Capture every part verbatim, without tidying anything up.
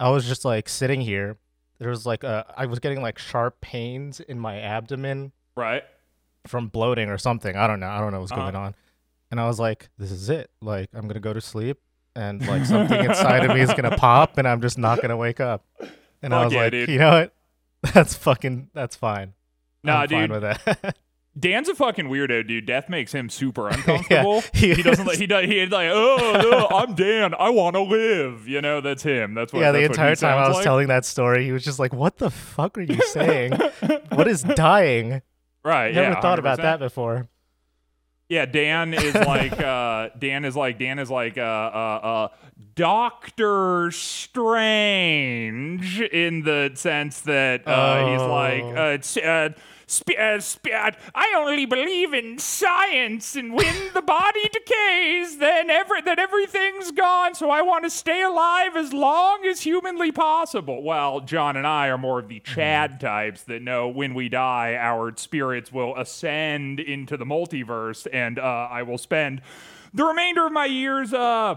I was just like sitting here. There was like a, I was getting like sharp pains in my abdomen. Right. From bloating or something. I don't know. I don't know what's uh-huh. going on. And I was like, this is it. Like, I'm going to go to sleep and like something inside of me is going to pop and I'm just not going to wake up. And Fuck I was yeah, like, dude. You know what? That's fucking, that's fine. Nah, I'm dude. fine with that. Dan's a fucking weirdo, dude. Death makes him super uncomfortable. yeah, he, he doesn't like, he does, he's like, oh, oh, I'm Dan. I want to live. You know, that's him. That's what Yeah, that's the entire time I was like. telling that story, he was just like, what the fuck are you saying? What is dying? Right. Never yeah, thought one hundred percent. About that before. Yeah, Dan is like, uh, Dan is like, Dan is like, uh, uh, uh, Doctor Strange in the sense that, uh, oh. he's like, uh, it's, uh, Sp- uh, sp- uh, I only believe in science, and when the body decays, then every that everything's gone. So I want to stay alive as long as humanly possible. Well, John and I are more of the Chad types that know when we die, our spirits will ascend into the multiverse, and uh, I will spend the remainder of my years uh,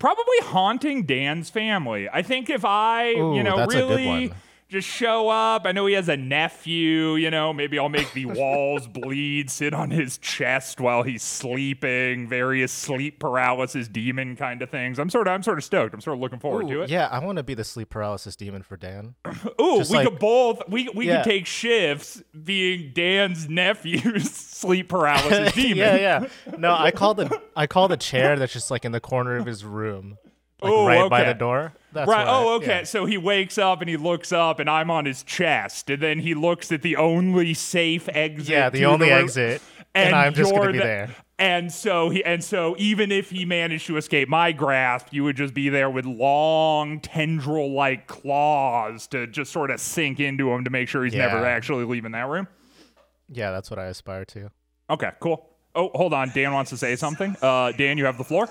probably haunting Dan's family. I think if I, Ooh, you know, that's really. A good one. Just show up. I know he has a nephew, you know, maybe I'll make the walls bleed, sit on his chest while he's sleeping, various sleep paralysis demon kind of things. I'm sort of I'm sort of stoked. I'm sort of looking forward Ooh, to it. Yeah, I want to be the sleep paralysis demon for Dan. Ooh, just we like, could both we we yeah. could take shifts being Dan's nephew's sleep paralysis demon. yeah, yeah. No, I call the I call the chair that's just like in the corner of his room. Like oh, right okay. by the door. That's right. Why, oh, okay. Yeah. So he wakes up and he looks up, and I'm on his chest, and then he looks at the only safe exit. Yeah, the only the exit, and, and I'm just gonna be the, there. And so he, and so even if he managed to escape my grasp, you would just be there with long tendril-like claws to just sort of sink into him to make sure he's yeah. never actually leaving that room. Yeah, that's what I aspire to. Okay, cool. Oh, hold on. Dan wants to say something. Uh, Dan, you have the floor.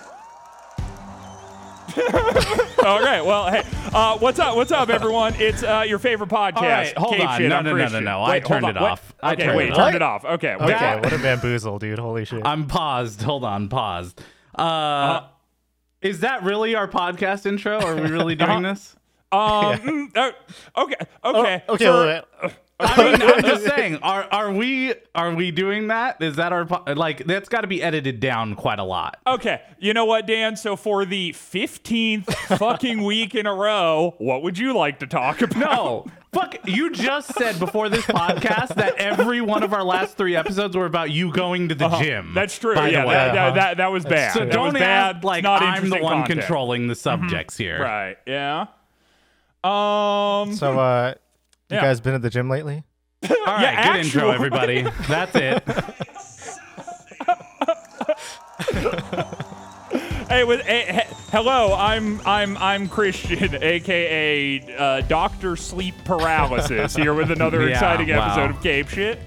All right. Well, hey, uh, what's up? What's up, everyone? It's uh, your favorite podcast. All right, hold Cape on. Shit, no, no, no, no, no. Wait, I turned it off. I okay, turned wait, it turned it off. Okay. Okay. That... What a bamboozle, dude. Holy shit. I'm paused. Hold on. Paused. Uh, uh-huh. Is that really our podcast intro? Are we really doing uh-huh. this? Um. Yeah. Uh, okay. Okay. Oh, okay. For, uh, I mean, I'm just saying. Are are we are we doing that? Is that our po- like? That's got to be edited down quite a lot. Okay, you know what, Dan? So for the fifteenth fucking week in a row, what would you like to talk about? No, fuck. You just said before this podcast that every one of our last three episodes were about you going to the uh-huh. gym. That's true. By yeah, the way. That, uh-huh. that, that that was bad. So that don't add bad, like not I'm the one content. Controlling the subjects mm-hmm. here. Right? Yeah. Um. So uh. You yeah. guys been at the gym lately? All right, yeah, good actually. Intro, everybody. That's it. hey, with, hey, hey, hello, I'm I'm I'm Christian, aka uh, Doctor Sleep Paralysis, here with another yeah, exciting wow. episode of Cape Shit.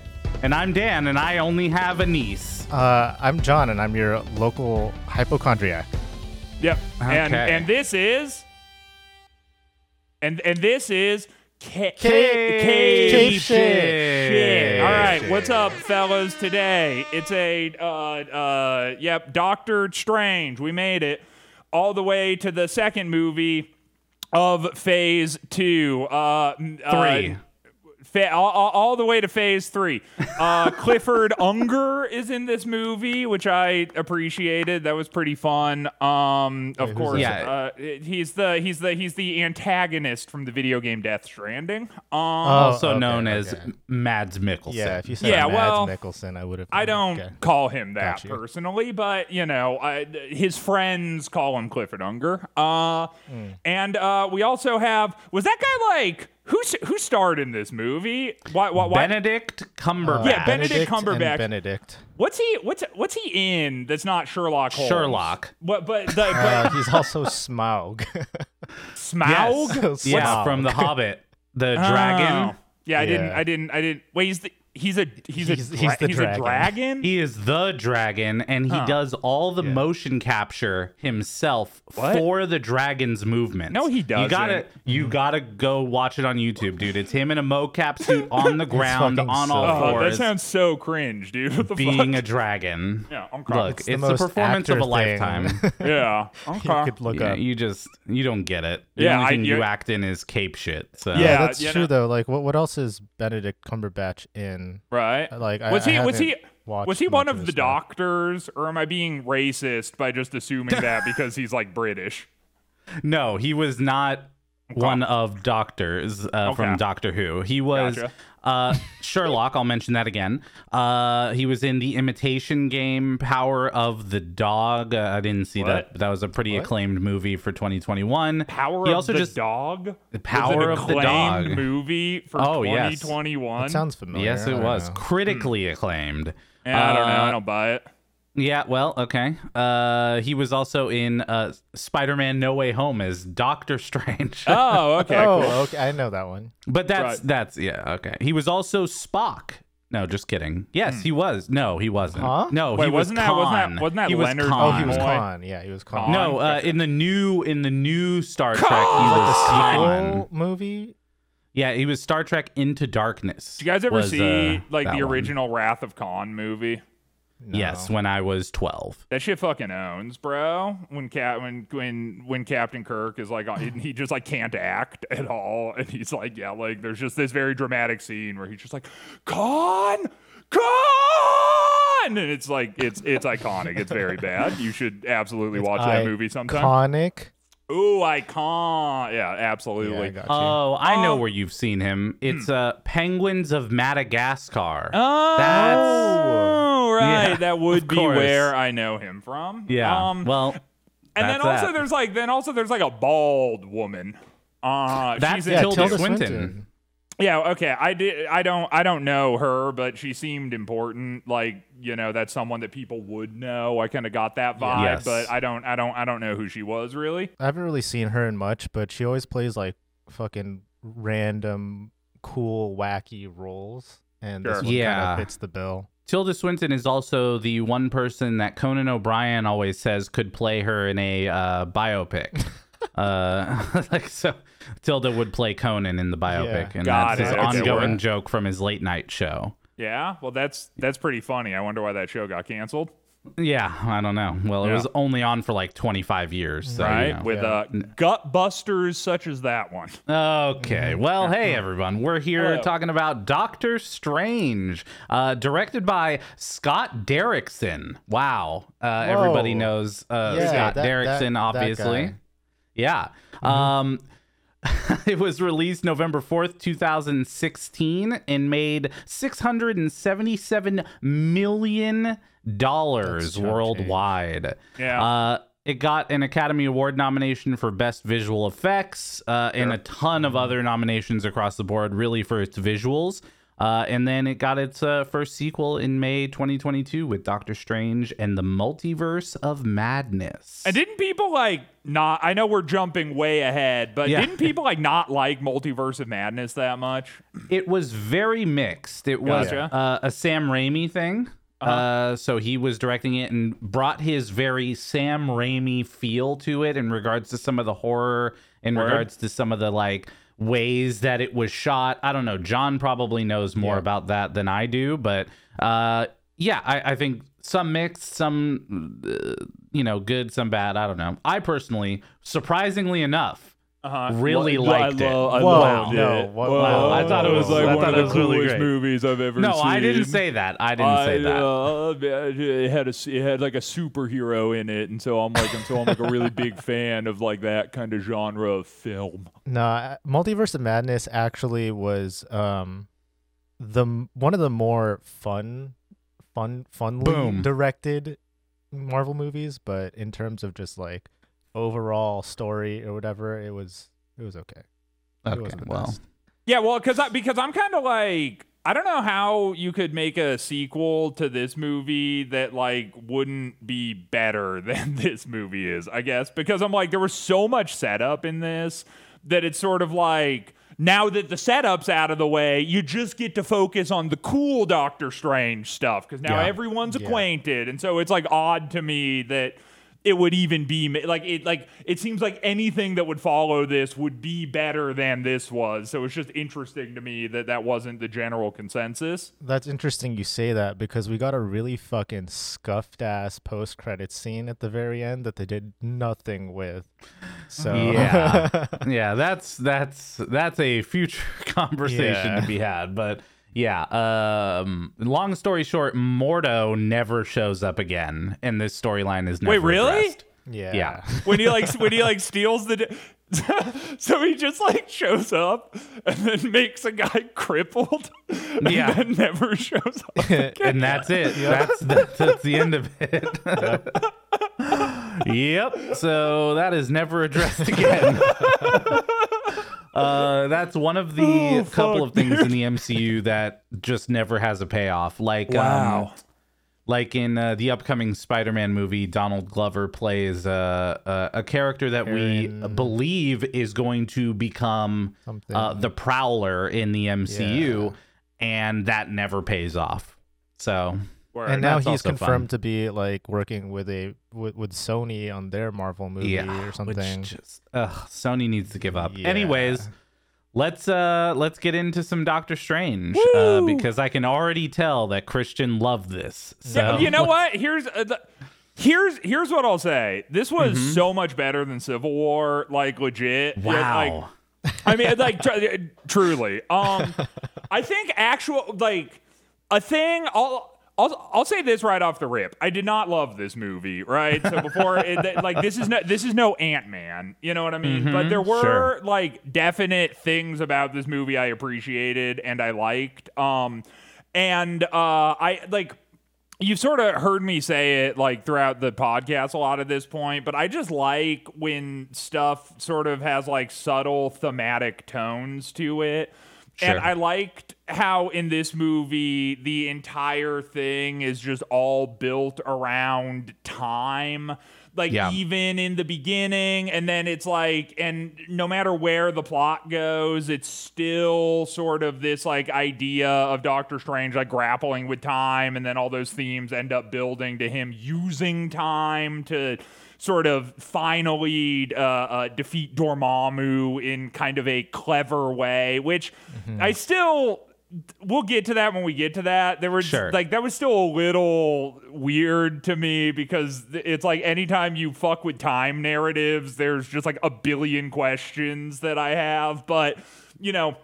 And I'm Dan, and I only have a niece. Uh, I'm John, and I'm your local hypochondriac. Yep, okay. and and this is, and and this is. Cape shit. shit. All right, shit. What's up, fellas? Today it's a uh, uh, yep, Doctor Strange. We made it all the way to the second movie of Phase Two, uh, three, uh, fa- all, all the way to Phase Three. Uh, Clifford Unger is in this movie, which I appreciated. That was pretty fun. Um, of Wait, course, yeah. uh, he's the he's the he's the antagonist from the video game Death Stranding, um, also okay, known okay. as Mads Mikkelsen. Yeah, if you said yeah, Mads well, Mikkelsen, I would have. I don't okay. call him that personally, but you know, I, his friends call him Clifford Unger. Uh, mm. and uh, we also have was that guy like. Who who starred in this movie? Why, why, why? Benedict Cumberbatch. Uh, yeah, Benedict, Benedict Cumberbatch. Benedict. What's he what's what's he in that's not Sherlock Holmes? Sherlock. What but, the, but uh, he's also Smaug. Smaug? Yes. Yeah, from The Hobbit. The oh. dragon. Yeah, I yeah. didn't I didn't I didn't Wait, he's the He's a he's, he's a dra- he's, the he's dragon. a dragon. He is the dragon, and he huh. does all the yeah. motion capture himself what? for the dragon's movement. No, he doesn't. You gotta you gotta go watch it on YouTube, dude. It's him in a mocap suit on the ground on so all fours. Oh, that sounds so cringe, dude. What the being fuck? a dragon. Yeah, okay. Look, it's, it's the, the performance of a thing. lifetime. yeah, okay. You could look yeah, up. You just you don't get it. The yeah, only thing I, you act in is Cape Shit. So yeah, yeah that's yeah, true no. though. Like, what what else is Benedict Cumberbatch in? Right. Like, was I, he I was he was he one of, of the doctors, or am I being racist by just assuming that because he's like British? No, he was not okay. one of doctors uh, okay. from Doctor Who. He was gotcha. uh, Sherlock. I'll mention that again. Uh, he was in the Imitation Game, Power of the Dog. Uh, I didn't see what? that. But that was a pretty what? acclaimed movie for twenty twenty-one. Power he also of the just, Dog. The Power of the Dog movie for oh, twenty twenty-one. Yes. That sounds familiar. Yes, it was know. critically hmm. acclaimed. Yeah, uh, I don't know. I don't buy it. Yeah, well, okay. Uh, he was also in uh, Spider-Man No Way Home as Doctor Strange. oh, okay. Oh, cool. okay. I know that one. But that's, right. that's yeah, okay. He was also Spock. No, just kidding. Yes, mm. he was. No, he wasn't. Huh? No, Wait, he wasn't was that, Khan. Wasn't that, wasn't that he Leonard? Was Khan. Oh, he was Khan. Yeah, he was Khan. No, uh, in, the new, in the new Star Khan! Trek, he was Khan. The movie? Yeah, he was Star Trek Into Darkness. Did you guys ever was, see uh, like the original one. Wrath of Khan movie? No. Yes, when I was twelve. That shit fucking owns, bro. When Cap, when when when Captain Kirk is like, he just like can't act at all, and he's like, yeah, like there's just this very dramatic scene where he's just like, Khan, Khan, and it's like it's it's iconic. It's very bad. You should absolutely it's watch I- that movie sometime. Iconic. Ooh, icon. Yeah, absolutely. Yeah, I oh, I know oh. where you've seen him. It's uh, Penguins of Madagascar. Oh, that's... right. Yeah, that would be course. where I know him from. Yeah. Um, well, and then also that. there's like then also there's like a bald woman. Uh, that's yeah, Tilda Swinton. Swinton. Yeah. Okay. I did. I don't. I don't know her, but she seemed important. Like, you know, that's someone that people would know. I kind of got that vibe, yes. but I don't. I don't. I don't know who she was really. I haven't really seen her in much, but she always plays like fucking random, cool, wacky roles, and sure. this one yeah. kind of fits the bill. Tilda Swinton is also the one person that Conan O'Brien always says could play her in a uh, biopic. uh like so Tilda would play Conan in the biopic yeah. and Got that's it. his it's ongoing joke from his late night show. Yeah, well that's that's pretty funny. I wonder why that show got canceled. Yeah, I don't know. Well, yeah. it was only on for like twenty-five years, so, right? You know. With yeah. uh, gut busters such as that one. Okay. Well, hey everyone, we're here Hello. talking about Doctor Strange, uh, directed by Scott Derrickson. Wow, uh, everybody knows uh, yeah, Scott that, Derrickson, that, obviously. That Yeah. Mm-hmm. Um, it was released November fourth, twenty sixteen and made six hundred seventy-seven million dollars worldwide. Yeah. Uh, it got an Academy Award nomination for Best Visual Effects uh, sure. and a ton of other nominations across the board, really, for its visuals. Uh, and then it got its uh, first sequel in May twenty twenty-two with Doctor Strange and the Multiverse of Madness. And didn't people like not, I know we're jumping way ahead, but yeah. didn't people like not like Multiverse of Madness that much? It was very mixed. It was gotcha. uh, a Sam Raimi thing. Uh-huh. Uh, so he was directing it and brought his very Sam Raimi feel to it in regards to some of the horror, in Word. regards to some of the like, ways that it was shot. I don't know. John probably knows more yeah. about that than I do, but uh, yeah, I, I think some mixed, some uh, you know, good, some bad. I don't know. I personally, surprisingly enough, uh-huh. really well, liked I lo- it. I Whoa. loved no, it. Wow. Wow. I thought it was like I one of the coolest really movies I've ever no, seen. No, I didn't say that. I didn't I, say that. Uh, it had a, it had like a superhero in it, and so I'm like, and so I'm like a really big fan of like that kind of genre of film. No, Multiverse of Madness actually was um, the one of the more fun, fun, funly directed Marvel movies, but in terms of just like. Overall story or whatever, it was it was okay. Okay, it wasn't the well, best. yeah, well, because I because I'm kind of like I don't know how you could make a sequel to this movie that like wouldn't be better than this movie is. I guess because I'm like there was so much setup in this that it's sort of like. now that the setup's out of the way, you just get to focus on the cool Doctor Strange stuff, because now yeah. everyone's acquainted. Yeah. And so it's like odd to me that it would even be like it, like it seems like anything that would follow this would be better than this was. So it's just interesting to me that that wasn't the general consensus. That's interesting you say that, because we got a really fucking scuffed ass post credits scene at the very end that they did nothing with. So yeah, yeah, that's that's that's a future conversation yeah. to be had. But yeah, um, long story short, Mordo never shows up again, and this storyline is never Wait, really? Addressed. Yeah. Yeah. When he like when he like steals the d- so he just like shows up and then makes a guy crippled and yeah. then never shows up again. And that's it. Yep. That's, that's that's the end of it. Yep. Yep. So that is never addressed again. Uh, that's one of the oh, couple fuck, of things dude. in the M C U that just never has a payoff. Like, wow. um, like in uh, the upcoming Spider-Man movie, Donald Glover plays uh, uh, a character that Aaron. we believe is going to become uh, the Prowler in the M C U, yeah. and that never pays off. So, Word. and now that's he's confirmed fun. to be like working with a with, with Sony on their Marvel movie yeah, or something. Which just, ugh, Sony needs to give up. Yeah. Anyways, let's uh let's get into some Doctor Strange uh, because I can already tell that Christian loved this. So yeah, you know what? Here's uh, the, here's here's what I'll say. This was mm-hmm. so much better than Civil War. Like legit. Wow. Like, I mean, like tr- truly. Um, I think actual like a thing. I'll. I'll, I'll say this right off the rip. I did not love this movie, right? So before, it, th- like, this is no, this is no Ant-Man, you know what I mean? Mm-hmm, but there were, sure. like, definite things about this movie I appreciated and I liked. Um, and uh, I, like, you've sort of heard me say it, like, throughout the podcast a lot at this point, but I just like when stuff sort of has, like, subtle thematic tones to it. Sure. And I liked how in this movie, the entire thing is just all built around time. Like yeah. even in the beginning, and then it's like, and no matter where the plot goes, it's still sort of this like idea of Doctor Strange like grappling with time, and then all those themes end up building to him using time to sort of finally uh, uh, defeat Dormammu in kind of a clever way, which mm-hmm. I still... We'll get to that when we get to that. There were sure. like that was still a little weird to me, because it's like anytime you fuck with time narratives, there's just like a billion questions that I have. But you know,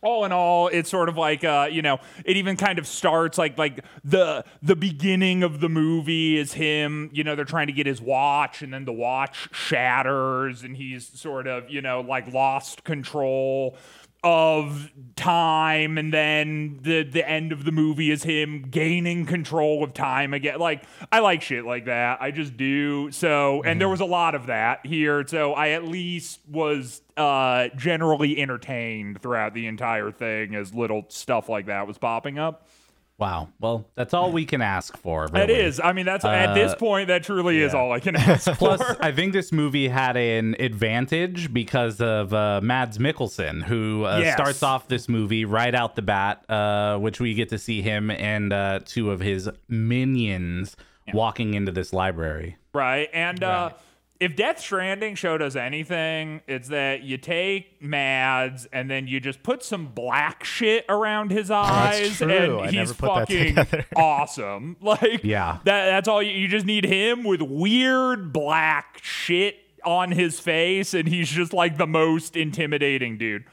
all in all, it's sort of like uh, you know, it even kind of starts like like the the beginning of the movie is him, you know, they're trying to get his watch, and then the watch shatters, and he's sort of, you know, like lost control of time, and then the the end of the movie is him gaining control of time again. Like, I like shit like that. I just do. So, and mm. there was a lot of that here, so I at least was uh generally entertained throughout the entire thing as little stuff like that was popping up. Wow. Well, that's all we can ask for. Really. That is. I mean, that's uh, at this point, that truly yeah. is all I can ask Plus, for. Plus, I think this movie had an advantage because of uh, Mads Mikkelsen, who uh, yes. starts off this movie right out the bat, uh, which we get to see him and uh, two of his minions yeah. walking into this library. Right. And right. Uh, if Death Stranding showed us anything, it's that you take Mads and then you just put some black shit around his eyes, and I he's fucking awesome. Like, yeah. that, that's all you, you just need him with weird black shit on his face, and he's just like the most intimidating dude.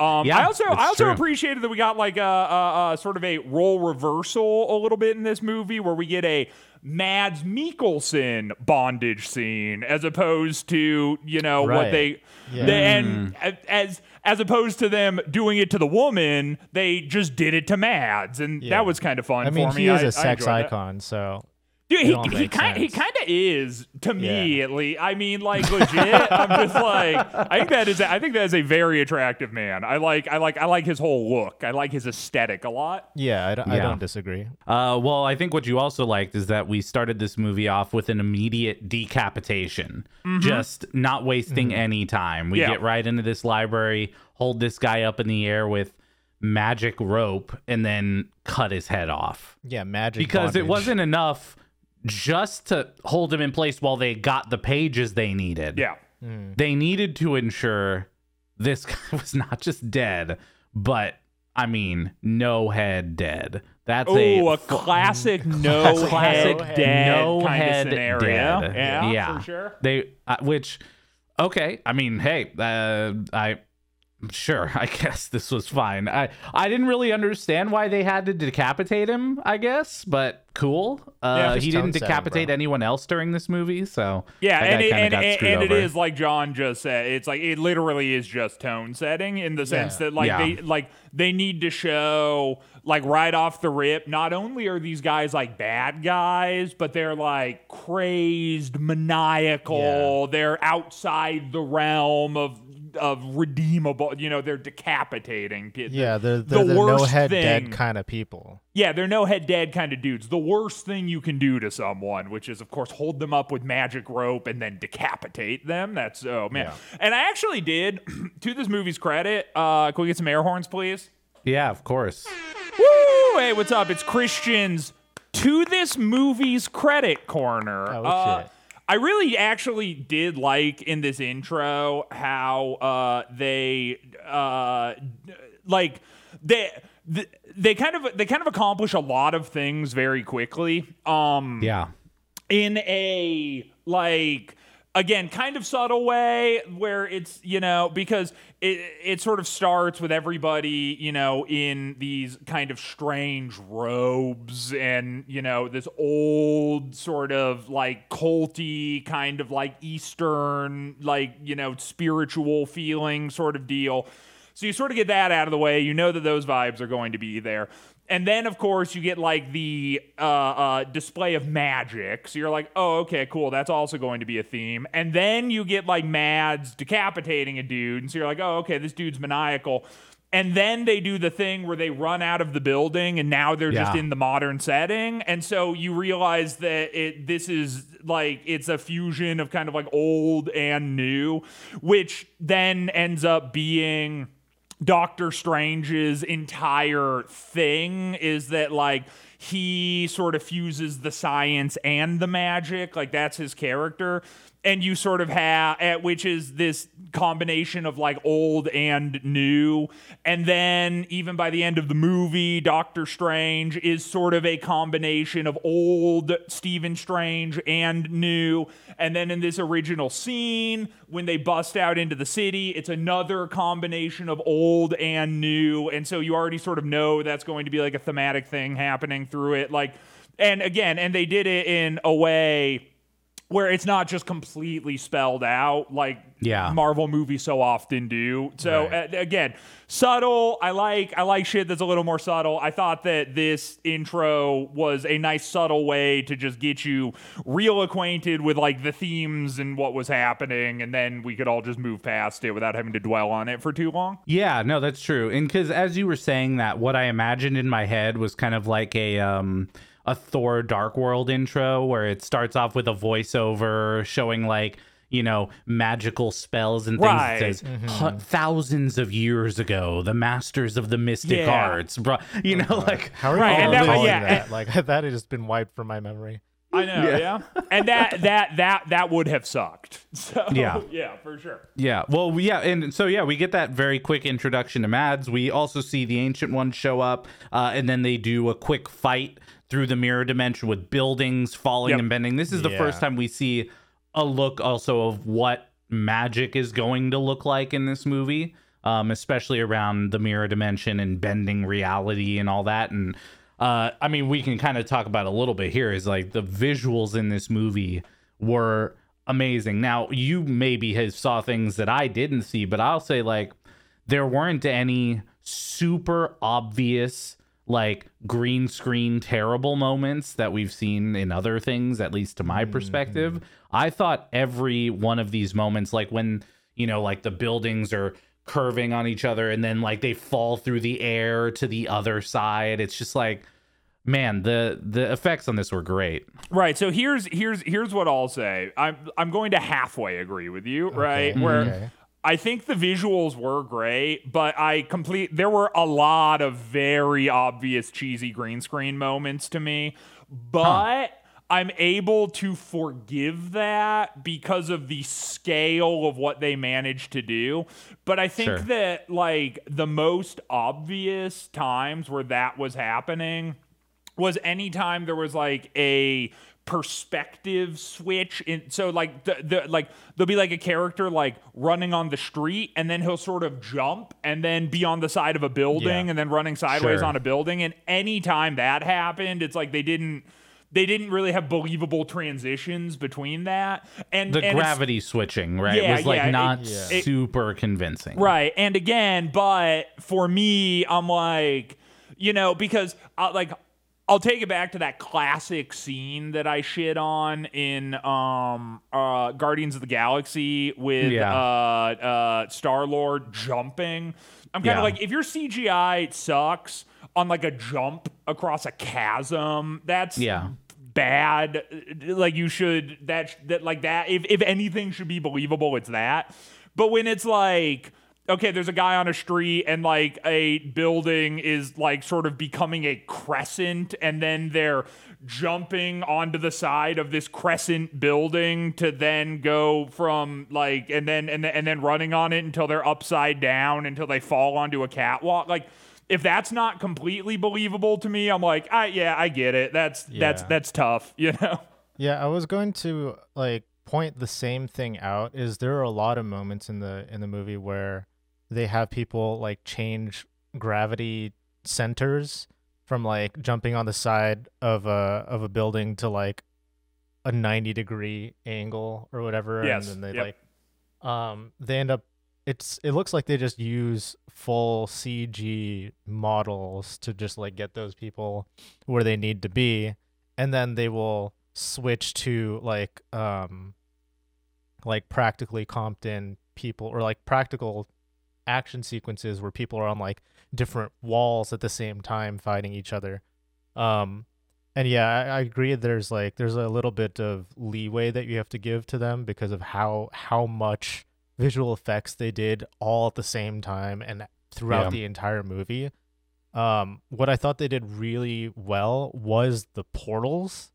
Um, yeah, I also I also true. appreciated that we got like a, a, a sort of a role reversal a little bit in this movie, where we get a Mads Mikkelsen bondage scene as opposed to, you know, right. what they yeah. then mm. as as opposed to them doing it to the woman, they just did it to Mads, and yeah. that was kind of fun. I mean, for he me. is I, a sex icon, that. so Dude, he he kind he kind of is to me yeah. at least. I mean, like legit. I'm just like I think that is a, I think that is a very attractive man. I like I like I like his whole look. I like his aesthetic a lot. Yeah, I don't, yeah. I don't disagree. Uh, well, I think what you also liked is that we started this movie off with an immediate decapitation, mm-hmm. just not wasting mm-hmm. any time. We yeah. get right into this library, hold this guy up in the air with magic rope, and then cut his head off. Yeah, magic because bondage. It wasn't enough. Just to hold him in place while they got the pages they needed. Yeah. Mm. They needed to ensure this guy was not just dead, but, I mean, no head dead. That's Ooh, a, a classic no classic head dead no kind head of scenario. Dead. Yeah, yeah, for sure. They, uh, which, okay, I mean, hey, uh, I... Sure, I guess this was fine. I, I didn't really understand why they had to decapitate him, I guess, but cool. Uh, yeah, he didn't decapitate seven, anyone else during this movie, so... Yeah, and, it, and, and, and it is, like John just said, it's like, it literally is just tone setting in the sense yeah. that, like, yeah. they like they need to show, like, right off the rip, not only are these guys, like, bad guys, but they're, like, crazed, maniacal, yeah. they're outside the realm of... of redeemable, you know, they're decapitating people. Yeah, they're, they're the, the worst no head thing, dead kind of people. Yeah, they're no head dead kind of dudes. The worst thing you can do to someone, which is, of course, hold them up with magic rope and then decapitate them. That's, oh, man. Yeah. And I actually did, to this movie's credit, uh, can we get some air horns, please? Yeah, of course. Woo! Hey, what's up? It's Christian's To This Movie's Credit Corner. Oh, uh, shit. I really actually did like in this intro how uh, they uh, like they they kind of they kind of accomplish a lot of things very quickly. Um, yeah, in a like. Again, kind of subtle way where it's, you know, because it it sort of starts with everybody, you know, in these kind of strange robes and, you know, this old sort of like culty kind of like Eastern, like, you know, spiritual feeling sort of deal. So you sort of get that out of the way. You know that those vibes are going to be there. And then, of course, you get, like, the uh, uh, display of magic. So you're like, oh, okay, cool. That's also going to be a theme. And then you get, like, Mads decapitating a dude. And so you're like, oh, okay, this dude's maniacal. And then they do the thing where they run out of the building, and now they're yeah. just in the modern setting. And so you realize that it this is, like, it's a fusion of kind of, like, old and new, which then ends up being... Doctor Strange's entire thing is that, like, he sort of fuses the science and the magic. Like, that's his character. And you sort of have, which is this combination of, like, old and new. And then, even by the end of the movie, Doctor Strange is sort of a combination of old Stephen Strange and new. And then in this original scene, when they bust out into the city, it's another combination of old and new. And so you already sort of know that's going to be, like, a thematic thing happening through it. Like, and again, and they did it in a way... where it's not just completely spelled out like yeah. Marvel movies so often do. So right. uh, again, subtle. I like I like shit that's a little more subtle. I thought that this intro was a nice subtle way to just get you real acquainted with like the themes and what was happening, and then we could all just move past it without having to dwell on it for too long. Yeah, no, that's true. And because as you were saying that, what I imagined in my head was kind of like a. Um, a Thor: Dark World intro where it starts off with a voiceover showing like, you know, magical spells and things. Right. It says mm-hmm. thousands of years ago, the masters of the mystic yeah. arts, bro. You know, oh, like how are you right. that, calling yeah. that? Like that has just been wiped from my memory. I know, yeah. yeah. And that that that that would have sucked. So yeah. yeah, for sure. Yeah. Well, yeah, and so yeah, we get that very quick introduction to Mads. We also see the Ancient One show up, uh, and then they do a quick fight through the mirror dimension with buildings falling yep. and bending. This is the yeah. first time we see a look also of what magic is going to look like in this movie, um, especially around the mirror dimension and bending reality and all that. And uh, I mean, we can kind of talk about a little bit here is like the visuals in this movie were amazing. Now, you maybe have saw things that I didn't see, but I'll say like there weren't any super obvious like green screen terrible moments that we've seen in other things, at least to my perspective. Mm-hmm. I thought every one of these moments, like when, you know, like the buildings are curving on each other and then like they fall through the air to the other side, it's just like, man, the the effects on this were great. Right. So here's here's here's what I'll say. I'm I'm going to halfway agree with you, okay. right? Mm-hmm. Where okay. I think the visuals were great, but I complete there were a lot of very obvious cheesy green screen moments to me, but huh. I'm able to forgive that because of the scale of what they managed to do. But I think sure. that like the most obvious times where that was happening was anytime there was like a perspective switch. And so like the, the like there'll be like a character like running on the street and then he'll sort of jump and then be on the side of a building yeah. and then running sideways sure. on a building. And anytime that happened, it's like they didn't They didn't really have believable transitions between that. And the and gravity switching, right? Yeah, it was like yeah, not it, super it, convincing. Right. And again, but for me, I'm like, you know, because I, like I'll take it back to that classic scene that I shit on in um, uh, Guardians of the Galaxy with yeah. uh, uh, Star-Lord jumping. I'm kind of yeah. like, if your C G I sucks on like a jump across a chasm, that's yeah. bad. Like you should, that, that like that, if, if anything should be believable, it's that. But when it's like, okay, there's a guy on a street and like a building is like sort of becoming a crescent and then they're jumping onto the side of this crescent building to then go from like, and then, and then, and then running on it until they're upside down until they fall onto a catwalk. Like, if that's not completely believable to me, I'm like, I yeah, I get it. That's yeah. that's that's tough, you know. Yeah, I was going to like point the same thing out. Is there are a lot of moments in the in the movie where they have people like change gravity centers from like jumping on the side of a of a building to like a ninety degree angle or whatever, yes. and then they yep. like um they end up. It's it looks like they just use full C G models to just like get those people where they need to be, and then they will switch to like um like practically comped in people or like practical action sequences where people are on like different walls at the same time fighting each other. Um and yeah, I, I agree there's like there's a little bit of leeway that you have to give to them because of how how much visual effects they did all at the same time and throughout yeah. the entire movie. Um, what I thought they did really well was the portals,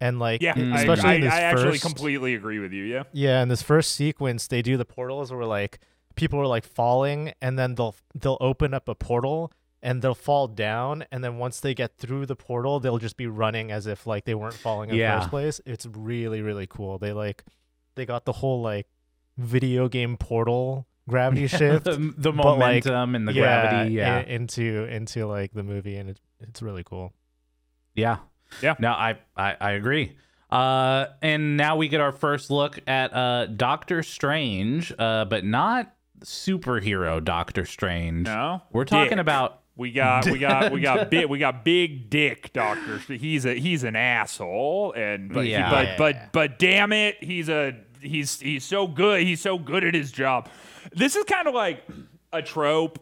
and like yeah, it, especially I, in this I, I first, actually completely agree with you. Yeah, yeah. In this first sequence, they do the portals where like people are like falling, and then they'll they'll open up a portal and they'll fall down, and then once they get through the portal, they'll just be running as if like they weren't falling in yeah. the first place. It's really really cool. They like they got the whole like video game portal gravity shift the, the momentum like, and the yeah, gravity yeah in, into into like the movie, and it's it's really cool. Yeah yeah no I, I I agree. Uh and now we get our first look at uh Doctor Strange, uh but not superhero Doctor Strange. No, we're talking dick. about we got we got we got big we got big dick Doctor. He's a he's an asshole, and but yeah. he, but, but but damn it, he's a He's he's so good. He's so good at his job. This is kind of like a trope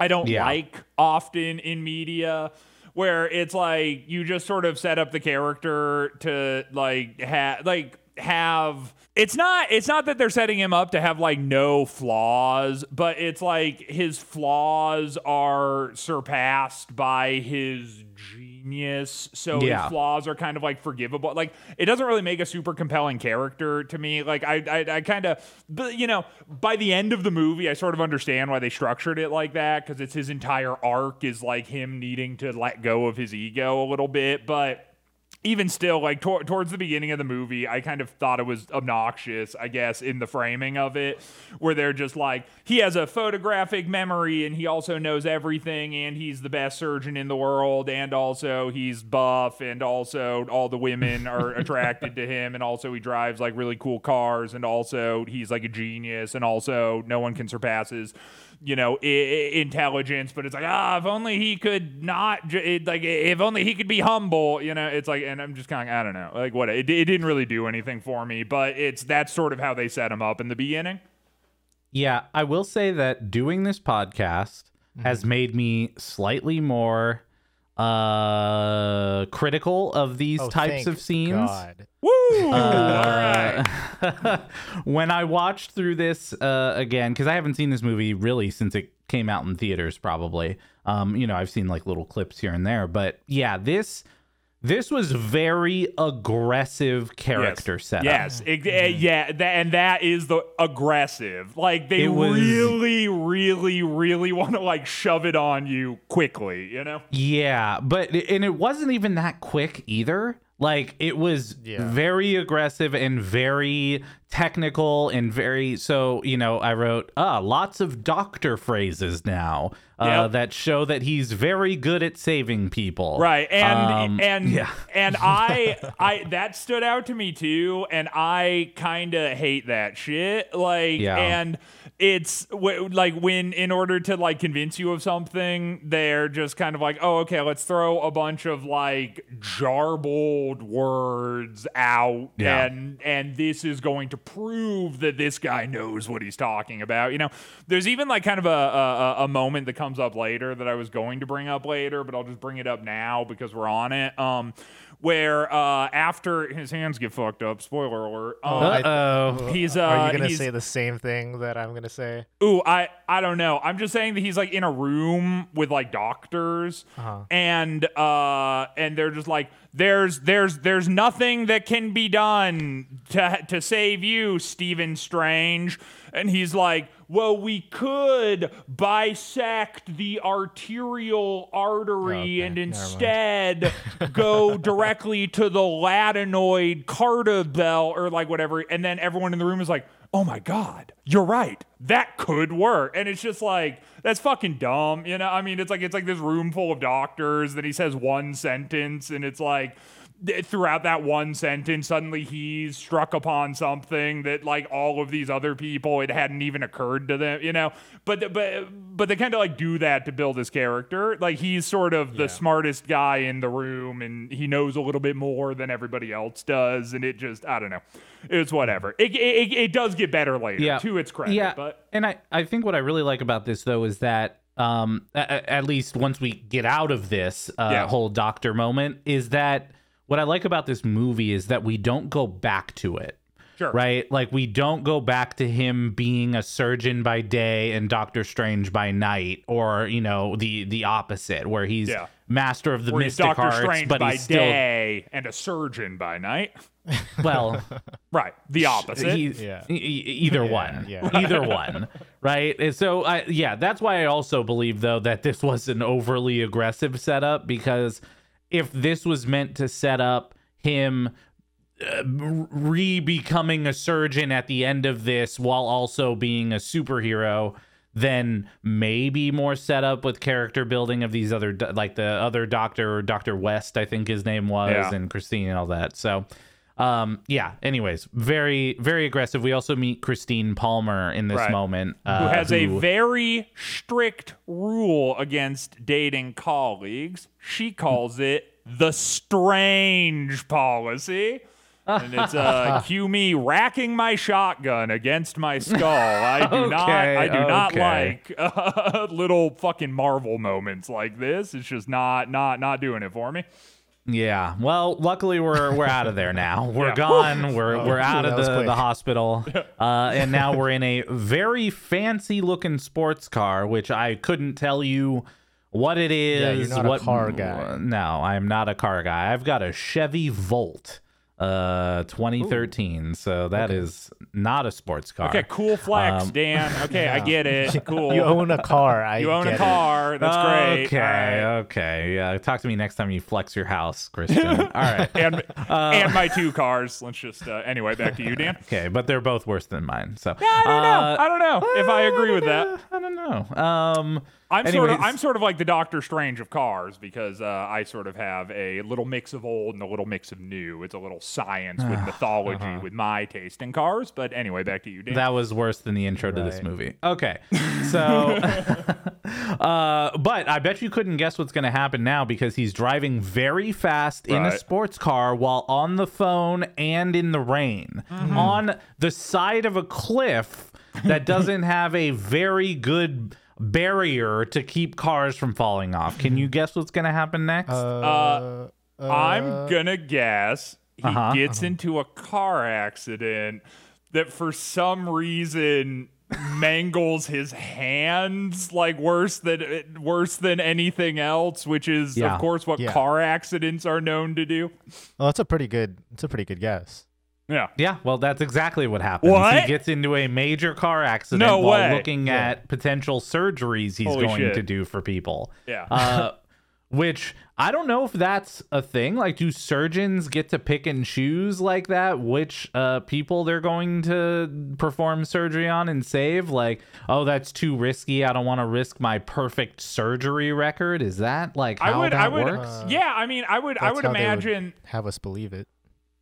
I don't yeah. like often in media, where it's like you just sort of set up the character to like have like have. It's not it's not that they're setting him up to have like no flaws, but it's like his flaws are surpassed by his genius. So yeah. his flaws are kind of like forgivable. Like it doesn't really make a super compelling character to me. Like I I, I kind of, you know, by the end of the movie, I sort of understand why they structured it like that, because it's his entire arc is like him needing to let go of his ego a little bit, but. Even still, like tor- towards the beginning of the movie, I kind of thought it was obnoxious, I guess, in the framing of it, where they're just like, he has a photographic memory and he also knows everything and he's the best surgeon in the world and also he's buff and also all the women are attracted to him and also he drives like really cool cars and also he's like a genius and also no one can surpass his you know, I- intelligence, but it's like, ah, if only he could not, j- like, if only he could be humble, you know, it's like, and I'm just kind of, I don't know, like, what, it, it didn't really do anything for me, but it's, that's sort of how they set him up in the beginning. Yeah, I will say that doing this podcast mm-hmm. has made me slightly more uh, critical of these oh, types of scenes. God. Woo! Uh, all right. When I watched through this uh, again, because I haven't seen this movie really since it came out in theaters, probably. Um, you know, I've seen like little clips here and there, but yeah, this. This was very aggressive character yes. setup. Yes, it, uh, yeah, that, and that is the aggressive. Like, they was, really, really, really want to, like, shove it on you quickly, you know? Yeah, but, and it wasn't even that quick either. Like, it was yeah. very aggressive and very technical and very, so, you know, I wrote, ah, lots of doctor phrases now. Uh, yep. That show that he's very good at saving people. Right. And um, and yeah. and I I that stood out to me too, and I kind of hate that shit. Like yeah. and it's w- like when in order to like convince you of something, they're just kind of like, "Oh, okay, let's throw a bunch of like jarbled words out yeah. and and this is going to prove that this guy knows what he's talking about." You know, there's even like kind of a a, a moment that comes comes up later that I was going to bring up later, but I'll just bring it up now because we're on it. Um, where uh, after his hands get fucked up, spoiler alert. Um, Uh-oh. He's, uh, Are you going to say the same thing that I'm going to say? Ooh, I, I don't know. I'm just saying that he's like in a room with like doctors uh-huh. and uh, and they're just like, There's there's there's nothing that can be done to to save you, Stephen Strange. And he's like, well, we could bisect the arterial artery oh, okay. and instead go directly to the latinoid cardia belt or like whatever. And then everyone in the room is like, oh my God, you're right. That could work. And it's just like, that's fucking dumb. You know, I mean, it's like, it's like this room full of doctors that he says one sentence and it's like, throughout that one sentence, suddenly he's struck upon something that like all of these other people, it hadn't even occurred to them, you know, but, but, but they kind of like do that to build his character. Like he's sort of yeah. the smartest guy in the room and he knows a little bit more than everybody else does. And it just, I don't know. It's whatever. It, it, it does get better later yeah. to its credit. Yeah. But and I, I think what I really like about this though, is that, um, at, at least once we get out of this uh, yeah. whole doctor moment is that, what I like about this movie is that we don't go back to it, sure. right? Like we don't go back to him being a surgeon by day and Doctor Strange by night, or, you know, the, the opposite where he's yeah. master of the where mystic he's arts, Strange but by he's still day and a surgeon by night. Well, right. The opposite. He, yeah. e- either yeah, one, yeah. either one. Right. And so I, yeah, that's why I also believe though, that this was an overly aggressive setup because if this was meant to set up him uh, re-becoming a surgeon at the end of this while also being a superhero, then maybe more setup with character building of these other, like the other doctor, Dr. West, I think his name was, yeah. and Christine and all that. So, um, yeah, anyways, very, very aggressive. We also meet Christine Palmer in this right. moment. Uh, who has who, a very strict rule against dating colleagues. She calls it the strange policy. And it's uh, cue me racking my shotgun against my skull. I do okay, not I do okay. not like uh, little fucking Marvel moments like this. It's just not not not doing it for me. Yeah. Well, luckily we're we're out of there now. We're yeah. gone. We're oh, we're out of the, the hospital. Uh, and now we're in a very fancy looking sports car, which I couldn't tell you what it is. Yeah, you're not what, a car guy. No, I am not a car guy. I've got a Chevy Volt uh twenty thirteen. Ooh. So that okay. is not a sports car. Okay, cool flex, um, Dan. Okay, yeah. I get it. Cool. You own a car. I you own get a car. It. That's great. Okay, right. okay. Yeah, talk to me next time you flex your house, Christian. All right. and uh, and my two cars. Let's just uh, anyway, back to you, Dan. Okay, but they're both worse than mine. So yeah, I don't uh, know. I don't know if I agree I with that. I don't know. Um I'm Anyways. sort of I'm sort of like the Doctor Strange of cars because uh, I sort of have a little mix of old and a little mix of new. It's a little science, with mythology, uh-huh. with my taste in cars. But anyway, back to you, Dan. That was worse than the intro right. to this movie. Okay. So, uh, but I bet you couldn't guess what's going to happen now, because he's driving very fast right. in a sports car while on the phone and in the rain mm-hmm. on the side of a cliff that doesn't have a very good barrier to keep cars from falling off. Can you guess what's going to happen next? Uh, uh, uh, I'm going to guess he uh-huh, gets uh-huh. into a car accident that for some reason mangles his hands like worse than worse than anything else, which is yeah. of course what yeah. car accidents are known to do. Well, that's a pretty good that's a pretty good guess. Yeah. Yeah. Well, that's exactly what happens. What? He gets into a major car accident no while way. looking yeah. at potential surgeries he's Holy going shit. to do for people. Yeah. Uh, which I don't know if that's a thing. Like, do surgeons get to pick and choose like that which uh, people they're going to perform surgery on and save? Like, oh, that's too risky. I don't want to risk my perfect surgery record. Is that like how I would, that I would, works? Uh, yeah. I mean, I would. I would imagine would have us believe it.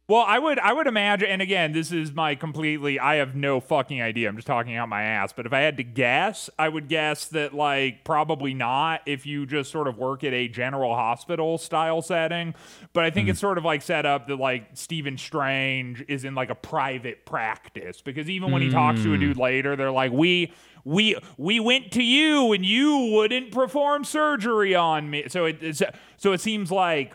Well, I would I would imagine, and again, this is my completely, I have no fucking idea. I'm just talking out my ass. But if I had to guess, I would guess that, like, probably not if you just sort of work at a general hospital style setting. But I think mm. it's sort of like set up that, like, Stephen Strange is in, like, a private practice. Because even when mm. he talks to a dude later, they're like, we... We we went to you and you wouldn't perform surgery on me. So it So it seems like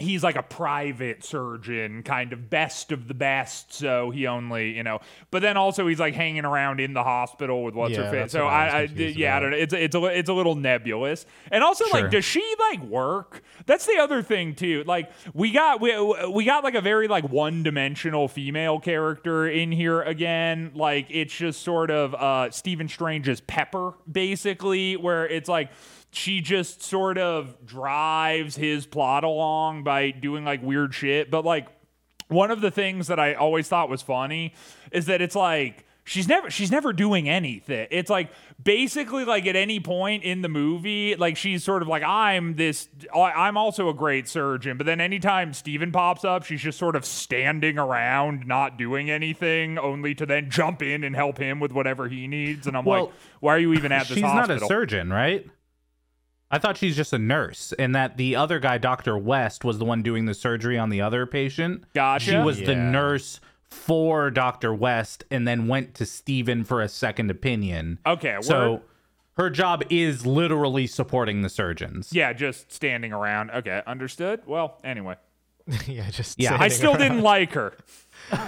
he's like a private surgeon, kind of best of the best. So he only, you know, but then also he's like hanging around in the hospital with what's yeah, her face. So I, I, I yeah, about. I don't know. It's it's a it's a little nebulous. And also sure. like, does she like work? That's the other thing too. Like we got we we got like a very like one dimensional female character in here again. Like it's just sort of uh, Stephen Strange's Pepper, basically, where it's like, she just sort of drives his plot along by doing like weird shit. But like one of the things that I always thought was funny is that it's like she's never she's never doing anything. It's like basically like at any point in the movie, like she's sort of like, I'm this I'm also a great surgeon. But then anytime Steven pops up, she's just sort of standing around, not doing anything, only to then jump in and help him with whatever he needs. And I'm well, like, why are you even at this she's hospital? She's not a surgeon, right? I thought she's just a nurse, and that the other guy, Doctor West, was the one doing the surgery on the other patient. Gotcha. She was yeah. the nurse for Doctor West and then went to Steven for a second opinion. Okay. So word. Her job is literally supporting the surgeons. Yeah, just standing around. Okay, understood. Well, anyway. yeah, just yeah. I still around. didn't like her.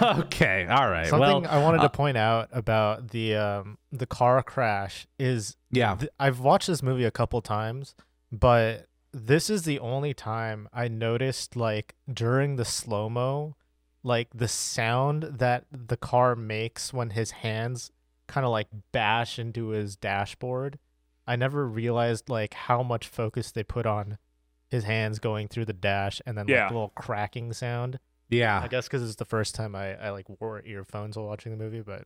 Okay, all right. Something well, I wanted uh, to point out about the um, the car crash is yeah. Th- I've watched this movie a couple times, but this is the only time I noticed, like, during the slow-mo, like, the sound that the car makes when his hands kind of, like, bash into his dashboard. I never realized, like, how much focus they put on his hands going through the dash and then, yeah. like, the little cracking sound. Yeah, I guess because it's the first time I, I like wore earphones while watching the movie, but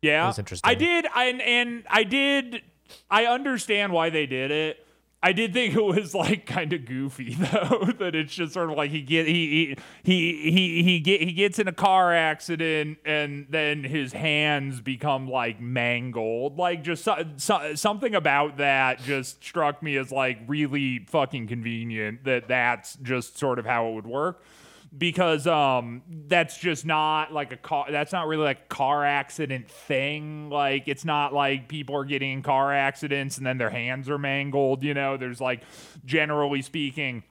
yeah, it was interesting. I did, and and I did, I understand why they did it. I did think it was like kind of goofy though, that it's just sort of like he get he he he he, he get he gets in a car accident and then his hands become like mangled, like just so, so, something about that just struck me as like really fucking convenient that that's just sort of how it would work. Because um, that's just not like a car. That's not really like a car accident thing. Like it's not like people are getting in car accidents and then their hands are mangled. You know, there's like, generally speaking,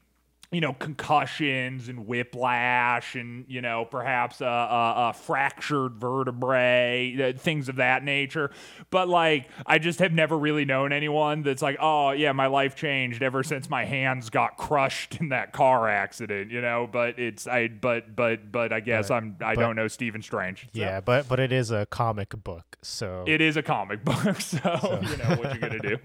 you know, concussions and whiplash and, you know, perhaps a, a, a fractured vertebrae, things of that nature. But like, I just have never really known anyone that's like, oh yeah, my life changed ever since my hands got crushed in that car accident, you know, but it's, I, but, but, but I guess but, I'm, I but, don't know Stephen Strange. So. Yeah. But, but it is a comic book. So it is a comic book. So, so. you know what you're going to do.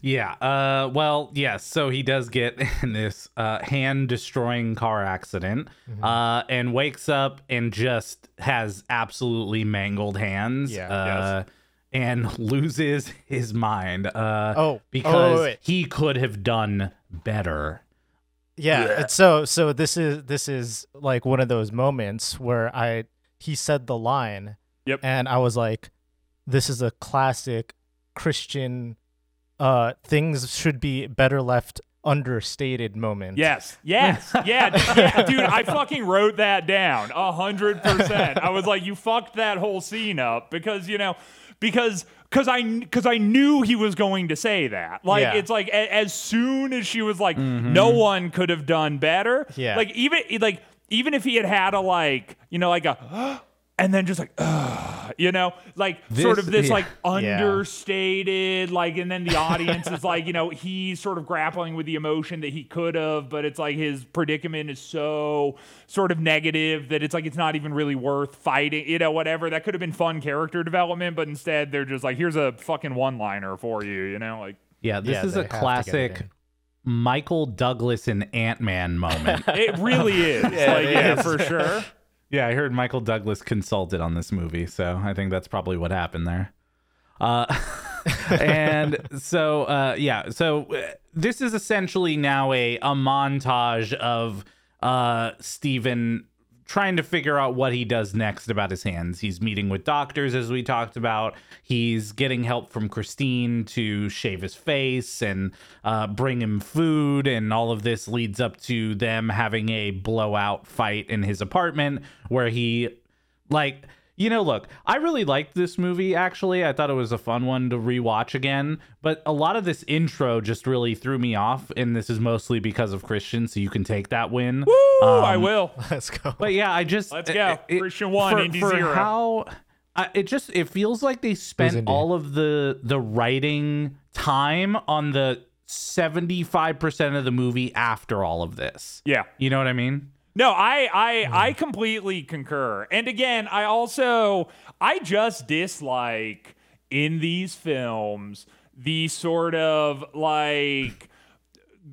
Yeah. Uh, well, yes. Yeah, so he does get in this uh, hand-destroying car accident mm-hmm. uh, and wakes up and just has absolutely mangled hands. Yeah. Uh, yes. And loses his mind. Uh, oh. Because oh, wait, wait. he could have done better. Yeah, yeah. It's so so this is this is like one of those moments where I he said the line, yep, and I was like, this is a classic Christian uh things should be better left understated moment. Yes, yes, yeah, yeah, dude, I fucking wrote that down a hundred percent. I was like, you fucked that whole scene up because you know, because. Cause I, cause I knew he was going to say that. Like yeah. It's like a, as soon as she was like, mm-hmm. no one could have done better. Yeah. Like even like even if he had had a like you know like a, and then just like uh, you know like this, sort of this yeah. like understated yeah. like and then the audience is like you know he's sort of grappling with the emotion that he could have, but it's like his predicament is so sort of negative that it's like it's not even really worth fighting, you know, whatever. That could have been fun character development, but instead they're just like, here's a fucking one-liner for you, you know, like yeah this yeah, is a classic Michael Douglas in Ant-Man moment. It really is. yeah, like, it yeah is. For sure. Yeah, I heard Michael Douglas consulted on this movie, so I think that's probably what happened there. Uh, and so, uh, yeah, so uh, this is essentially now a, a montage of uh, Steven trying to figure out what he does next about his hands. He's meeting with doctors, as we talked about. He's getting help from Christine to shave his face and uh, bring him food. And all of this leads up to them having a blowout fight in his apartment where he, like, you know, look, I really liked this movie, actually. I thought it was a fun one to rewatch again. But a lot of this intro just really threw me off. And this is mostly because of Christian, so you can take that win. Woo! Um, I will. Let's go. But yeah, I just... Let's go. It, Christian won, Indy zero. For how... I, it just... It feels like they spent all of the the writing time on the seventy-five percent of the movie after all of this. Yeah. You know what I mean? No, I I I completely concur. And again, I also I just dislike in these films the sort of like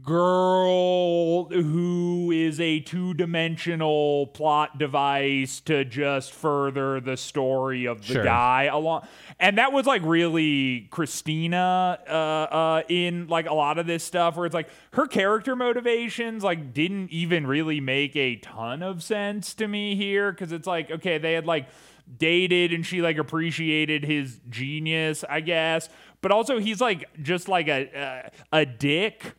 girl who is a two-dimensional plot device to just further the story of the sure. guy along. And that was like really Christina uh, uh, in like a lot of this stuff where it's like her character motivations like didn't even really make a ton of sense to me here, because it's like, okay, they had like dated and she like appreciated his genius, I guess. But also he's like just like a a, a dick.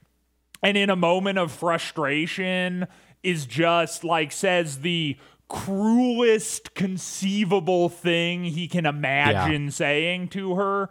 And in a moment of frustration is just like says the cruelest conceivable thing he can imagine yeah. saying to her.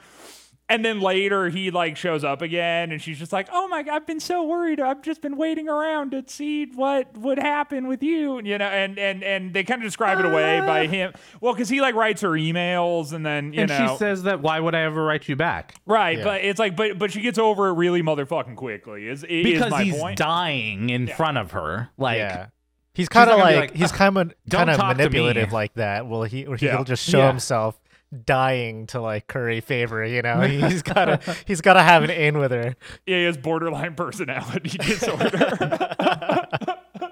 And then later he like shows up again and she's just like, oh my God, I've been so worried. I've just been waiting around to see what would happen with you. And, you know, and, and, and they kind of describe uh, it away by him. Well, cause he like writes her emails and then, you and know, she says that, why would I ever write you back? Right. Yeah. But it's like, but, but she gets over it really motherfucking quickly is, is because my he's point. dying in yeah. front of her. Like, yeah. he's kind of like, like, he's kind of, kind of manipulative like that. Well, he, he'll yeah. just show yeah. himself dying to like curry favor, you know. He's gotta he's gotta have an in with her. Yeah, he has borderline personality disorder. uh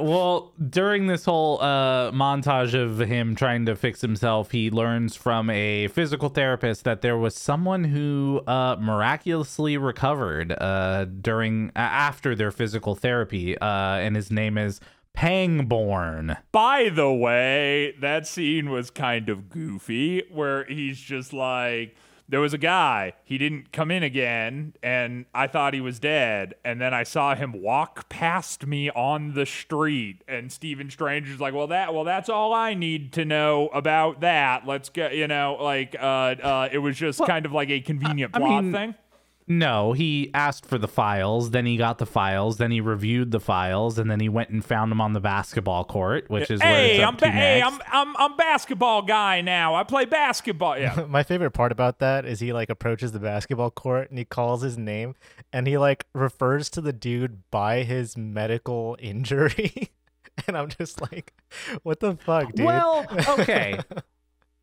well during this whole uh montage of him trying to fix himself, he learns from a physical therapist that there was someone who uh miraculously recovered uh during uh, after their physical therapy, uh and his name is Pangborn. By the way, that scene was kind of goofy where he's just like, there was a guy, he didn't come in again, and I thought he was dead, and then I saw him walk past me on the street. And Stephen Strange is like, well that well that's all I need to know about that. Let's go, you know, like uh uh it was just well, kind of like a convenient I, plot I mean, thing. No, he asked for the files, then he got the files, then he reviewed the files, and then he went and found them on the basketball court, which is hey, where it's up I'm ba- to hey, next. I'm I'm I'm basketball guy now. I play basketball. Yeah. My favorite part about that is he like approaches the basketball court and he calls his name and he like refers to the dude by his medical injury. And I'm just like, what the fuck, dude? Well, okay.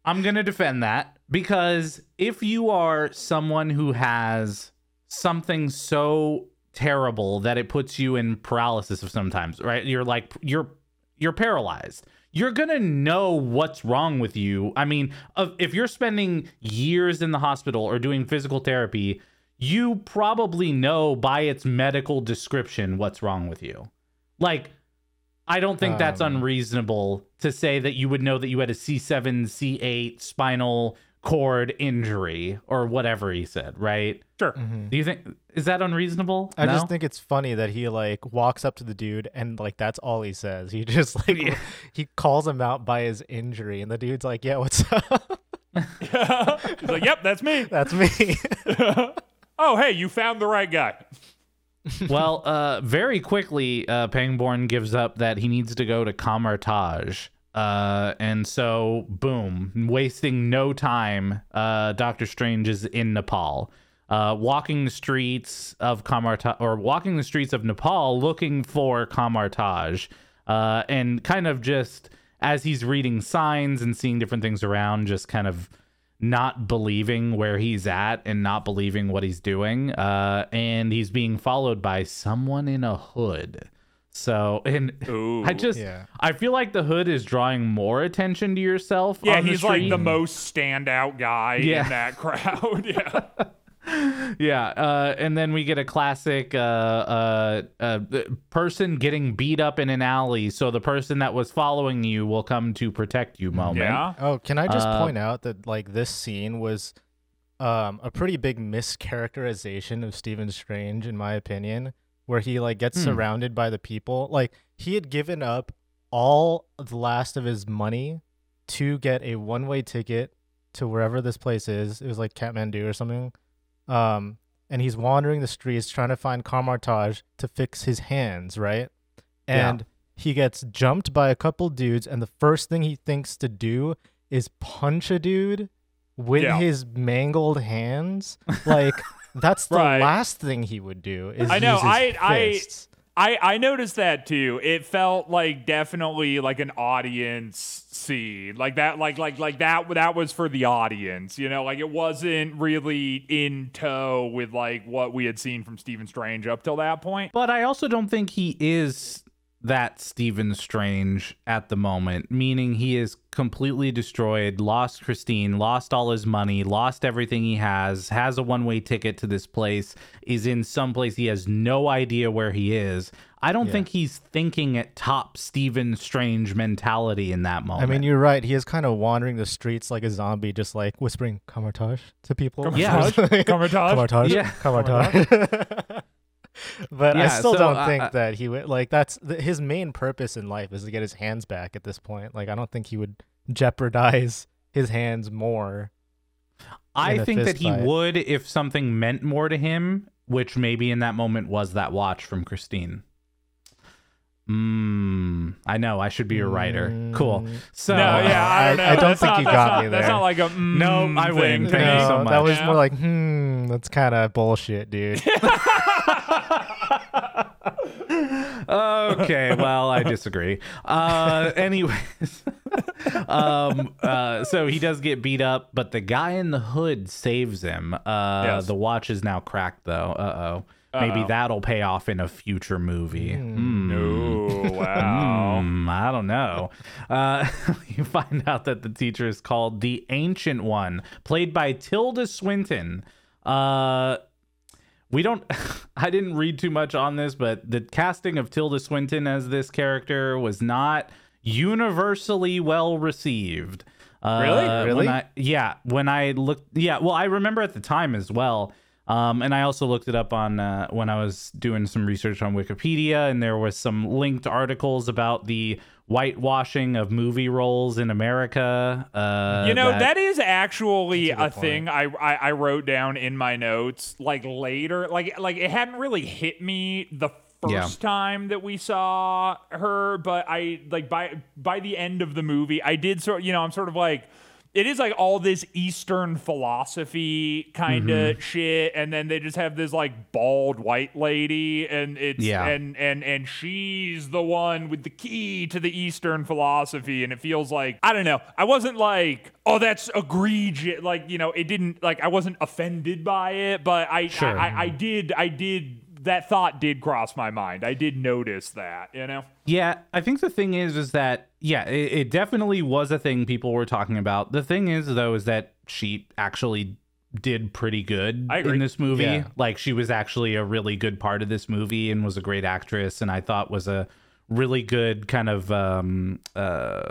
I'm going to defend that because if you are someone who has something so terrible that it puts you in paralysis of sometimes, right? You're like, you're, you're paralyzed. You're going to know what's wrong with you. I mean, if you're spending years in the hospital or doing physical therapy, you probably know by its medical description what's wrong with you. Like, I don't think um, that's unreasonable to say that you would know that you had a C seven, C eight spinal cord injury or whatever he said, right? Sure. Mm-hmm. Do you think, is that unreasonable? I no? just think it's funny that he like walks up to the dude and like that's all he says. He just like yeah. he calls him out by his injury and the dude's like, yeah, what's up? He's like, yep, that's me. That's me. Oh, hey, you found the right guy. Well, uh, very quickly, uh, Pangborn gives up that he needs to go to Kamar-Taj. Uh, and so, boom, wasting no time, uh, Doctor Strange is in Nepal, uh, walking the streets of Kamar-Taj, or walking the streets of Nepal looking for Kamar-Taj. Uh, and kind of just, as he's reading signs and seeing different things around, just kind of not believing where he's at and not believing what he's doing. Uh, and he's being followed by someone in a hood. So, and Ooh, I just, yeah. I feel like the hood is drawing more attention to yourself. Yeah, on the he's street. Like the most standout guy yeah. in that crowd. Yeah. yeah. Uh, and then we get a classic uh, uh, uh, person getting beat up in an alley. So the person that was following you will come to protect you moment. Yeah. Oh, can I just uh, point out that like this scene was um, a pretty big mischaracterization of Stephen Strange, in my opinion, where he like gets hmm. surrounded by the people. Like he had given up all the last of his money to get a one-way ticket to wherever this place is. It was like Kathmandu or something. Um, and he's wandering the streets trying to find Kamar-Taj to fix his hands, right? And yeah. he gets jumped by a couple dudes, and the first thing he thinks to do is punch a dude with yeah. his mangled hands. Like... That's the right. last thing he would do. Is I know. Use his I fists. I I I noticed that too. It felt like definitely like an audience scene, like that, like like like that. That was for the audience, you know. Like it wasn't really in tow with like what we had seen from Stephen Strange up till that point. But I also don't think he is that Stephen Strange at the moment. Meaning he is completely destroyed, lost Christine, lost all his money, lost everything he has, has a one-way ticket to this place, is in some place he has no idea where he is. I don't yeah. think he's thinking at top Stephen Strange mentality in that moment. I mean, you're right. He is kind of wandering the streets like a zombie, just like whispering Kamar-Taj to people. Kamar-Taj? Yeah. Kamar-Taj? Kamar-Taj? Yeah. Kamar-Taj. But yeah, I still so, don't think uh, that he would like that's th- his main purpose in life is to get his hands back at this point. Like, I don't think he would jeopardize his hands more. I think that he fight. would if something meant more to him, which maybe in that moment was that watch from Christine. Mm, I know I should be a writer. Mm. Cool. So no, yeah, I don't, know. I, I don't think not, you got not, me there. That's not like a mm no. I win. Thank no, you so much. That was yeah. more like hmm. That's kind of bullshit, dude. Okay, well, I disagree. Uh, anyways, um, uh, so he does get beat up, but the guy in the hood saves him. Uh, yes. The watch is now cracked, though. Uh-oh. Uh-oh. Maybe that'll pay off in a future movie. Mm. Mm. No, wow. mm, I don't know. Uh, you find out that the teacher is called the Ancient One, played by Tilda Swinton. Uh We don't, I didn't read too much on this, but the casting of Tilda Swinton as this character was not universally well received. Uh, really? Really? When I, yeah. When I looked, yeah. Well, I remember at the time as well. Um, and I also looked it up on uh, when I was doing some research on Wikipedia, and there was some linked articles about the whitewashing of movie roles in America. Uh, you know, that, that is actually a, a thing I, I, I wrote down in my notes, like later, like like it hadn't really hit me the first yeah. time that we saw her, but I like by by the end of the movie, I did sort, you know, I'm sort of like, it is like all this Eastern philosophy kind of mm-hmm. shit, and then they just have this like bald white lady, and it's yeah. and and and she's the one with the key to the Eastern philosophy, and it feels like, I don't know. I wasn't like, oh, that's egregious. Like, you know, it didn't like I wasn't offended by it, but I sure. I, I, I did I did. That thought did cross my mind. I did notice that, you know? Yeah, I think the thing is, is that, yeah, it, it definitely was a thing people were talking about. The thing is, though, is that she actually did pretty good in this movie. Yeah. Like, she was actually a really good part of this movie and was a great actress, and I thought was a really good kind of um, uh,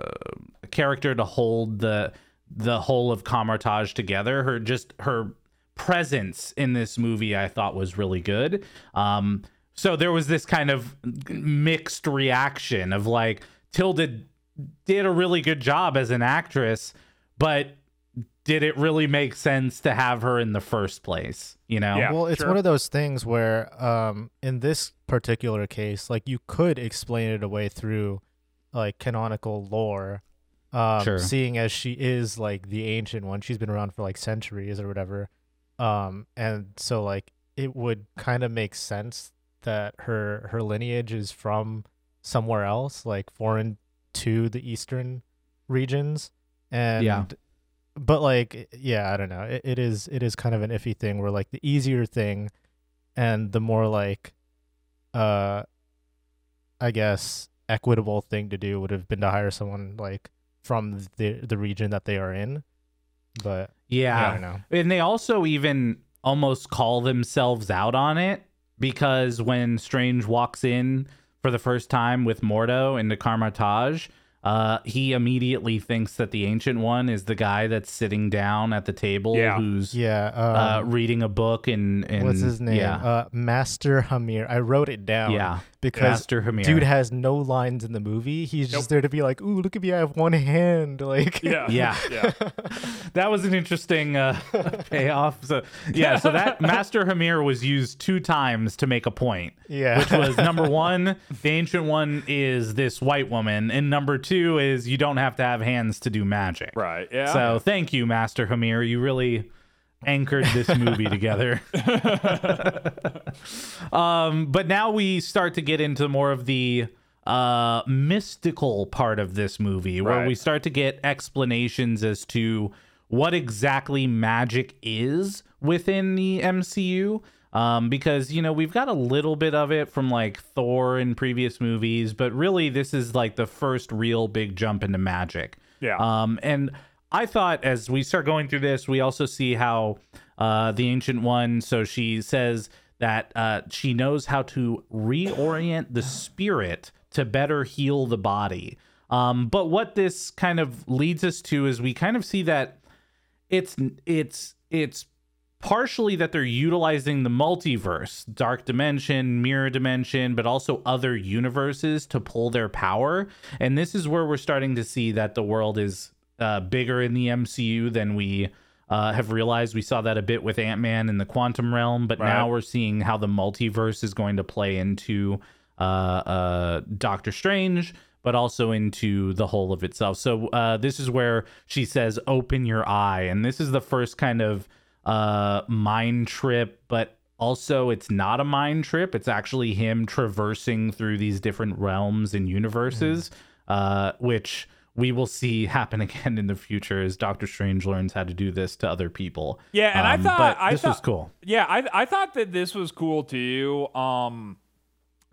character to hold the the whole of Kamar-Taj together. Her just her presence in this movie, I thought, was really good. Um, so there was this kind of mixed reaction of like, Tilda did a really good job as an actress, but did it really make sense to have her in the first place? You know? Yeah, well, it's sure. one of those things where um, in this particular case, like, you could explain it away through like canonical lore, um, sure. seeing as she is like the ancient one. She's been around for like centuries or whatever. Um, and so like it would kind of make sense that her, her lineage is from somewhere else, like foreign to the Eastern regions. And yeah. But like, yeah, I don't know. It, it is it is kind of an iffy thing where like the easier thing and the more like, uh, I guess, equitable thing to do would have been to hire someone like from the the region that they are in. But yeah, yeah I don't know. And they also even almost call themselves out on it, because when Strange walks in for the first time with Mordo into Kamar-Taj, Uh, he immediately thinks that the Ancient One is the guy that's sitting down at the table, yeah. who's yeah, um, uh, reading a book. And, and what's his name? Yeah. Uh, Master Hamir. I wrote it down. Yeah, because Master Hamir. Dude has no lines in the movie. He's nope. just there to be like, "Ooh, look at me! I have one hand." Like, yeah, yeah. yeah. That was an interesting uh, payoff. So yeah, so that Master Hamir was used two times to make a point. Yeah, which was number one, the Ancient One is this white woman, and number two. Two is you don't have to have hands to do magic, right? Yeah. So thank you, Master Hamir. You really anchored this movie together. um, but now we start to get into more of the uh, mystical part of this movie, right. where we start to get explanations as to what exactly magic is within the M C U. Um, because, you know, we've got a little bit of it from like Thor in previous movies, but really this is like the first real big jump into magic. Yeah. Um, and I thought as we start going through this, we also see how uh, the Ancient One, so she says that uh, she knows how to reorient the spirit to better heal the body. Um, but what this kind of leads us to is we kind of see that it's it's it's. partially that they're utilizing the multiverse, Dark Dimension, Mirror Dimension, but also other universes to pull their power. And this is where we're starting to see that the world is uh, bigger in the M C U than we uh, have realized. We saw that a bit with Ant-Man in the quantum realm, but right. now we're seeing how the multiverse is going to play into uh, uh, Doctor Strange, but also into the whole of itself. So uh, this is where she says, "Open your eye." And this is the first kind of uh mind trip, but also it's not a mind trip. It's actually him traversing through these different realms and universes, mm. uh which we will see happen again in the future as Doctor Strange learns how to do this to other people. Yeah, and um, I thought I this thought, was cool. Yeah, I I thought that this was cool too. Um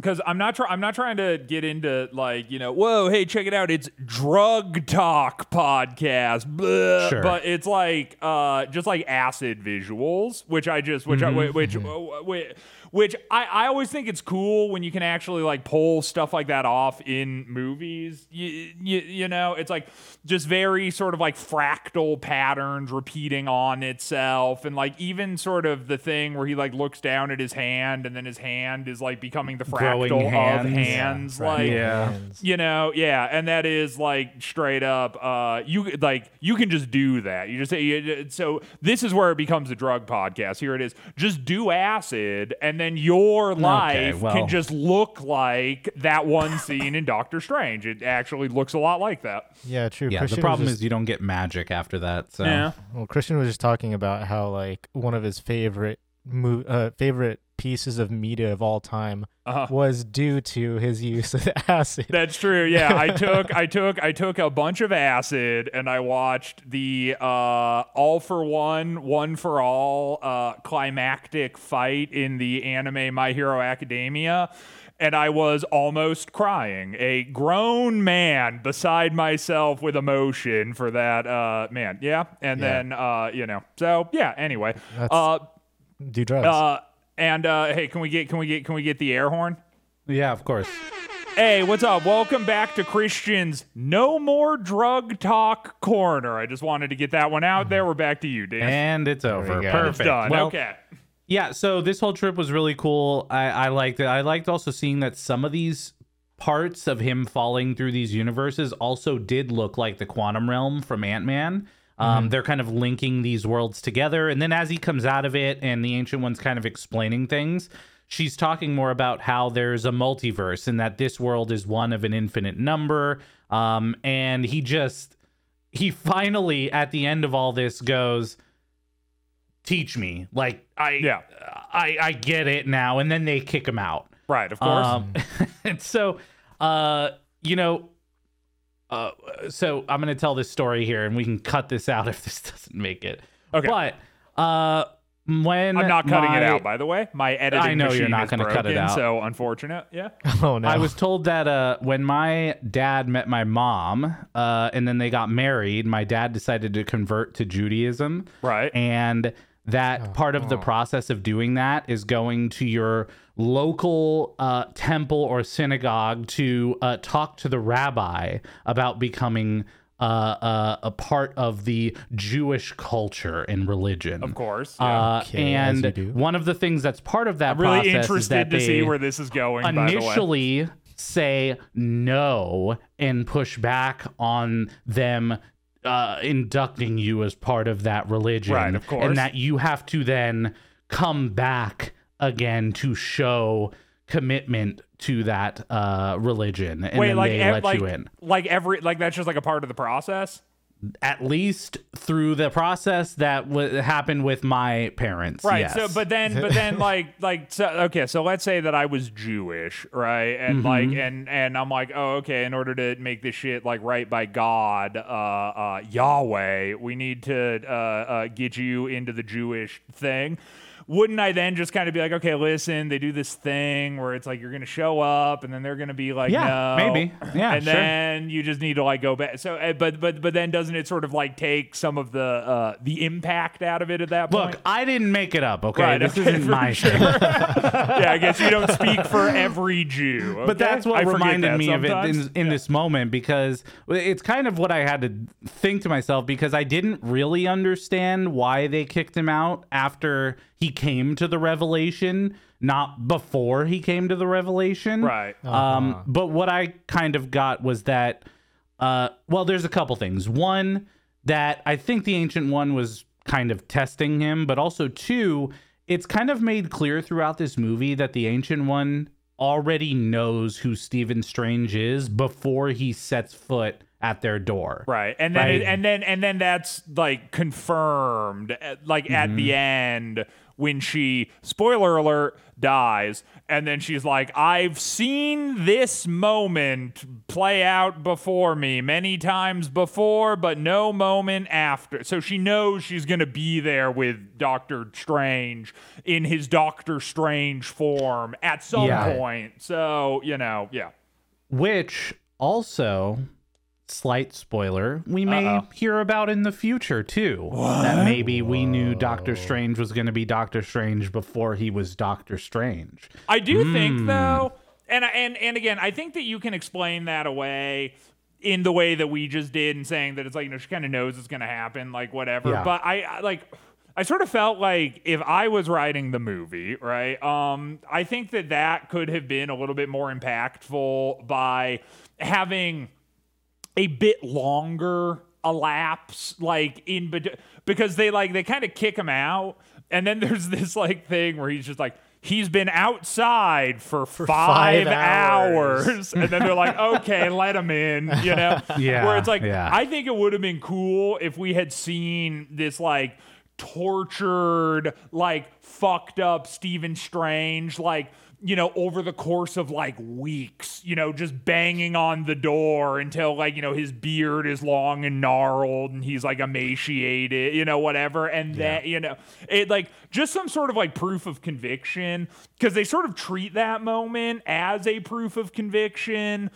Because I'm not trying. I'm not trying to get into like, you know, whoa, hey, check it out, it's drug talk podcast. Blah. Sure. But it's like uh, just like acid visuals, which I just, which mm-hmm. I, which, which, which I, I always think it's cool when you can actually like pull stuff like that off in movies. You, you, you know, it's like just very sort of like fractal patterns repeating on itself, and like even sort of the thing where he like looks down at his hand, and then his hand is like becoming the fractal. Growing hands, of hands yeah, like yeah. you know, yeah, and that is like straight up. Uh, you like you can just do that. You just say so. This is where it becomes a drug podcast. Here it is. Just do acid, and then your life okay, well. can just look like that one scene in Doctor Strange. It actually looks a lot like that. Yeah, true. Yeah, Christian the problem just, is you don't get magic after that. So, yeah. Well, Christian was just talking about how like one of his favorite mo- uh, favorite. pieces of media of all time uh-huh. was due to his use of acid. That's true. Yeah, I took, I took, I took a bunch of acid, and I watched the uh, All for One, One for All uh, climactic fight in the anime My Hero Academia. and I was almost crying. A grown man beside myself with emotion for that uh, man. Yeah. And yeah. then, uh, you know, so yeah, anyway. That's, uh, do drugs. Uh, and uh, hey, can we get, can we get, can we get the air horn? Yeah, of course. Hey, what's up? Welcome back to Christian's No More Drug Talk Corner. I just wanted to get that one out there. We're back to you, Dan. And it's over. Perfect. It's done. Well, okay. Yeah, so this whole trip was really cool. I, I liked it. I liked also seeing that some of these parts of him falling through these universes also did look like the quantum realm from Ant-Man. Um, mm-hmm. They're kind of linking these worlds together. And then as he comes out of it and the Ancient One's kind of explaining things, she's talking more about how there's a multiverse and that this world is one of an infinite number. Um, and he just, he finally at the end of all this goes, teach me. Like, I, yeah. I, I get it now. And then they kick him out. Right. Of course. Um, and so, uh, you know, uh, so I'm going to tell this story here and we can cut this out if this doesn't make it. Okay. But, uh, When I'm not cutting my, it out, by the way. My editing machine is I know machine you're not going to cut it out. So unfortunate, yeah. Oh, no. I was told that uh, when my dad met my mom uh, and then they got married, my dad decided to convert to Judaism. Right. And that oh, part of oh. the process of doing that is going to your local uh, temple or synagogue to uh, talk to the rabbi about becoming Uh, uh, a part of the Jewish culture and religion, of course. Yeah. Uh, okay, and one of the things that's part of that I'm process really interested is that to they see where this is going. Initially, by the way. Say no and push back on them uh, inducting you as part of that religion, right? Of course, and that you have to then come back again to show commitment to that uh religion and Wait, then like, they ev- let like, you in like every like that's just like a part of the process, at least through the process that w- happened with my parents, right? Yes. So but then but then like like so, okay so let's say that I was Jewish, right? And mm-hmm. like and and I'm like, oh, okay, in order to make this shit like right by God, uh uh Yahweh, we need to uh uh get you into the Jewish thing. Wouldn't I then just kind of be like, okay, listen, they do this thing where it's like you're going to show up and then they're going to be like, yeah, no. maybe. Yeah, and sure. then you just need to like go back. So, but but but then doesn't it sort of like take some of the uh, the impact out of it at that point? Look, I didn't make it up, okay? Right, this okay, isn't my sure. shit. Yeah, I guess you don't speak for every Jew. Okay? But that's what I reminded that me sometimes. of it in, in yeah. this moment, because it's kind of what I had to think to myself, because I didn't really understand why they kicked him out after he came to the revelation, not before he came to the revelation. Right. Uh-huh. Um, but what I kind of got was that, uh, well, there's a couple things. One, that I think the Ancient One was kind of testing him, but also two, it's kind of made clear throughout this movie that the Ancient One already knows who Stephen Strange is before he sets foot at their door, right? And then right? It, and then and then that's like confirmed, like mm-hmm. at the end when she, spoiler alert, dies, and then she's like, I've seen this moment play out before me many times before, but no moment after. So she knows she's gonna be there with Doctor Strange in his Doctor Strange form at some yeah. point. So, you know, yeah. Which also, slight spoiler, we may Uh-oh. hear about in the future too. What? That maybe we Whoa. knew Doctor Strange was going to be Doctor Strange before he was Doctor Strange. I do mm. think though, and and and again, I think that you can explain that away in the way that we just did, and saying that it's like, you know, she kind of knows it's going to happen, like whatever. Yeah. But I, I like. I sort of felt like if I was writing the movie, right, um, I think that that could have been a little bit more impactful by having a bit longer elapse, like in between, because they like they kind of kick him out, and then there's this like thing where he's just like, he's been outside for, for five, five hours, hours. And then they're like, okay, let him in, you know? Yeah, where it's like, yeah. I think it would have been cool if we had seen this like tortured, like, fucked up Stephen Strange, like, you know, over the course of, like, weeks, you know, just banging on the door until, like, you know, his beard is long and gnarled and he's, like, emaciated, you know, whatever. And yeah. that, you know, it, like, just some sort of, like, proof of conviction, because they sort of treat that moment as a proof of conviction,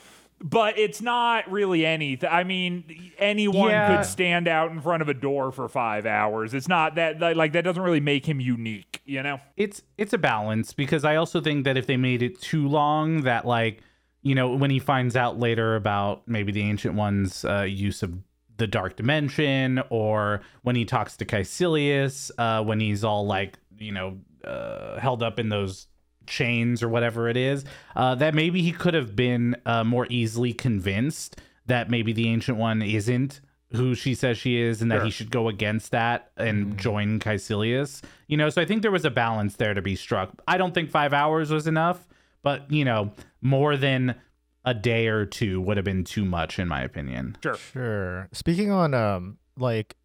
but it's not really anything. I mean, anyone yeah. could stand out in front of a door for five hours. It's not that, like, that doesn't really make him unique, you know? It's it's a balance, because I also think that if they made it too long, that, like, you know, when he finds out later about maybe the Ancient One's uh, use of the Dark Dimension, or when he talks to Kaecilius, uh, when he's all, like, you know, uh, held up in those chains or whatever it is, uh, that maybe he could have been uh, more easily convinced that maybe the Ancient One isn't who she says she is, and sure. that he should go against that and mm. join Caecilius. You know, so I think there was a balance there to be struck. I don't think five hours was enough, but, you know, more than a day or two would have been too much, in my opinion. Sure. Sure. Speaking on, um, like,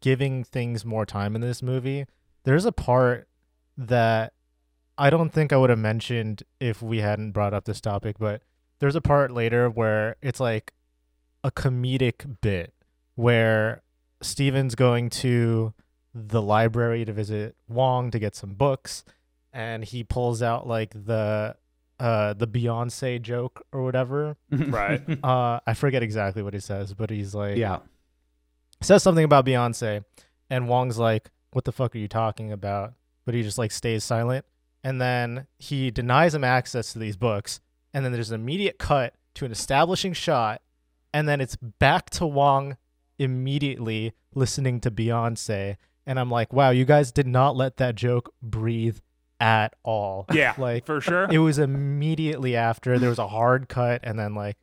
giving things more time in this movie, there's a part that I don't think I would have mentioned if we hadn't brought up this topic, but there's a part later where it's like a comedic bit where Steven's going to the library to visit Wong to get some books, and he pulls out like the uh, the Beyonce joke or whatever. Right. uh, I forget exactly what he says, but he's like, yeah, says something about Beyonce, and Wong's like, "What the fuck are you talking about?" But he just like stays silent. And then he denies him access to these books. And then there's an immediate cut to an establishing shot. And then it's back to Wong immediately listening to Beyonce. And I'm like, wow, you guys did not let that joke breathe at all. Yeah, like, for sure. It was immediately after. There was a hard cut. And then, like,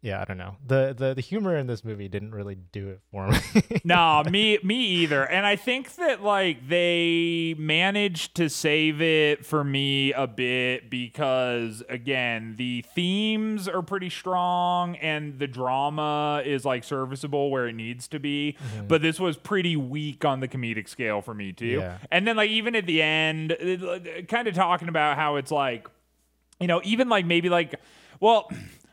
yeah, I don't know. The, the the humor in this movie didn't really do it for me. No, me me either. And I think that, like, they managed to save it for me a bit because, again, the themes are pretty strong and the drama is, like, serviceable where it needs to be. Mm-hmm. But this was pretty weak on the comedic scale for me, too. Yeah. And then, like, even at the end, kind of talking about how it's, like, you know, even, like, maybe, like, well,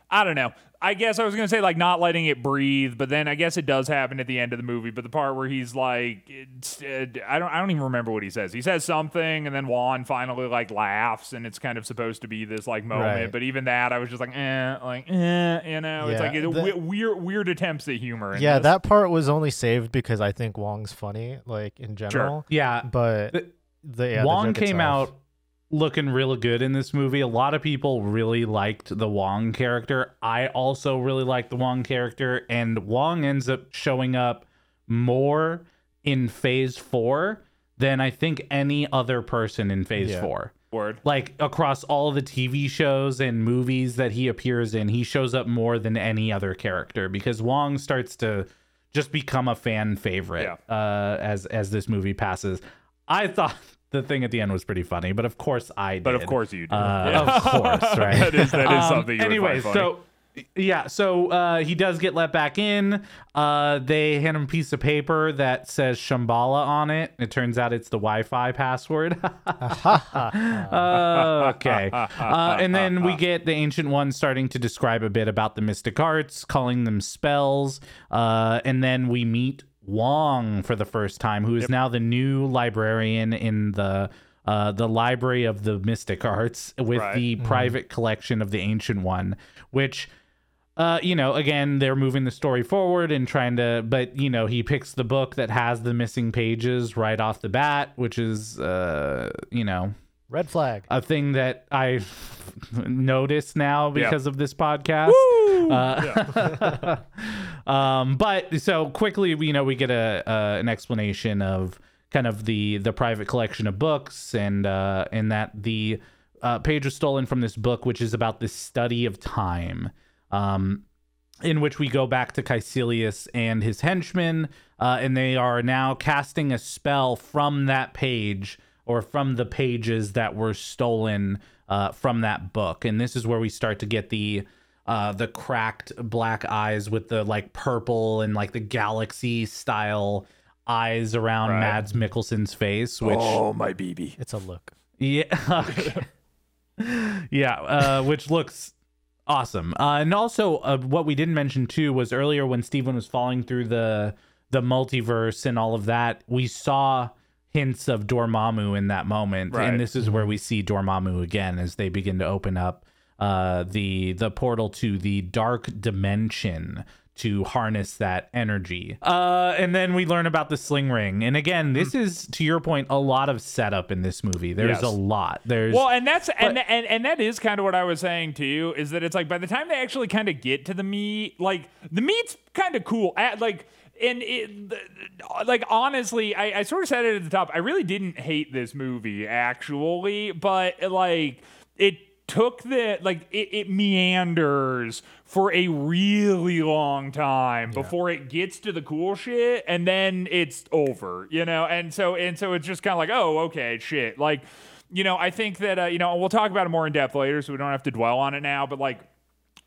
I don't know. I guess I was going to say, like, not letting it breathe, but then I guess it does happen at the end of the movie. But the part where he's like, it's, uh, I don't I don't even remember what he says. He says something, and then Juan finally, like, laughs, and it's kind of supposed to be this, like, moment. Right. But even that, I was just like, eh, like, eh, you know? Yeah. It's like the, w- weird weird attempts at humor. In yeah, this. That part was only saved because I think Wong's funny, like, in general. Sure. Yeah. But the, the yeah, Wong the came itself. out looking real good in this movie. A lot of people really liked the Wong character. I also really liked the Wong character, and Wong ends up showing up more in phase four than I think any other person in phase yeah. four. Word. Like, across all the T V shows and movies that he appears in, he shows up more than any other character because Wong starts to just become a fan favorite yeah. uh, as, as this movie passes. I thought the thing at the end was pretty funny, but of course I did. But of course you did. Uh, yeah. Of course, right? that is, that is um, something you anyways, would find funny. So, yeah, so uh, he does get let back in. Uh, they hand him a piece of paper that says Shambhala on it. It turns out it's the Wi-Fi password. uh, okay. Uh, and then we get the Ancient One starting to describe a bit about the mystic arts, calling them spells. Uh, and then we meet Wong for the first time, who is yep. now the new librarian in the uh the library of the mystic arts with right. the mm-hmm. private collection of the Ancient One, which uh you know, again, they're moving the story forward and trying to, but you know, he picks the book that has the missing pages right off the bat, which is uh you know, red flag, a thing that I noticed now because yeah. of this podcast. Woo! Uh, yeah. um, but so quickly, you know, we get a uh, an explanation of kind of the the private collection of books, and uh, and that the uh, page was stolen from this book, which is about the study of time, um, in which we go back to Caecilius and his henchmen, uh, and they are now casting a spell from that page, or from the pages that were stolen uh, from that book. And this is where we start to get the uh, the cracked black eyes with the, like, purple and, like, the galaxy style eyes around right. Mads Mikkelsen's face, which oh my baby, it's a look. Yeah, yeah, uh, which looks awesome. Uh, and also, uh, what we didn't mention too was earlier when Steven was falling through the the multiverse and all of that, we saw hints of Dormammu in that moment, right. and this is where we see Dormammu again as they begin to open up uh, the the portal to the Dark Dimension to harness that energy. Uh, and then we learn about the Sling Ring. And again, this mm. is, to your point, a lot of setup in this movie. There's yes. a lot. There's Well, and that's but, and, and and that is kind of what I was saying to you, is that it's like by the time they actually kind of get to the meat, like the meat's kind of cool. At like And it, like, honestly, I, I sort of said it at the top. I really didn't hate this movie, actually, but like it took the like it, it meanders for a really long time yeah. before it gets to the cool shit, and then it's over, you know. And so and so it's just kind of like, oh, okay, shit. Like, you know, I think that uh, you know, we'll talk about it more in depth later, so we don't have to dwell on it now. But like,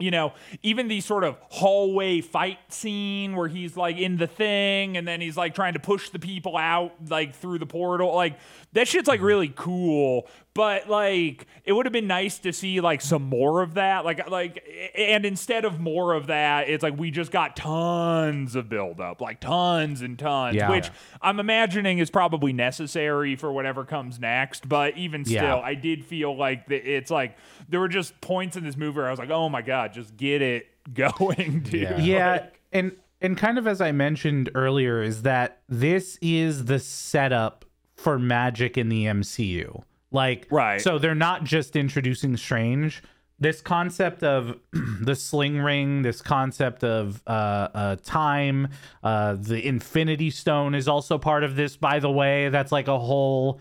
you know, even the sort of hallway fight scene where he's like in the thing and then he's like trying to push the people out like through the portal, like that shit's like really cool. But like, it would have been nice to see like some more of that. Like, like, and instead of more of that, it's like we just got tons of buildup, like tons and tons, yeah, which yeah. I'm imagining is probably necessary for whatever comes next. But even still, yeah. I did feel like the, it's like there were just points in this movie where I was like, oh my God, just get it going, dude. Yeah. yeah. Like, and, and kind of as I mentioned earlier, is that this is the setup for magic in the M C U. Like, right. So they're not just introducing Strange. This concept of the Sling Ring, this concept of uh, uh, time, uh, the Infinity Stone is also part of this, by the way. That's like a whole,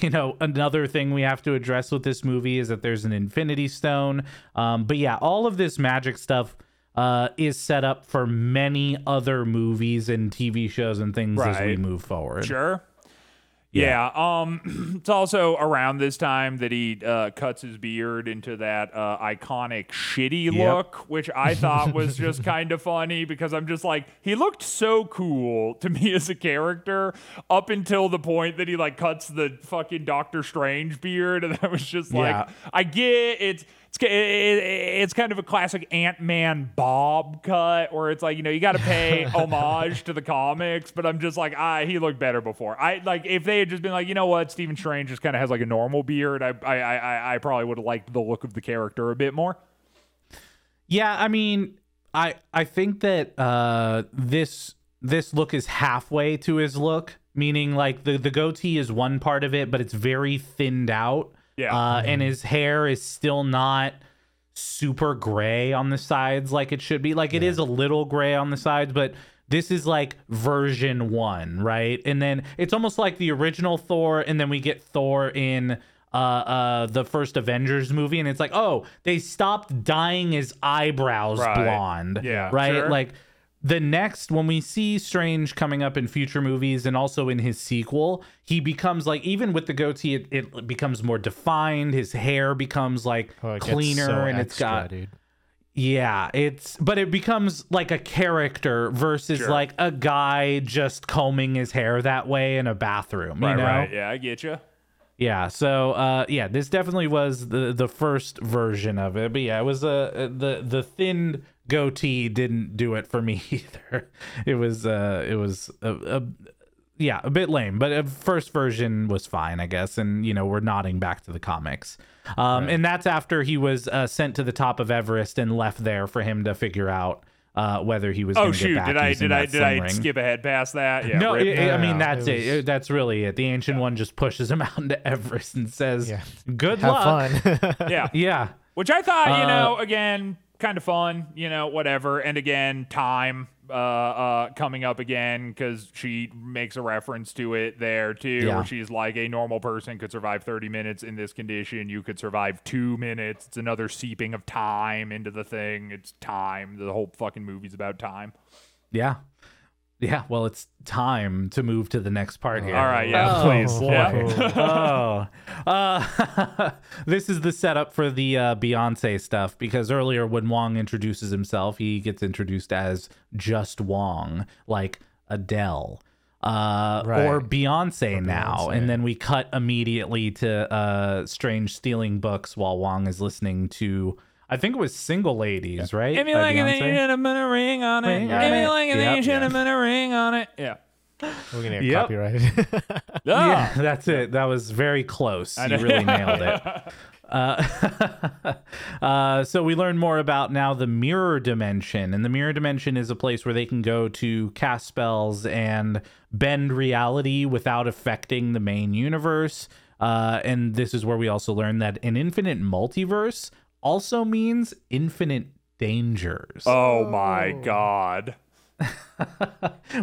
you know, another thing we have to address with this movie is that there's an Infinity Stone. Um, but yeah, all of this magic stuff uh, is set up for many other movies and T V shows and things right. as we move forward. Sure. Yeah. yeah, um, it's also around this time that he uh, cuts his beard into that uh, iconic shitty yep. look, which I thought was just kind of funny because I'm just like, he looked so cool to me as a character up until the point that he like cuts the fucking Doctor Strange beard, and I was just like, yeah. I get it's it's it's kind of a classic Ant-Man bob cut where it's like, you know, you got to pay homage to the comics, but I'm just like, ah, he looked better before. I like if they had just been like, you know what, Stephen Strange just kind of has like a normal beard, I I I, I probably would have liked the look of the character a bit more. Yeah, I mean, I I think that uh, this this look is halfway to his look, meaning like the the goatee is one part of it, but it's very thinned out. Yeah, uh, and his hair is still not super gray on the sides like it should be. Like it yeah. is a little gray on the sides, but this is like version one, right? And then it's almost like the original Thor, and then we get Thor in uh, uh, the first Avengers movie, and it's like, oh, they stopped dyeing his eyebrows right. blonde, yeah, right? Sure. Like the next, when we see Strange coming up in future movies and also in his sequel, he becomes like, even with the goatee, it, it becomes more defined. His hair becomes like oh, it cleaner so and extra, it's got, dude. yeah, it's, but it becomes like a character versus sure. like a guy just combing his hair that way in a bathroom. Right, you know? right. Yeah, I get you. Yeah. So, uh, yeah, this definitely was the, the first version of it, but yeah, it was uh, the, the thinned goatee didn't do it for me either. It was uh it was a, a yeah a bit lame, but a first version was fine, I guess. And you know, we're nodding back to the comics, um right. and that's after he was uh, sent to the top of Everest and left there for him to figure out uh whether he was oh shoot get back did I did I did I ring. skip ahead past that yeah no it, yeah, I mean that's it, was, it that's really it the ancient yeah. one just pushes him out into Everest and says yeah. good Have luck fun. yeah yeah which I thought, you know, uh, again, kind of fun, you know, whatever. And again, time uh, uh, coming up again, because she makes a reference to it there too, yeah. where she's like, a normal person could survive thirty minutes in this condition. You could survive two minutes. It's another seeping of time into the thing. It's time. The whole fucking movie's about time. Yeah. Yeah. Well, it's time to move to the next part here. All right. Yeah, oh, please. Yeah. oh, uh, this is the setup for the uh, Beyonce stuff, because earlier when Wong introduces himself, he gets introduced as just Wong, like Adele. uh, right. or Beyonce or now. Beyonce. And then we cut immediately to uh, Strange stealing books while Wong is listening to, I think it was Single Ladies, yeah. right? Give me like a thing, you should have been a ring on it. Ring Give on me it. like a yep. thing, you should have been a ring on it. Yeah. We're going to get yep. copyrighted. oh. Yeah, that's it. That was very close. You really nailed it. Uh, uh, so we learn more about now the Mirror Dimension. And the Mirror Dimension is a place where they can go to cast spells and bend reality without affecting the main universe. Uh, and this is where we also learn that an infinite multiverse also means infinite dangers. Oh, my oh. God.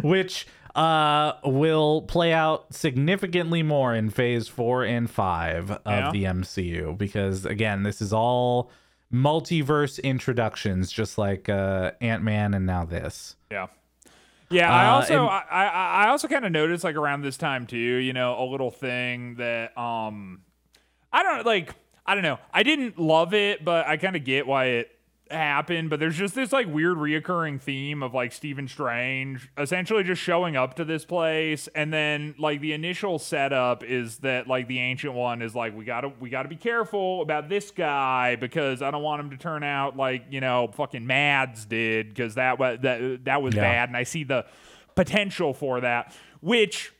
Which uh, will play out significantly more in phase four and five of yeah. the M C U. Because, again, this is all multiverse introductions, just like uh, Ant-Man and now this. Yeah. Yeah, I also uh, and- I, I, I also kind of noticed, like, around this time, too, you know, a little thing that um, I don't, like... I don't know. I didn't love it, but I kind of get why it happened. But there's just this like weird reoccurring theme of like Stephen Strange essentially just showing up to this place. And then like the initial setup is that like the Ancient One is like, we gotta, we gotta be careful about this guy because I don't want him to turn out like, you know, fucking Mads did. Cause that was, that, that was yeah. bad. And I see the potential for that, which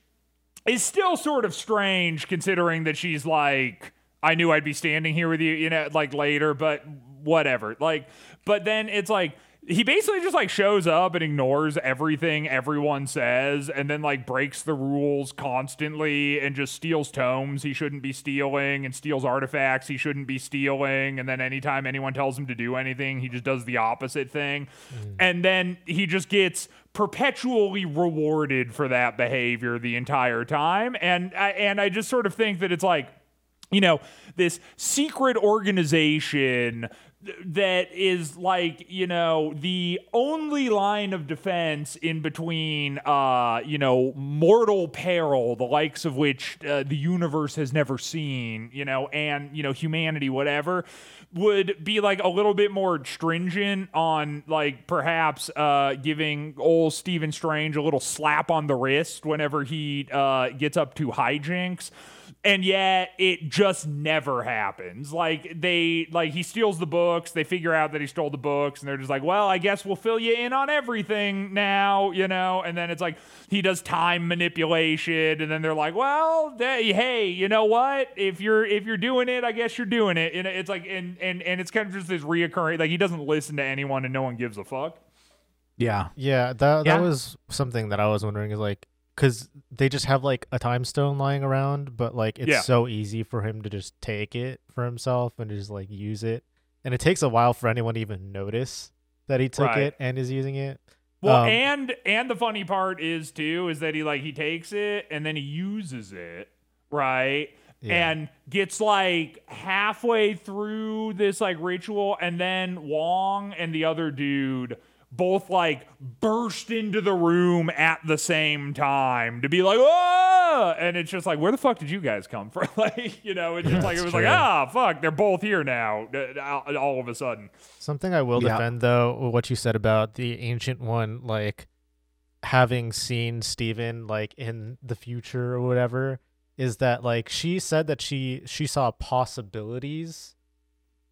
is still sort of strange considering that she's like, I knew I'd be standing here with you, you know, like later, but whatever. Like, but then it's like, he basically just like shows up and ignores everything everyone says and then like breaks the rules constantly and just steals tomes he shouldn't be stealing and steals artifacts he shouldn't be stealing. And then anytime anyone tells him to do anything, he just does the opposite thing. Mm. And then he just gets perpetually rewarded for that behavior the entire time. And I, and I just sort of think that it's like, you know, this secret organization that is like, you know, the only line of defense in between, uh, you know, mortal peril, the likes of which uh, the universe has never seen, you know, and, you know, humanity, whatever, would be like a little bit more stringent on like perhaps uh, giving old Stephen Strange a little slap on the wrist whenever he uh, gets up to hijinks. And yet it just never happens. Like they, like he steals the books. They figure out that he stole the books and they're just like, well, I guess we'll fill you in on everything now, you know? And then it's like, he does time manipulation. And then they're like, well, they, hey, you know what? If you're, if you're doing it, I guess you're doing it. And it's like, and, and, and it's kind of just this reoccurring, like he doesn't listen to anyone and no one gives a fuck. Yeah. Yeah. That, yeah. that was something that I was wondering is like, because they just have, like, a time stone lying around, but, like, it's yeah. so easy for him to just take it for himself and just, like, use it. And it takes a while for anyone to even notice that he took right. it and is using it. Well, um, and and the funny part is, too, is that he, like, he takes it and then he uses it, right? Yeah. And gets, like, halfway through this, like, ritual, and then Wong and the other dude both like burst into the room at the same time to be like, oh, and it's just like, where the fuck did you guys come from? Like, you know, it's just yeah, like, it was true. like, ah, fuck, they're both here now all of a sudden. Something I will yeah. defend though, what you said about the Ancient One, like having seen Steven like in the future or whatever, is that like, she said that she, she saw possibilities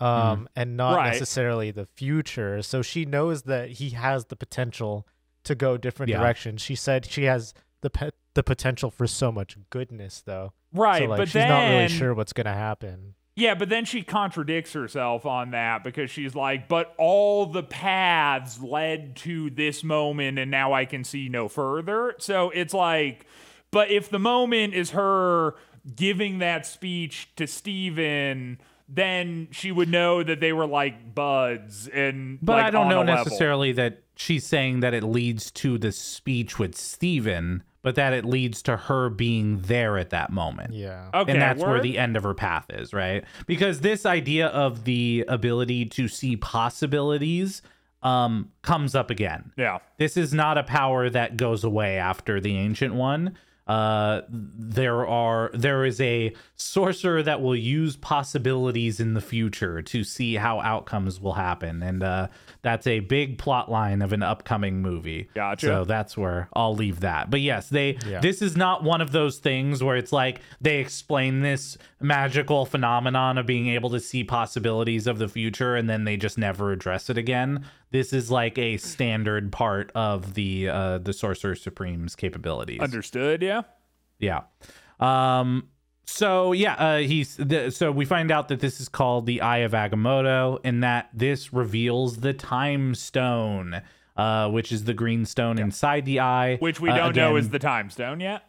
Um, mm. and not right. necessarily the future. So she knows that he has the potential to go different yeah. directions. She said she has the pe- the potential for so much goodness, though. Right, so, like, but she's then, not really sure what's going to happen. Yeah, but then she contradicts herself on that because she's like, but all the paths led to this moment, and now I can see no further. So it's like, but if the moment is her giving that speech to Steven, then she would know that they were like buds. And but like I don't know necessarily level. that she's saying that it leads to the speech with Steven, but that it leads to her being there at that moment. Yeah. Okay, and that's word? where the end of her path is, right? Because this idea of the ability to see possibilities um, comes up again. Yeah. This is not a power that goes away after the Ancient One. Uh, there are there is a sorcerer that will use possibilities in the future to see how outcomes will happen, and uh, that's a big plot line of an upcoming movie. Gotcha. So that's where I'll leave that. But yes, they yeah. this is not one of those things where it's like they explain this magical phenomenon of being able to see possibilities of the future and then they just never address it again. This is like a standard part of the uh, the Sorcerer Supreme's capabilities. Understood. Yeah. Yeah. Um, so yeah, uh, he's the, so we find out that this is called the Eye of Agamotto, and that this reveals the Time Stone, uh, which is the green stone yep. inside the eye, which we don't uh, again, know is the Time Stone yet.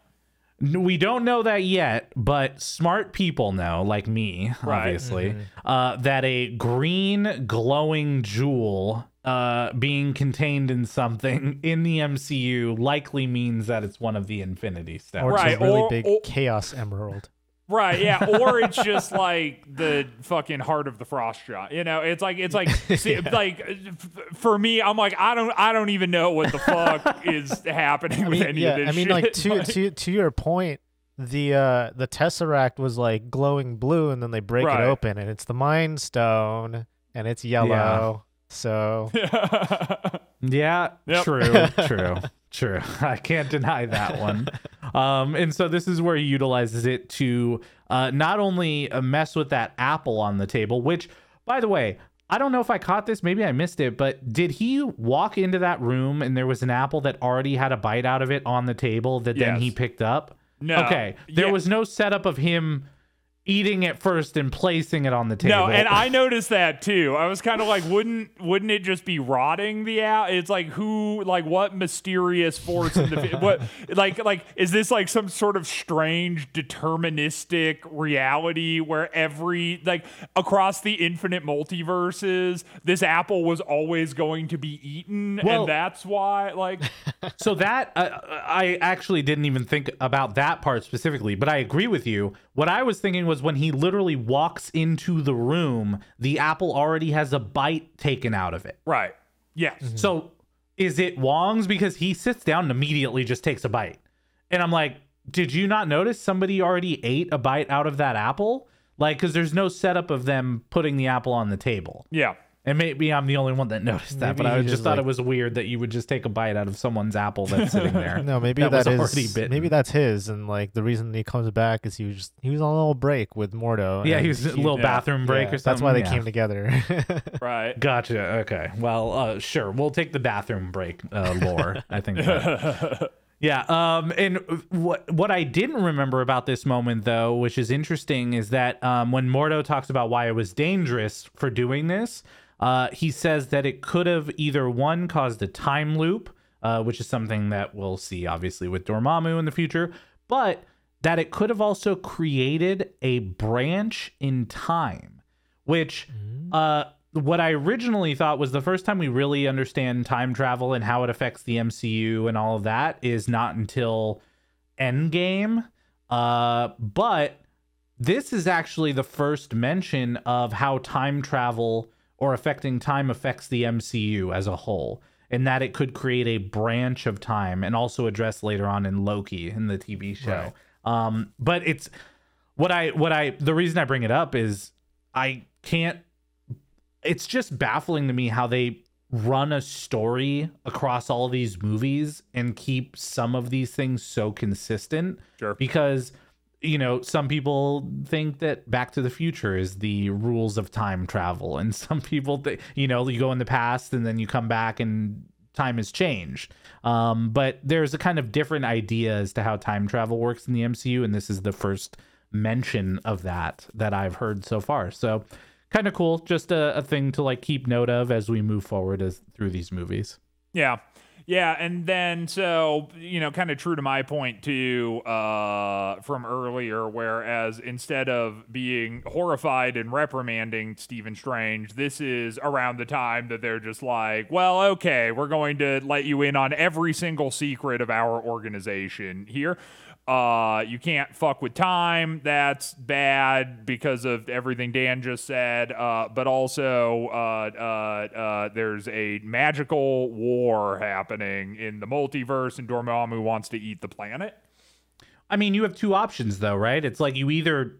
We don't know that yet, but smart people know, like me, right. obviously, mm-hmm. uh, that a green glowing jewel uh, being contained in something in the M C U likely means that it's one of the Infinity Stones. Or it's right. a really or, big or, chaos emerald. Right, yeah, or it's just like the fucking heart of the frost shot. You know, it's like it's like see, yeah. like f- for me, I'm like I don't I don't even know what the fuck is happening I mean, with any yeah, of this. I mean, shit. like to like, to to your point, the uh, the Tesseract was like glowing blue, and then they break right. it open, and it's the Mind Stone, and it's yellow. Yeah. So yeah, yep. true, true. Sure, I can't deny that one. Um, and so this is where he utilizes it to uh, not only mess with that apple on the table, which, by the way, I don't know if I caught this. Maybe I missed it. But did he walk into that room and there was an apple that already had a bite out of it on the table that yes. then he picked up? No. Okay. There yeah. was no setup of him eating it first and placing it on the table. No, and I noticed that too. I was kind of like, wouldn't wouldn't it just be rotting the out? It's like who, like what mysterious force? In the, what like like is this like some sort of strange deterministic reality where every like across the infinite multiverses, this apple was always going to be eaten, well, and that's why like. So that uh, I actually didn't even think about that part specifically, but I agree with you. What I was thinking was. When he literally walks into the room, the apple already has a bite taken out of it. Right. Yeah. Mm-hmm. So is it Wong's? Because he sits down and immediately just takes a bite. And I'm like, did you not notice somebody already ate a bite out of that apple? Like, because there's no setup of them putting the apple on the table. Yeah. And maybe I'm the only one that noticed that, maybe but I just, just thought like, it was weird that you would just take a bite out of someone's apple that's sitting there. No, maybe that, that is maybe that's his, and like the reason he comes back is he was just he was on a little break with Mordo. Yeah, he was he, a little yeah, bathroom break yeah, or something. That's why they yeah. came together. Right. Gotcha. Okay. Well, uh, sure. We'll take the bathroom break uh, lore. I think. That, yeah. Um. And what what I didn't remember about this moment though, which is interesting, is that um when Mordo talks about why it was dangerous for doing this. Uh, he says that it could have either, one, caused a time loop, uh, which is something that we'll see, obviously, with Dormammu in the future, but that it could have also created a branch in time, which uh, what I originally thought was the first time we really understand time travel and how it affects the M C U and all of that is not until Endgame, uh, but this is actually the first mention of how time travel or affecting time affects the M C U as a whole, and that it could create a branch of time and also addressed later on in Loki in the T V show. Right. Um, but it's what I, what I, the reason I bring it up is I can't, it's just baffling to me how they run a story across all these movies and keep some of these things so consistent. Sure. Because you know, some people think that Back to the Future is the rules of time travel. And some people think, you know, you go in the past and then you come back and time has changed. Um, but there's a kind of different idea as to how time travel works in the M C U. And this is the first mention of that that I've heard so far. So kind of cool. Just a, a thing to like keep note of as we move forward as through these movies. Yeah. Yeah, and then, so, you know, kind of true to my point, too, uh, from earlier, whereas instead of being horrified and reprimanding Stephen Strange, this is around the time that they're just like, well, okay, we're going to let you in on every single secret of our organization here. Uh, you can't fuck with time. That's bad because of everything Dan just said. Uh, but also, uh, uh, uh, there's a magical war happening in the multiverse, and Dormammu wants to eat the planet. I mean, you have two options, though, right? It's like you either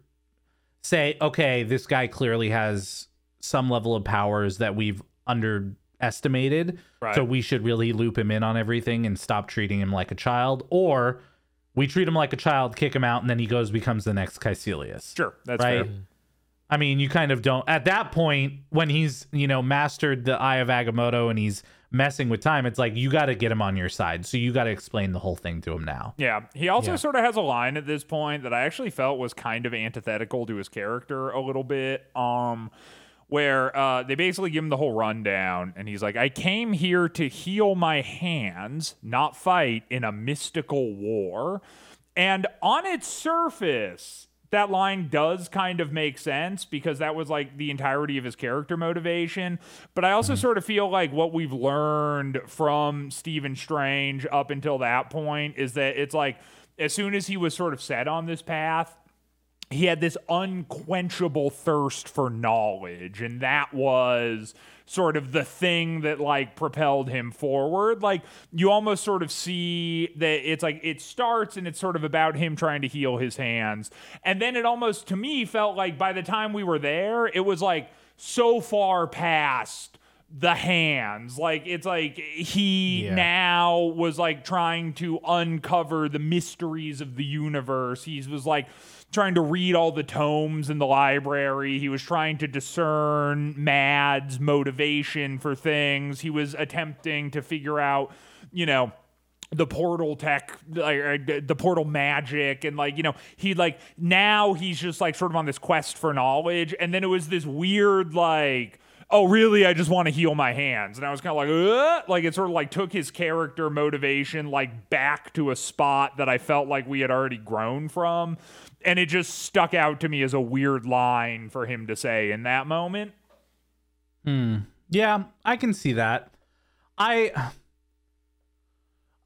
say, okay, this guy clearly has some level of powers that we've underestimated, right, so we should really loop him in on everything and stop treating him like a child, or we treat him like a child, kick him out, and then he goes becomes the next Kaecilius. Sure, that's right. Fair. I mean, you kind of don't... At that point, when he's, you know, mastered the Eye of Agamotto and he's messing with time, it's like, you got to get him on your side. So you got to explain the whole thing to him now. Yeah. He also yeah. sort of has a line at this point that I actually felt was kind of antithetical to his character a little bit, um, where uh, they basically give him the whole rundown, and he's like, I came here to heal my hands, not fight in a mystical war. And on its surface... that line does kind of make sense because that was like the entirety of his character motivation. But I also mm-hmm. sort of feel like what we've learned from Stephen Strange up until that point is that it's like, as soon as he was sort of set on this path, he had this unquenchable thirst for knowledge. And that was sort of the thing that like propelled him forward. Like you almost sort of see that it's like it starts and it's sort of about him trying to heal his hands. And then it almost to me felt like by the time we were there, it was like so far past the hands. Like it's like he yeah. now was like trying to uncover the mysteries of the universe. He was like trying to read all the tomes in the library. He was trying to discern Mads' motivation for things. He was attempting to figure out, you know, the portal tech, like, the portal magic. And like, you know, he like, now he's just like sort of on this quest for knowledge. And then it was this weird, like, oh, really? I just want to heal my hands. And I was kind of like, ugh! Like it sort of like took his character motivation like back to a spot that I felt like we had already grown from. And it just stuck out to me as a weird line for him to say in that moment. Hmm. Yeah, I can see that. I,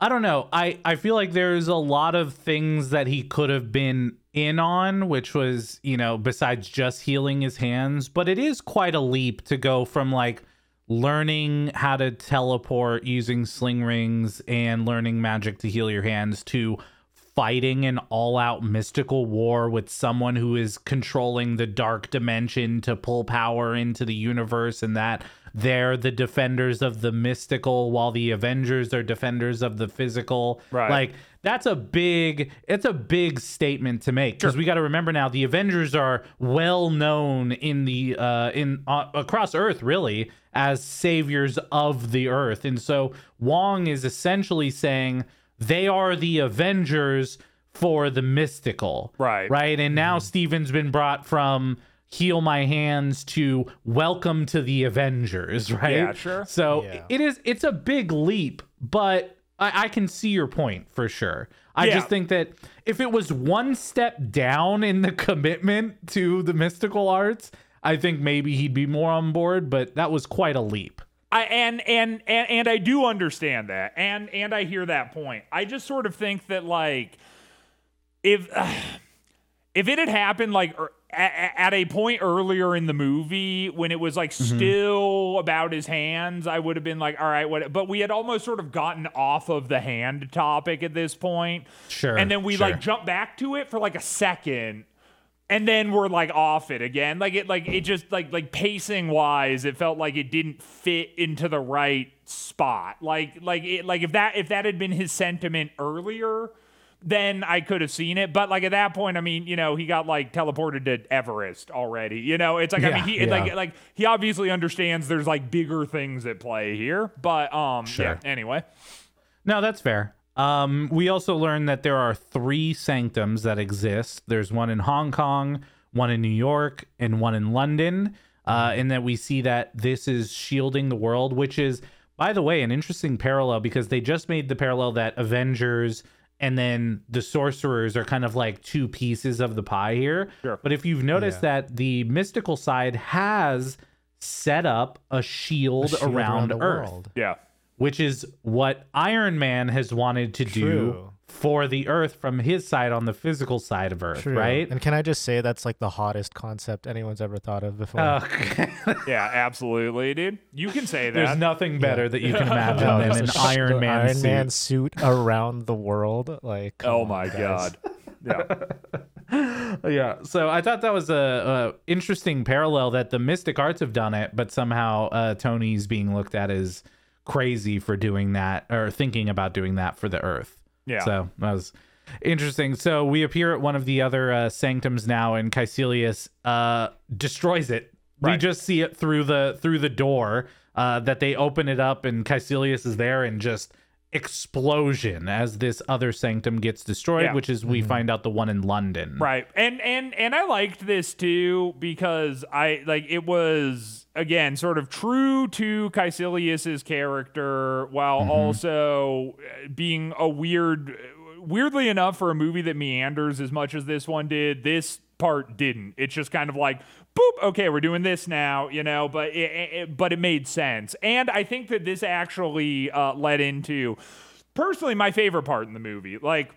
I don't know. I, I feel like there's a lot of things that he could have been in on, which was, you know, besides just healing his hands. But it is quite a leap to go from like learning how to teleport using sling rings and learning magic to heal your hands to fighting an all-out mystical war with someone who is controlling the dark dimension to pull power into the universe, and that they're the defenders of the mystical while the Avengers are defenders of the physical. Right. Like that's a big, it's a big statement to make, because sure. we got to remember now the Avengers are well known in the uh, in uh, across Earth really as saviors of the Earth, and so Wong is essentially saying they are the Avengers for the mystical. Right. Right. And now mm-hmm. Steven's been brought from heal my hands to welcome to the Avengers. Right. Yeah, sure. So yeah. it is, it's a big leap, but I, I can see your point for sure. I yeah. just think that if it was one step down in the commitment to the mystical arts, I think maybe he'd be more on board, but that was quite a leap. I and, and and and I do understand that, and and I hear that point. I just sort of think that like if uh, if it had happened like er, at, at a point earlier in the movie when it was like mm-hmm. still about his hands, I would have been like, all right, what? But we had almost sort of gotten off of the hand topic at this point, sure. And then we sure. like jump back to it for like a second. And then we're like off it again. Like it, like it just like, like pacing wise, it felt like it didn't fit into the right spot. Like, like it, like if that, if that had been his sentiment earlier, then I could have seen it. But like at that point, I mean, you know, he got like teleported to Everest already, you know, it's like, yeah, I mean, he, yeah. like, like he obviously understands there's like bigger things at play here, but, um, sure. yeah, anyway. No, that's fair. Um, we also learned that there are three sanctums that exist. There's one in Hong Kong, one in New York, and one in London. Uh, and that we see that this is shielding the world, which is, by the way, an interesting parallel, because they just made the parallel that Avengers and then the sorcerers are kind of like two pieces of the pie here. Sure. But if you've noticed yeah. that the mystical side has set up a shield, a shield around, around Earth. World. Yeah. Which is what Iron Man has wanted to True. do for the Earth from his side on the physical side of Earth, True. right? And can I just say that's like the hottest concept anyone's ever thought of before? Oh, okay. Yeah, absolutely, dude. You can say that. There's nothing better yeah. that you can imagine no, than an Iron Man Iron suit. Man suit around the world. Like, oh my God. Yeah. Yeah. So I thought that was a, a interesting parallel that the Mystic Arts have done it, but somehow uh, Tony's being looked at as crazy for doing that or thinking about doing that for the Earth. Yeah. So that was interesting. So we appear at one of the other uh, sanctums now, and Kaecilius uh, destroys it. Right. We just see it through the through the door uh, that they open it up, and Kaecilius is there, and just explosion as this other sanctum gets destroyed, yeah. which is we mm-hmm. find out the one in London. Right. And and and I liked this too, because I like it was again sort of true to Kaecilius's character while mm-hmm. also being a weird weirdly enough for a movie that meanders as much as this one did, this part didn't. It's just kind of like boop, okay, we're doing this now, you know, but it, it but it made sense. And I think that this actually uh led into personally my favorite part in the movie, like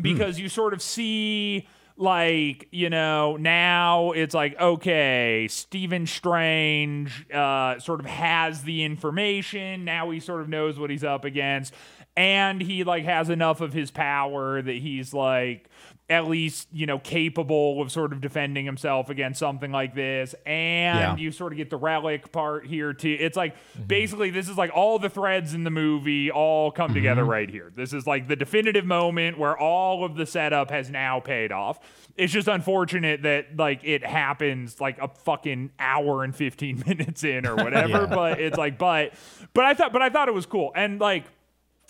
because mm. you sort of see like, you know, now it's like, okay, Stephen Strange uh sort of has the information. Now he sort of knows what he's up against, and he like has enough of his power that he's like at least, you know, capable of sort of defending himself against something like this. And yeah. you sort of get the relic part here too. It's like, mm-hmm. basically this is like all the threads in the movie all come mm-hmm. together right here. This is like the definitive moment where all of the setup has now paid off. It's just unfortunate that like it happens like a fucking hour and fifteen minutes in or whatever, yeah. but it's like, but, but I thought, but I thought it was cool. And like,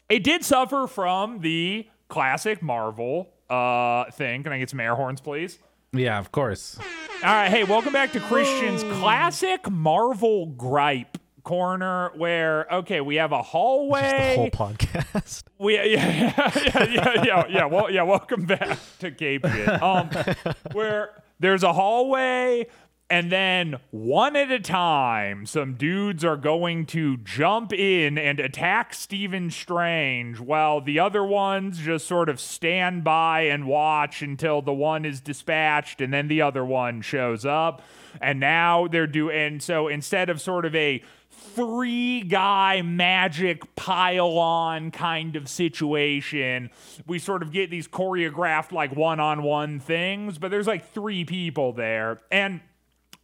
it did suffer from the classic Marvel uh thing. Can I get some air horns, please? Yeah, of course. All right. Hey, welcome back to Christian's Ooh. Classic Marvel gripe corner, where okay, we have a hallway. Just the whole podcast. We yeah yeah yeah yeah yeah. Well, yeah. Welcome back to Cape Shit. Um, where there's a hallway. And then one at a time, some dudes are going to jump in and attack Stephen Strange while the other ones just sort of stand by and watch until the one is dispatched and then the other one shows up. And now they're doing, and so instead of sort of a three guy magic pile on kind of situation, we sort of get these choreographed like one-on-one things, but there's like three people there. And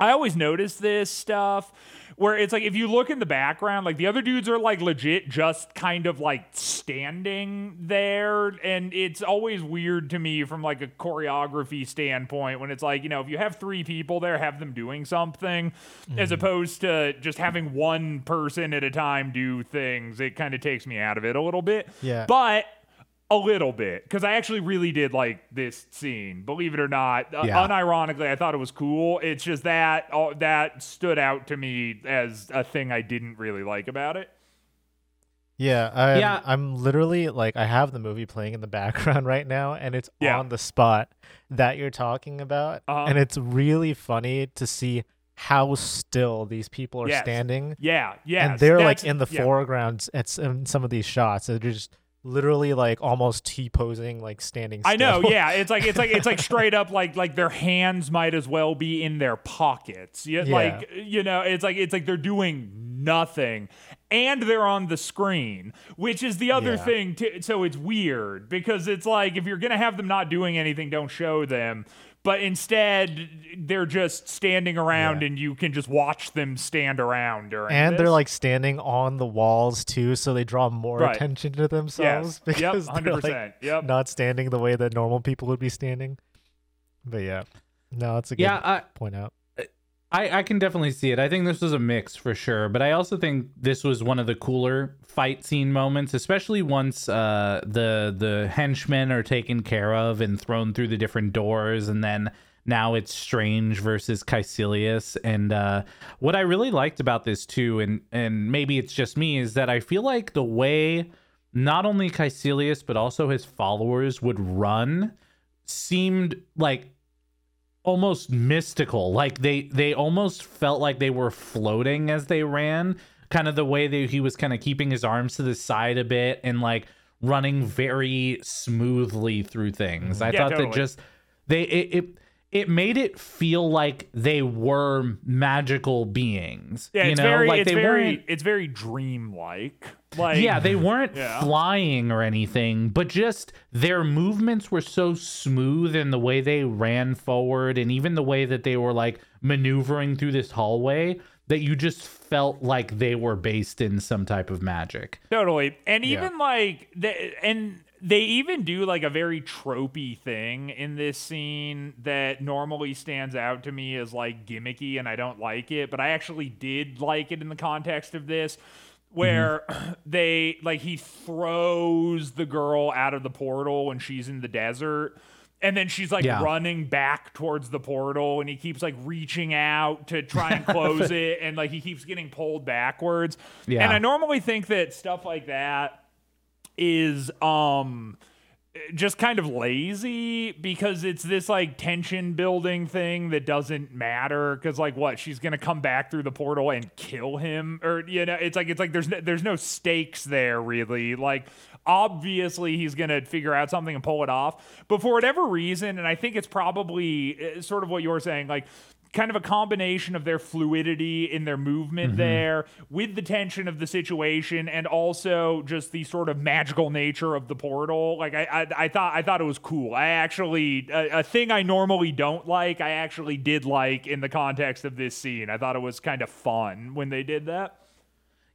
I always notice this stuff where it's like, if you look in the background, like the other dudes are like legit just kind of like standing there. And it's always weird to me from like a choreography standpoint when it's like, you know, if you have three people there, have them doing something mm-hmm. as opposed to just having one person at a time do things. It kind of takes me out of it a little bit. Yeah. But a little bit, because I actually really did like this scene, believe it or not. Yeah. Uh, unironically, I thought it was cool. It's just that uh, that stood out to me as a thing I didn't really like about it. Yeah, I'm, yeah. I'm literally like, I have the movie playing in the background right now, and it's yeah. on the spot that you're talking about. Uh-huh. And it's really funny to see how still these people are yes. standing. Yeah, yeah. And they're That's, like in the yeah. foreground at some, some of these shots. They're just literally like almost T-posing, like standing still. I know, yeah. It's like it's like it's like straight up like like their hands might as well be in their pockets. Yeah, yeah. Like, you know, it's like it's like they're doing nothing. And they're on the screen, which is the other yeah. thing too. So it's weird because it's like if you're gonna have them not doing anything, don't show them. But instead, they're just standing around, yeah. and you can just watch them stand around during. And this. They're like standing on the walls too, so they draw more right. attention to themselves yes. because yep, one hundred percent. They're like yep. not standing the way that normal people would be standing. But yeah, no, it's a good yeah, I, point out. I, I can definitely see it. I think this was a mix for sure, but I also think this was one of the cooler fight scene moments, especially once uh, the the henchmen are taken care of and thrown through the different doors, and then now it's Strange versus Kaecilius. And uh, what I really liked about this too, and and maybe it's just me, is that I feel like the way not only Kaecilius but also his followers would run seemed like almost mystical. Like they they almost felt like they were floating as they ran, kind of the way that he was kind of keeping his arms to the side a bit and like running very smoothly through things. I yeah, thought totally. That just they it, it it made it feel like they were magical beings. Yeah, you it's know? very, like it's they very, it's very dream-like. Like, yeah, they weren't yeah. flying or anything, but just their movements were so smooth in the way they ran forward, and even the way that they were like maneuvering through this hallway, that you just felt like they were based in some type of magic. Totally. And even yeah. like, the, and they even do like a very tropey thing in this scene that normally stands out to me as like gimmicky, and I don't like it, but I actually did like it in the context of this, where mm-hmm. they like, he throws the girl out of the portal and she's in the desert. And then she's like yeah. running back towards the portal, and he keeps like reaching out to try and close it. And like, he keeps getting pulled backwards. Yeah. And I normally think that stuff like that is, um, just kind of lazy, because it's this like tension building thing that doesn't matter, because like, what, she's gonna come back through the portal and kill him, or you know, it's like it's like there's no, there's no stakes there really. Like, obviously he's gonna figure out something and pull it off, but for whatever reason, and I think it's probably sort of what you're saying, like kind of a combination of their fluidity in their movement mm-hmm. there with the tension of the situation, and also just the sort of magical nature of the portal. Like I, I, I thought, I thought it was cool. I actually, a, a thing I normally don't like, I actually did like in the context of this scene. I thought it was kind of fun when they did that.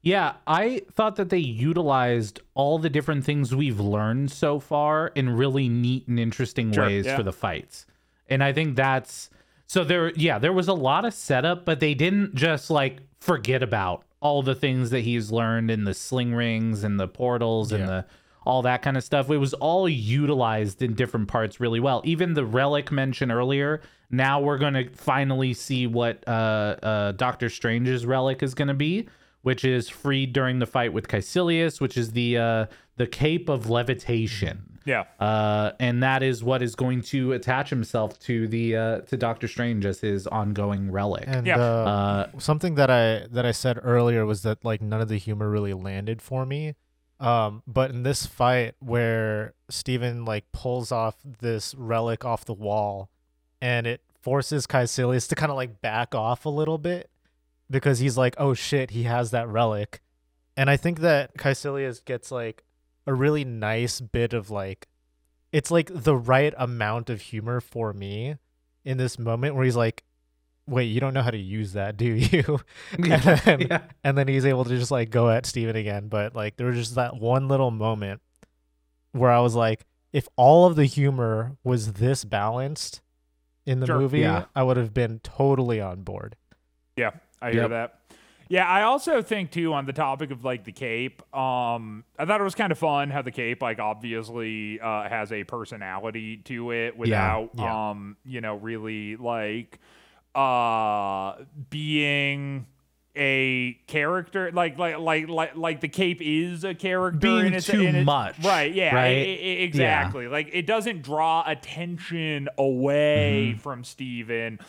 Yeah, I thought that they utilized all the different things we've learned so far in really neat and interesting sure, ways yeah. for the fights. And I think that's, So there, yeah, there was a lot of setup, but they didn't just like forget about all the things that he's learned in the sling rings and the portals yeah. and the all that kind of stuff. It was all utilized in different parts really well. Even the relic mentioned earlier. Now we're going to finally see what uh, uh, Doctor Strange's relic is going to be, which is freed during the fight with Kaecilius, which is the uh, the Cape of Levitation. Yeah, uh, and that is what is going to attach himself to the uh, to Doctor Strange as his ongoing relic. And, yeah, uh, uh, something that I that I said earlier was that like none of the humor really landed for me, um, but in this fight where Steven like pulls off this relic off the wall, and it forces Kaecilius to kind of like back off a little bit, because he's like, oh shit, he has that relic, and I think that Kaecilius gets like a really nice bit of like, it's like the right amount of humor for me in this moment where he's like, wait, you don't know how to use that, do you? and, then, yeah. and then he's able to just like go at Steven again. But like, there was just that one little moment where I was like, if all of the humor was this balanced in the sure, movie, yeah. I would have been totally on board. Yeah, I hear yep. that. Yeah, I also think, too, on the topic of, like, the cape, um, I thought it was kind of fun how the cape, like, obviously uh, has a personality to it without, yeah, yeah. um, you know, really, like, uh, being a character. Like, like, like, like, like the cape is a character. Being in its, too in its, much. Right, yeah, right? It, it, exactly. Yeah. Like, it doesn't draw attention away mm-hmm. from Steven,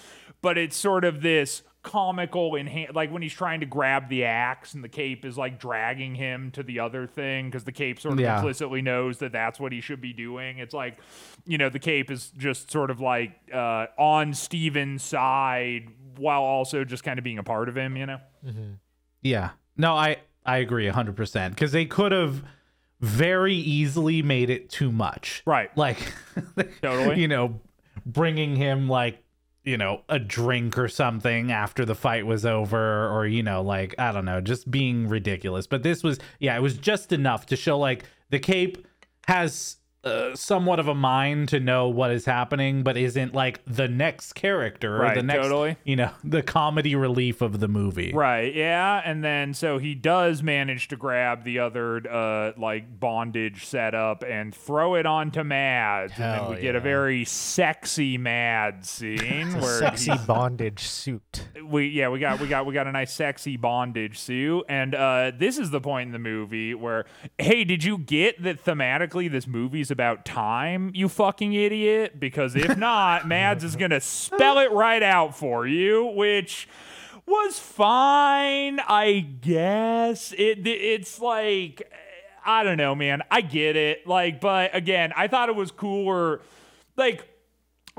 but it's sort of this comical in hand, like when he's trying to grab the axe and the cape is like dragging him to the other thing, because the cape sort of yeah. implicitly knows that that's what he should be doing. It's like, you know, the cape is just sort of like uh on Steven's side while also just kind of being a part of him, you know. Mm-hmm. Yeah, no, I I agree one hundred percent, because they could have very easily made it too much, right? Like totally, you know, bringing him like, you know, a drink or something after the fight was over, or, you know, like, I don't know, just being ridiculous. But this was, yeah, it was just enough to show like the cape has uh, somewhat of a mind to know what is happening, but isn't like the next character or right, the next, totally. you know, the comedy relief of the movie. Right. Yeah. And then, so he does manage to grab the other, uh, like bondage setup and throw it onto Mads. Hell and then we yeah. get a very sexy Mads scene. Where sexy bondage suit. We, yeah, we got, we got, we got a nice sexy bondage suit. And, uh, this is the point in the movie where, hey, did you get that thematically this movie's a about time, you fucking idiot? Because if not, Mads is gonna spell it right out for you, which was fine, I guess. It, it's like, I don't know, man. I get it. Like, but again, I thought it was cooler. Like,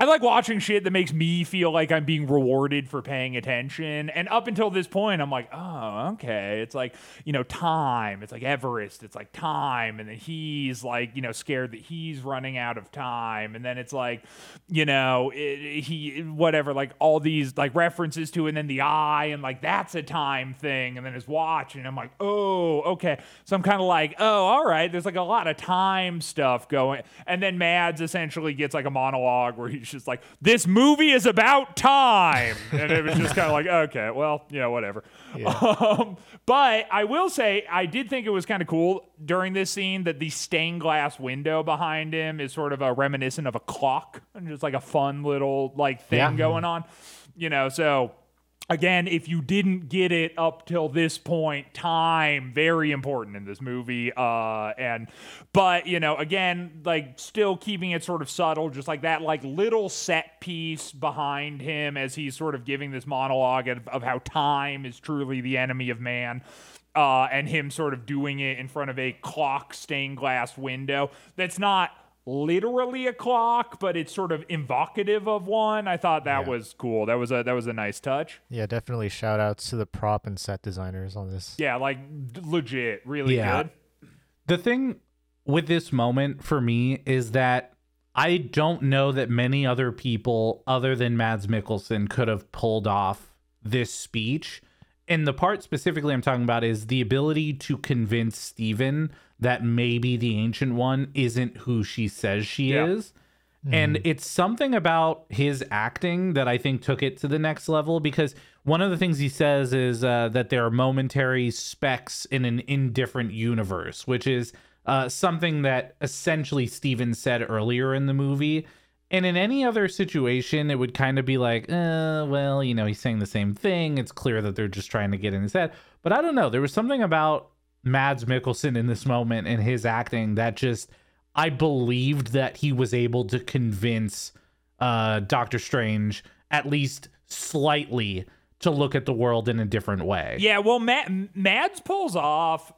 I like watching shit that makes me feel like I'm being rewarded for paying attention. And up until this point, I'm like, oh, okay. It's like, you know, time. It's like Everest. It's like time. And then he's like, you know, scared that he's running out of time. And then it's like, you know, it, he, whatever, like all these like references to, and then the eye, and like, that's a time thing. And then his watch. And I'm like, oh, okay. So I'm kind of like, oh, all right. There's like a lot of time stuff going. And then Mads essentially gets like a monologue where he's just like, this movie is about time, and it was just kind of like, okay, well, you know, whatever. Yeah. Um, but I will say, I did think it was kind of cool during this scene that the stained glass window behind him is sort of a reminiscent of a clock, and just like a fun little like thing yeah. going on, you know. So again, if you didn't get it up till this point, time, very important in this movie. Uh, and, but, you know, again, like still keeping it sort of subtle, just like that, like little set piece behind him as he's sort of giving this monologue of, of how time is truly the enemy of man. Uh, and him sort of doing it in front of a clock stained glass window. That's not literally a clock, but it's sort of evocative of one. I thought that yeah. was cool. That was a that was a nice touch. Yeah, definitely shout outs to the prop and set designers on this. Yeah, like legit, really yeah. good. The thing with this moment for me is that I don't know that many other people other than Mads Mikkelsen could have pulled off this speech. And the part specifically I'm talking about is the ability to convince Steven that maybe the Ancient One isn't who she says she yeah. is. Mm. And it's something about his acting that I think took it to the next level, because one of the things he says is uh, that there are momentary specks in an indifferent universe, which is uh, something that essentially Steven said earlier in the movie. And in any other situation, it would kind of be like, uh, well, you know, he's saying the same thing. It's clear that they're just trying to get in his head. But I don't know. There was something about Mads Mikkelsen in this moment and his acting that just, I believed that he was able to convince uh, Doctor Strange at least slightly to look at the world in a different way. Yeah, well, Mad- Mads pulls off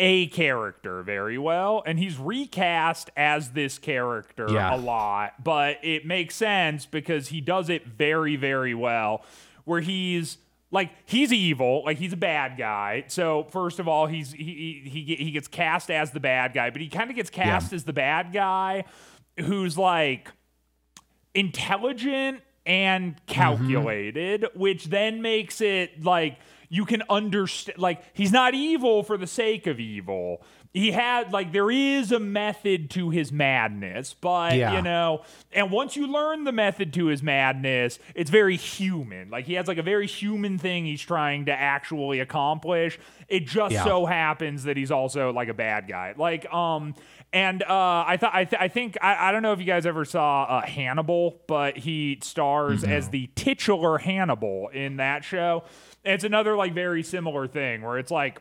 a character very well, and he's recast as this character yeah. a lot, but it makes sense because he does it very, very well, where he's like, he's evil, like he's a bad guy. So first of all, he's he he he gets cast as the bad guy, but he kind of gets cast yeah. as the bad guy who's like intelligent and calculated, mm-hmm. which then makes it like you can understand, like, he's not evil for the sake of evil. He had, like, there is a method to his madness, but, yeah. you know, and once you learn the method to his madness, it's very human. Like, he has, like, a very human thing he's trying to actually accomplish. It just yeah. so happens that he's also, like, a bad guy. Like, um... And uh, I thought I, th- I think I, I don't know if you guys ever saw uh, Hannibal, but he stars mm-hmm. as the titular Hannibal in that show. It's another like very similar thing where it's like,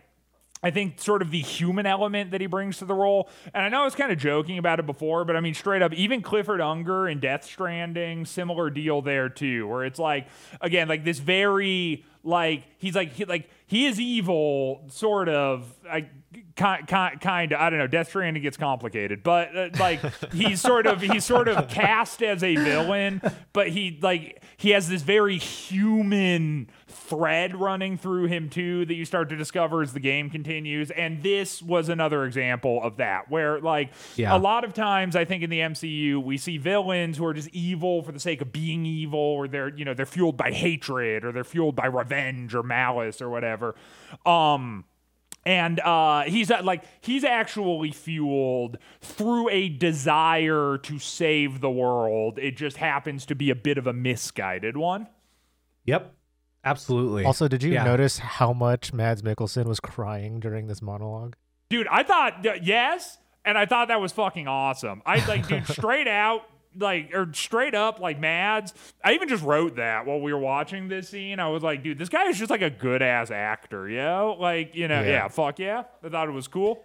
I think sort of the human element that he brings to the role. And I know I was kind of joking about it before, but I mean, straight up, even Clifford Unger in Death Stranding, similar deal there too, where it's like, again, like this very like he's like he, like he is evil, sort of. I, Kind, kind, kind of, I don't know, Death Stranding gets complicated, but uh, like he's sort of he's sort of cast as a villain, but he like he has this very human thread running through him too that you start to discover as the game continues. And this was another example of that, where like yeah. a lot of times I think in the M C U we see villains who are just evil for the sake of being evil, or they're, you know, they're fueled by hatred, or they're fueled by revenge or malice or whatever. Um, And uh, he's uh, like he's actually fueled through a desire to save the world. It just happens to be a bit of a misguided one. Yep, absolutely. Also, did you yeah. notice how much Mads Mikkelsen was crying during this monologue? Dude, I thought uh, yes, and I thought that was fucking awesome. I like, dude, straight out. Like, or straight up, like, Mads. I even just wrote that while we were watching this scene. I was like, dude, this guy is just, like, a good-ass actor, yo? Like, you know, yeah, yeah fuck yeah. I thought it was cool.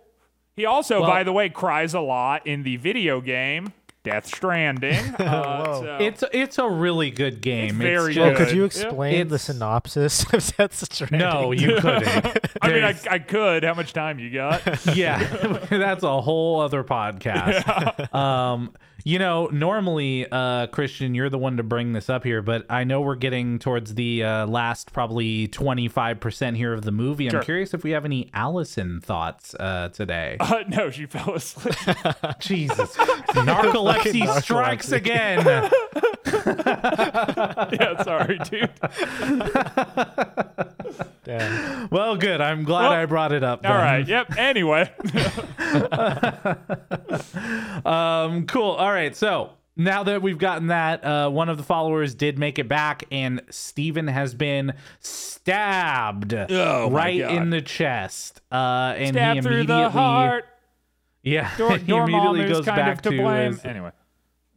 He also, well, by the way, cries a lot in the video game, Death Stranding. Uh, so. It's it's a really good game. It's very it's just, well, could you explain yeah. the synopsis of Death Stranding? No, you couldn't. I mean, I, I could. How much time you got? Yeah, that's a whole other podcast. Yeah. Um, You know, normally, uh, Christian, you're the one to bring this up here, but I know we're getting towards the uh, last probably twenty-five percent here of the movie. I'm sure. curious if we have any Allison thoughts uh, today. Uh, no, she fell asleep. Jesus. Narcolepsy strikes again. Yeah, sorry, dude. Damn. Well, good. I'm glad well, I brought it up. Then. All right. Yep. Anyway. um, cool. All right. So now that we've gotten that, uh, one of the followers did make it back, and Steven has been stabbed oh, right in the chest. Uh, and stabbed he immediately, through the heart. Yeah. Dor- he immediately goes back to, to blame. His, anyway.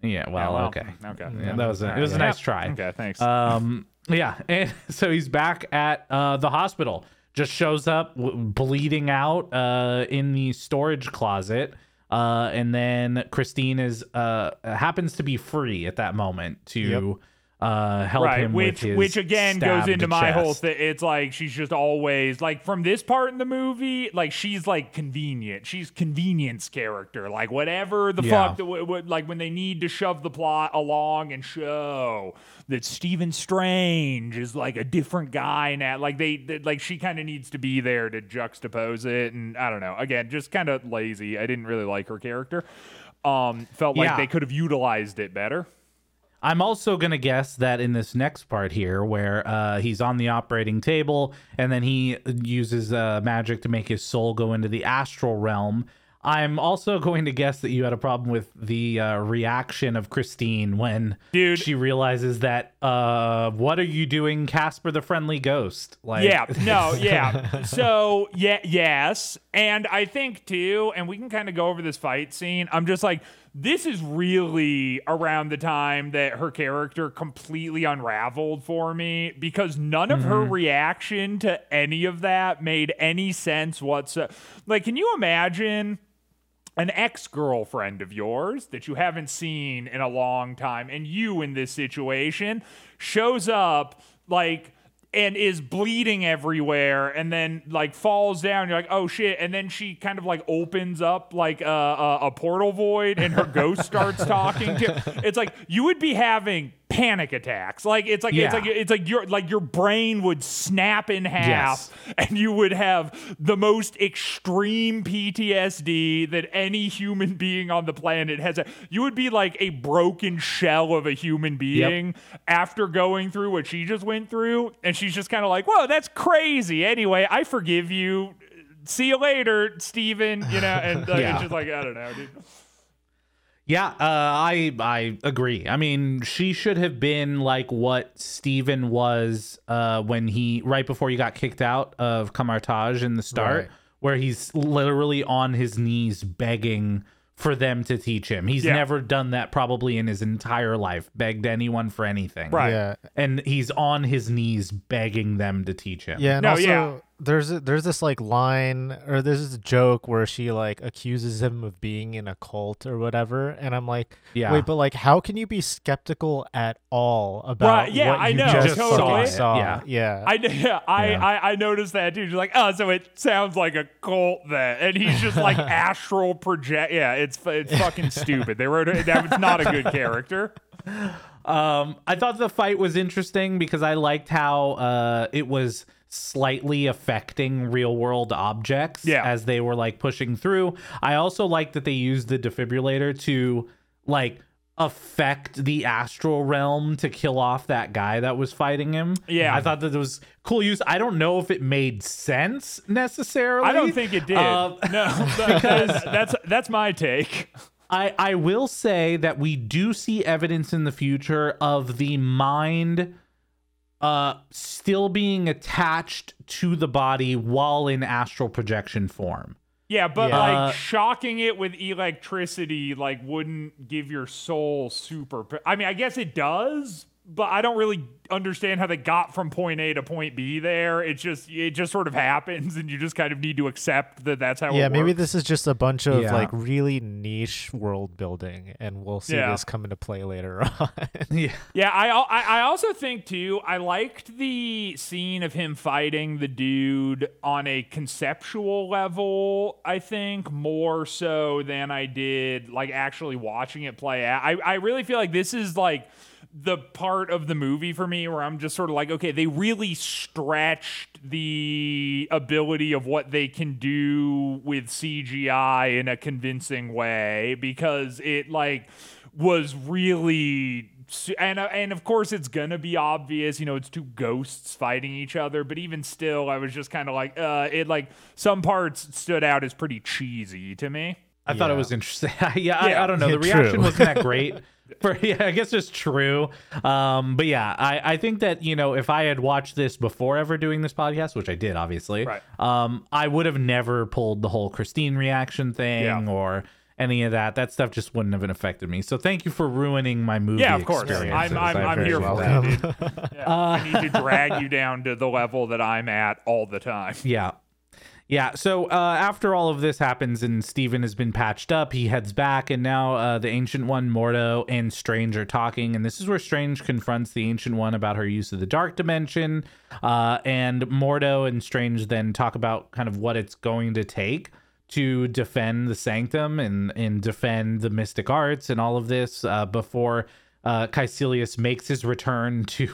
Yeah. Well. Yeah, well okay. Okay. Yeah, yeah. That was a, it. It was yeah. a nice try. Okay. Thanks. Um. Yeah, and so he's back at uh, the hospital. Just shows up w- bleeding out uh, in the storage closet, uh, and then Christine is uh, happens to be free at that moment to yep. uh, help right, him which, with his which again goes into my chest. Whole thing. It's like she's just always like from this part in the movie, like she's like convenient. She's convenience character. Like whatever the yeah. fuck, w- w- like when they need to shove the plot along and show. That Stephen Strange is like a different guy now. Like they, they like she kind of needs to be there to juxtapose it, and I don't know. Again, just kind of lazy. I didn't really like her character. Um, felt yeah. like they could have utilized it better. I'm also gonna guess that in this next part here, where uh, he's on the operating table, and then he uses uh, magic to make his soul go into the astral realm. I'm also going to guess that you had a problem with the uh, reaction of Christine when Dude. she realizes that, uh, what are you doing, Casper the Friendly Ghost? Like, yeah, no, yeah. So, yeah, yes. And I think, too, and we can kind of go over this fight scene. I'm just like, this is really around the time that her character completely unraveled for me, because none of mm-hmm. her reaction to any of that made any sense whatsoever. Like, can you imagine an ex-girlfriend of yours that you haven't seen in a long time, and you in this situation shows up like and is bleeding everywhere, and then like falls down, you're like, oh shit, and then she kind of like opens up like a, a, a portal void and her ghost starts talking to it's like you would be having panic attacks. Like it's like yeah. it's like it's like your like your brain would snap in half, yes. and you would have the most extreme P T S D that any human being on the planet has. A, you would be like a broken shell of a human being yep. after going through what she just went through, and she's just kind of like, "Whoa, that's crazy." Anyway, I forgive you. See you later, Steven. You know, and like, yeah. it's just like I don't know, dude. Yeah, uh, I I agree. I mean, she should have been like what Steven was uh, when he right before he got kicked out of Kamar-Taj in the start, right. where he's literally on his knees begging for them to teach him. He's yeah. never done that probably in his entire life, begged anyone for anything. Right. Yeah. And he's on his knees begging them to teach him. Yeah, and no, also, yeah. There's a, there's this like line or there's this joke where she like accuses him of being in a cult or whatever, and I'm like, yeah. wait, but like, how can you be skeptical at all about right, yeah, what I you know, just totally. saw? Yeah, yeah. I, yeah, I, yeah. I, I noticed that too. She's like, oh, so it sounds like a cult then, and he's just like astral project. Yeah, it's it's fucking stupid. They wrote it. That was not a good character. Um, I thought the fight was interesting because I liked how uh it was slightly affecting real world objects yeah. as they were like pushing through. I also like that they used the defibrillator to like affect the astral realm to kill off that guy that was fighting him. Yeah. I thought that it was cool use. I don't know if it made sense necessarily. I don't think it did. Uh, no, because that's that's my take. I, I will say that we do see evidence in the future of the mind Uh, still being attached to the body while in astral projection form. Yeah, but yeah. like uh, shocking it with electricity like wouldn't give your soul super... I mean, I guess it does, but I don't really understand how they got from point A to point B there. It just, it just sort of happens, and you just kind of need to accept that that's how yeah, it works. Yeah, maybe this is just a bunch of yeah. like really niche world building, and we'll see yeah. this come into play later on. yeah, yeah. I, I I also think too, I liked the scene of him fighting the dude on a conceptual level, I think, more so than I did like actually watching it play out. I, I really feel like this is like the part of the movie for me where I'm just sort of like, okay, they really stretched the ability of what they can do with C G I in a convincing way, because it like was really, and and of course it's gonna be obvious, you know, it's two ghosts fighting each other, but even still, I was just kind of like, uh, it like some parts stood out as pretty cheesy to me. I yeah. thought it was interesting. yeah, yeah. I, I don't know. The reaction True. wasn't that great. For, yeah, I guess it's true. Um, but yeah, I, I think that, you know, if I had watched this before ever doing this podcast, which I did, obviously, right. um, I would have never pulled the whole Christine reaction thing yeah. or any of that. That stuff just wouldn't have affected me. So thank you for ruining my movie Yeah, of course. I'm, I'm, I'm here for that, dude. yeah. uh, I need to drag you down to the level that I'm at all the time. Yeah. Yeah, so uh, after all of this happens and Steven has been patched up, he heads back, and now uh, the Ancient One, Mordo, and Strange are talking, and this is where Strange confronts the Ancient One about her use of the Dark Dimension, uh, and Mordo and Strange then talk about kind of what it's going to take to defend the Sanctum and, and defend the mystic arts and all of this uh, before uh, Kaecilius makes his return to,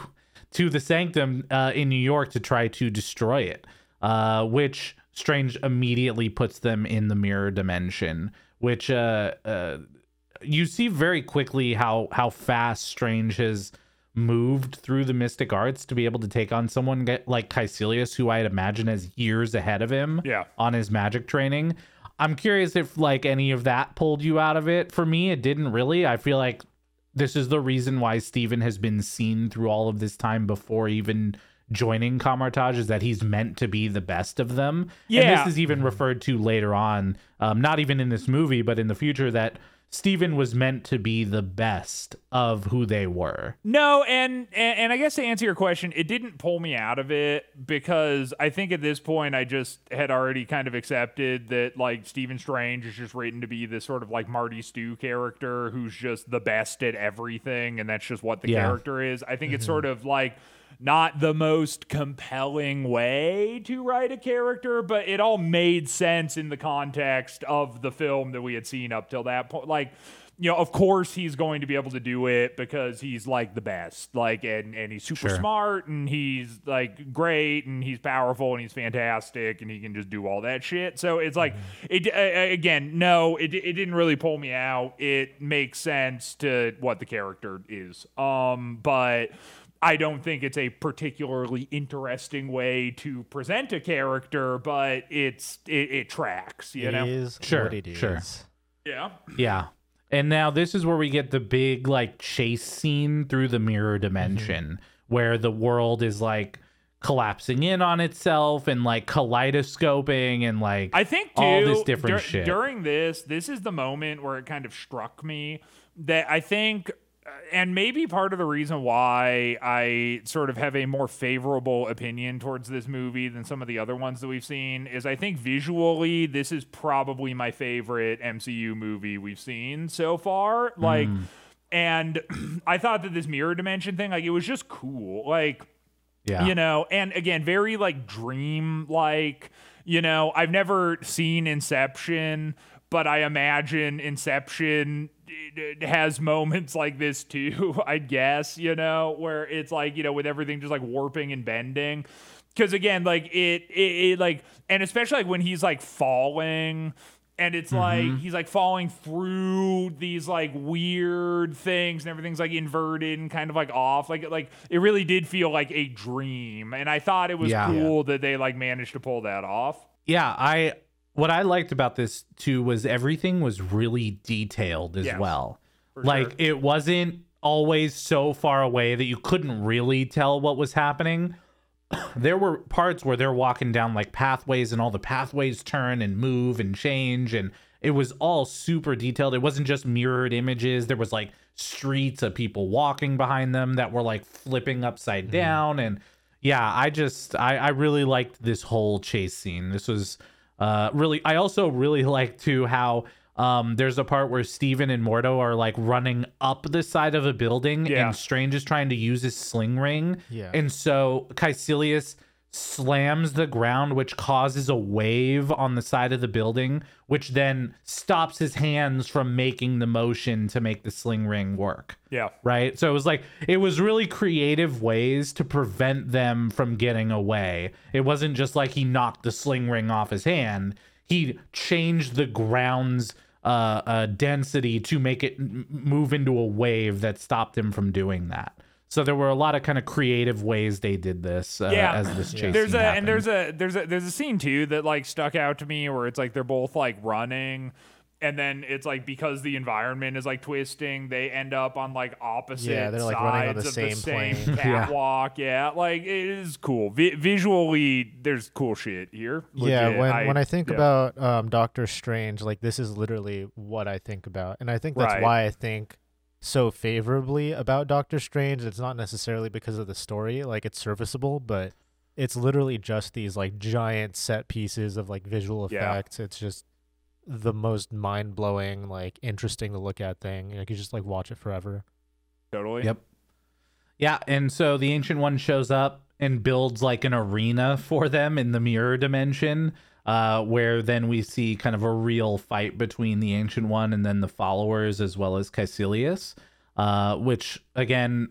to the Sanctum uh, in New York to try to destroy it, uh, which... Strange immediately puts them in the mirror dimension, which uh, uh, you see very quickly how how fast Strange has moved through the mystic arts to be able to take on someone like Kaecilius, who I'd imagine is years ahead of him yeah. on his magic training. I'm curious if like any of that pulled you out of it. For me, it didn't really. I feel like this is the reason why Steven has been seen through all of this time before even joining Kamar-Taj, is that he's meant to be the best of them. Yeah. And this is even referred to later on, um, not even in this movie, but in the future, that Steven was meant to be the best of who they were. No, and, and and I guess to answer your question, it didn't pull me out of it, because I think at this point I just had already kind of accepted that like Stephen Strange is just written to be this sort of like Marty Stew character who's just the best at everything, and that's just what the yeah. character is. I think mm-hmm. it's sort of like not the most compelling way to write a character, but it all made sense in the context of the film that we had seen up till that point. Like, you know, of course he's going to be able to do it because he's like the best, like, and, and he's super sure. smart, and he's like great, and he's powerful, and he's fantastic, and he can just do all that shit. So it's like, it uh, again, no, it it didn't really pull me out. It makes sense to what the character is. Um, but I don't think it's a particularly interesting way to present a character, but it's it, it tracks, you it know? Is sure, what it is. Sure. Yeah. Yeah. And now this is where we get the big like chase scene through the mirror dimension mm-hmm. where the world is like collapsing in on itself and like kaleidoscoping and like I think too, all this different dur- shit. During this, this is the moment where it kind of struck me that I think... And maybe part of the reason why I sort of have a more favorable opinion towards this movie than some of the other ones that we've seen is I think visually this is probably my favorite M C U movie we've seen so far. Like, mm. and I thought that this mirror dimension thing, like, it was just cool. Like, yeah. you know, and again, very like dream-like, you know, I've never seen Inception, but I imagine Inception it has moments like this too, I guess, you know, where it's like, you know, with everything just like warping and bending. Cause again, like it, it, it like, and especially like when he's like falling and it's mm-hmm. like, he's like falling through these like weird things and everything's like inverted and kind of like off. Like, like it really did feel like a dream. And I thought it was yeah. cool that they like managed to pull that off. Yeah. I, What I liked about this, too, was everything was really detailed as yes, well. Like, sure. it wasn't always so far away that you couldn't really tell what was happening. there were parts where they're walking down like pathways and all the pathways turn and move and change, and it was all super detailed. It wasn't just mirrored images. There was like streets of people walking behind them that were like flipping upside mm. down. And yeah, I just, I, I really liked this whole chase scene. This was uh, really, I also really liked too how um, there's a part where Steven and Mordo are like running up the side of a building yeah. and Strange is trying to use his sling ring. Yeah. And so Kaecilius slams the ground, which causes a wave on the side of the building, which then stops his hands from making the motion to make the sling ring work. Yeah. Right. So it was like, it was really creative ways to prevent them from getting away. It wasn't just like he knocked the sling ring off his hand. He changed the ground's uh, uh, density to make it m- move into a wave that stopped him from doing that. So there were a lot of kind of creative ways they did this uh, yeah. as this chase. There's a happened. and there's a there's a there's a scene too that like stuck out to me where it's like they're both like running, and then it's like because the environment is like twisting, they end up on like opposite yeah, they're, like, sides running on the of same the same plane. catwalk. yeah. yeah, like it is cool. Vi- visually, there's cool shit here. Legit. Yeah, when I, when I think yeah. about um, Doctor Strange, like this is literally what I think about, and I think that's right. why I think. so favorably about Doctor Strange. It's not necessarily because of the story, like it's serviceable, but it's literally just these like giant set pieces of like visual effects. Yeah. It's just the most mind-blowing, like interesting to look at thing. You know, you can just like watch it forever. Totally. Yep. Yeah. And so the Ancient One shows up and builds like an arena for them in the mirror dimension, uh, where then we see kind of a real fight between the Ancient One and then the followers, as well as Kaecilius, uh, which again,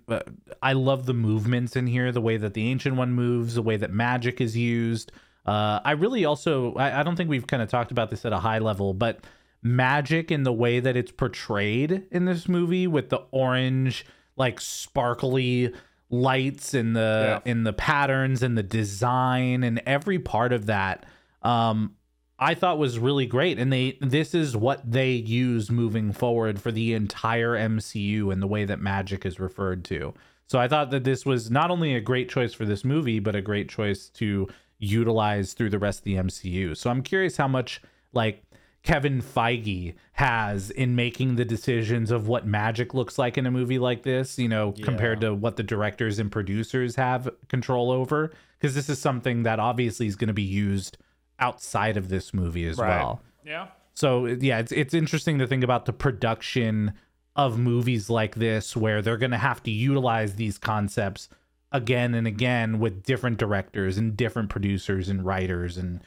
I love the movements in here, the way that the Ancient One moves, the way that magic is used. Uh, I really also, I, I don't think we've kind of talked about this at a high level, but magic in the way that it's portrayed in this movie with the orange, like sparkly lights and the, yeah. and the patterns and the design and every part of that, um I thought was really great, and they this is what they use moving forward for the entire M C U and the way that magic is referred to. So I thought that this was not only a great choice for this movie, but a great choice to utilize through the rest of the M C U. So I'm curious how much like Kevin Feige has in making the decisions of what magic looks like in a movie like this, you know, yeah. compared to what the directors and producers have control over, because this is something that obviously is going to be used outside of this movie as right. well. Yeah. So yeah, it's it's interesting to think about the production of movies like this, where they're going to have to utilize these concepts again and again with different directors and different producers and writers, and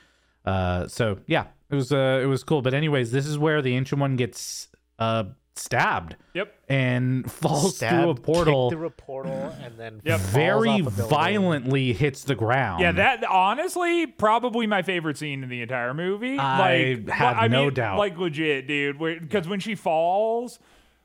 uh, so yeah, it was uh, it was cool. But anyways, this is where the Ancient One gets uh stabbed. Yep. And falls stabbed, through a portal. Kicked through a portal and then yep. very violently hits the ground. Yeah, that honestly probably my favorite scene in the entire movie. I like, have I no mean, doubt. Like legit, dude. Because when she falls,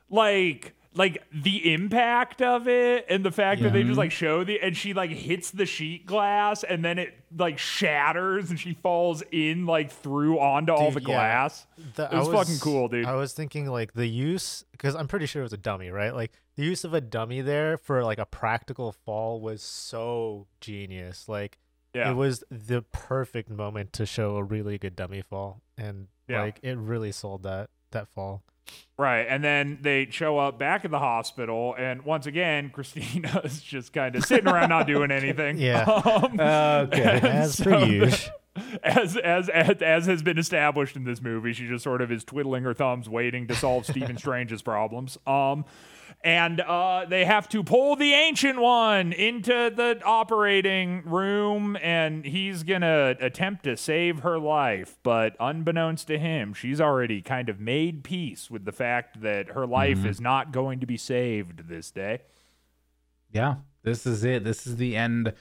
like. Like the impact of it and the fact yeah. that they just like show the and she like hits the sheet glass and then it like shatters and she falls in like through onto dude, all the yeah. glass. The, it was, was fucking cool, dude. I was thinking like the use, because I'm pretty sure it was a dummy, right? Like the use of a dummy there for like a practical fall was so genius. Like yeah. it was the perfect moment to show a really good dummy fall, and yeah. like it really sold that that fall. Right, and then they show up back at the hospital, and once again, Christina's just kind of sitting around not doing anything. Yeah, um, okay, as so per usual. As, as as as has been established in this movie, she just sort of is twiddling her thumbs, waiting to solve Stephen Strange's problems. Um, and uh, they have to pull the Ancient One into the operating room, and he's gonna attempt to save her life. But unbeknownst to him, she's already kind of made peace with the fact that her life mm-hmm. is not going to be saved this day. Yeah, this is it. This is the end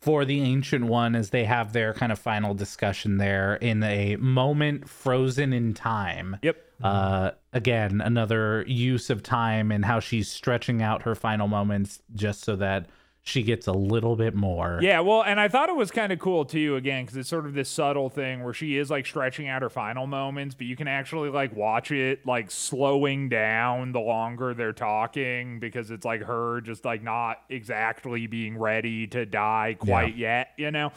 for the Ancient One as they have their kind of final discussion there in a moment frozen in time. Yep. Uh, again, another use of time and how she's stretching out her final moments just so that she gets a little bit more. Yeah, well, and I thought it was kind of cool, too, again, because it's sort of this subtle thing where she is, like, stretching out her final moments, but you can actually, like, watch it, like, slowing down the longer they're talking, because it's, like, her just, like, not exactly being ready to die quite yeah. yet, you know?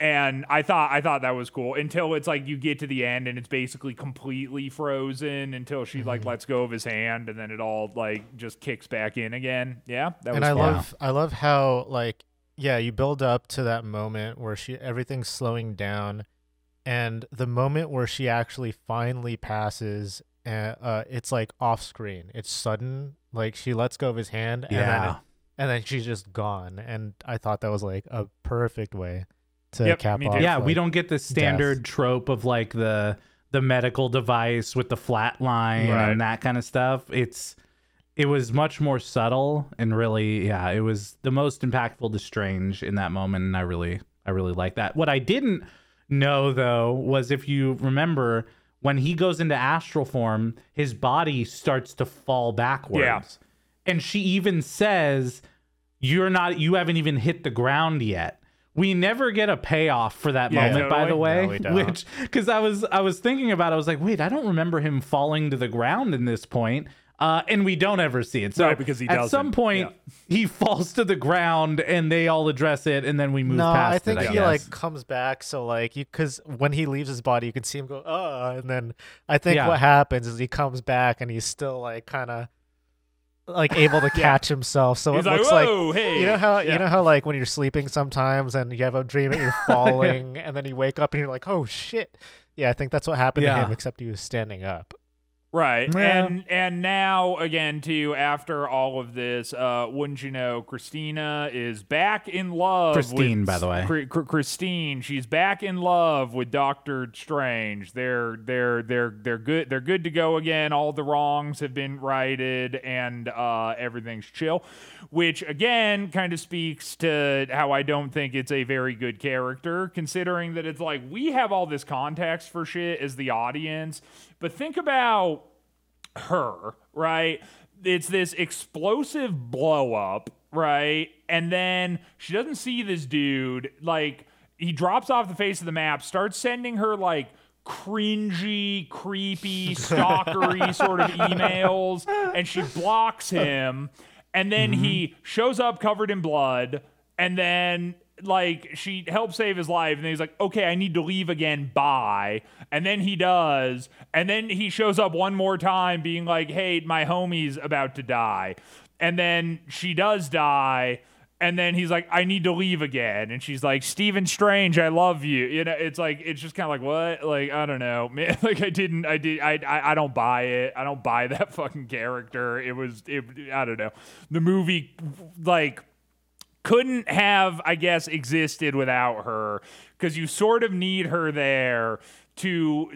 And I thought I thought that was cool until it's like you get to the end and it's basically completely frozen until she like lets go of his hand and then it all like just kicks back in again. Yeah, that was and I fun. love I love how like yeah you build up to that moment where she everything's slowing down, and the moment where she actually finally passes, and uh, it's like off screen. It's sudden. Like she lets go of his hand yeah. and then it, and then she's just gone. And I thought that was like a perfect way. To yep, cap off, yeah, like, we don't get the standard death. trope of like the the medical device with the flat line right. and that kind of stuff. It's it was much more subtle and really, yeah, it was the most impactful to Strange in that moment. And I really, I really like that. What I didn't know though was if you remember when he goes into astral form, his body starts to fall backwards, yeah. and she even says, "You're not, you haven't even hit the ground yet." We never get a payoff for that yeah, moment, totally. by the way, no, we don't. Which because I was I was thinking about it. I was like, wait, I don't remember him falling to the ground in this point. Uh, and we don't ever see it. So right, because he at doesn't. some point yeah. he falls to the ground and they all address it. And then we move no, past it. I think it, I he guess. like comes back. So like you because when he leaves his body, you can see him go, oh, and then I think yeah. what happens is he comes back and he's still like kind of. like able to catch yeah. himself, so He's it like, looks Whoa, like hey. you know how yeah. you know how like when you're sleeping sometimes and you have a dream that you're falling yeah. and then you wake up and you're like, oh shit. Yeah, I think that's what happened yeah. to him, except he was standing up. Right. Yeah. And and now again too, after all of this, uh, wouldn't you know, Christina is back in love Christine, with, by the way. Cr- Cr- Christine, she's back in love with Doctor Strange. They're they're they're they're good they're good to go again. All the wrongs have been righted and uh, everything's chill. Which again kind of speaks to how I don't think it's a very good character, considering that it's like we have all this context for shit as the audience. But think about her, right? It's this explosive blow up, right? And then she doesn't see this dude. Like, he drops off the face of the map, starts sending her, like, cringy, creepy, stalkery sort of emails. And she blocks him. And then mm-hmm. he shows up covered in blood. And then... like she helps save his life, and then he's like, okay, I need to leave again, bye. And then he does, and then he shows up one more time being like, hey, my homie's about to die. And then she does die, and then he's like, I need to leave again, and she's like, Stephen Strange, I love you, you know? It's like, it's just kind of like, what? Like, I don't know, man. Like I didn't I did I, I I don't buy it I don't buy that fucking character. It was it I don't know the movie like couldn't have, I guess, existed without her, because you sort of need her there to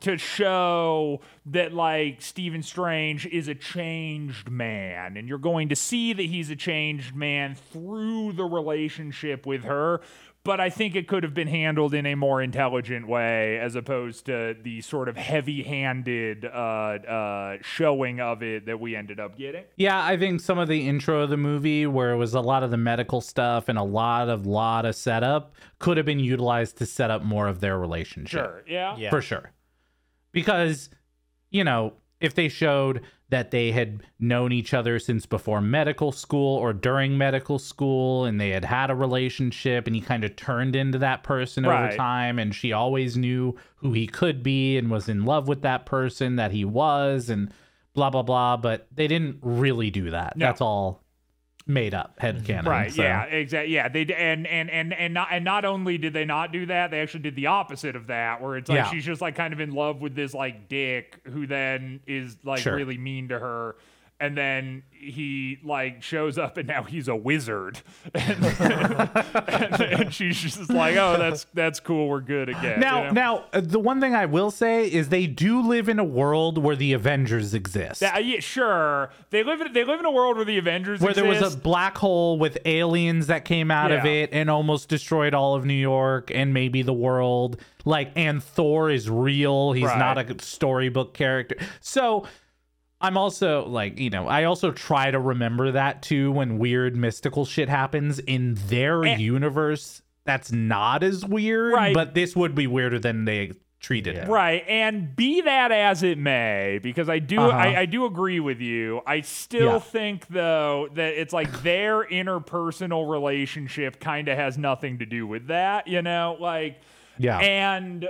to show that, like, Stephen Strange is a changed man, and you're going to see that he's a changed man through the relationship with her. But I think it could have been handled in a more intelligent way, as opposed to the sort of heavy-handed uh, uh, showing of it that we ended up getting. Yeah, I think some of the intro of the movie, where it was a lot of the medical stuff and a lot of lot of setup, could have been utilized to set up more of their relationship. Sure, yeah. yeah. For sure. Because, you know, if they showed that they had known each other since before medical school or during medical school, and they had had a relationship, and he kind of turned into that person right. over time, and she always knew who he could be and was in love with that person that he was, and blah, blah, blah. But they didn't really do that. No. That's all made up headcanon. Right. So. Yeah, exactly. Yeah. They and, and, and, and not, and not only did they not do that, they actually did the opposite of that, where it's like, yeah. she's just like kind of in love with this like dick who then is like sure. really mean to her. And then he like shows up and now he's a wizard. And, and, and she's just like, oh, that's, that's cool. We're good again. Now, you know? now uh, the one thing I will say is they do live in a world where the Avengers exist. Uh, yeah, sure. They live in, they live in a world where the Avengers where exist. Where there was a black hole with aliens that came out yeah. of it and almost destroyed all of New York and maybe the world. Like, and Thor is real. He's right. not a storybook character. So I'm also like, you know, I also try to remember that too when weird mystical shit happens in their eh. universe. That's not as weird, right. But this would be weirder than they treated yeah. it. Right, and be that as it may, because I do, uh-huh. I, I do agree with you. I still yeah. think though that it's like their interpersonal relationship kind of has nothing to do with that, you know, like, yeah, and.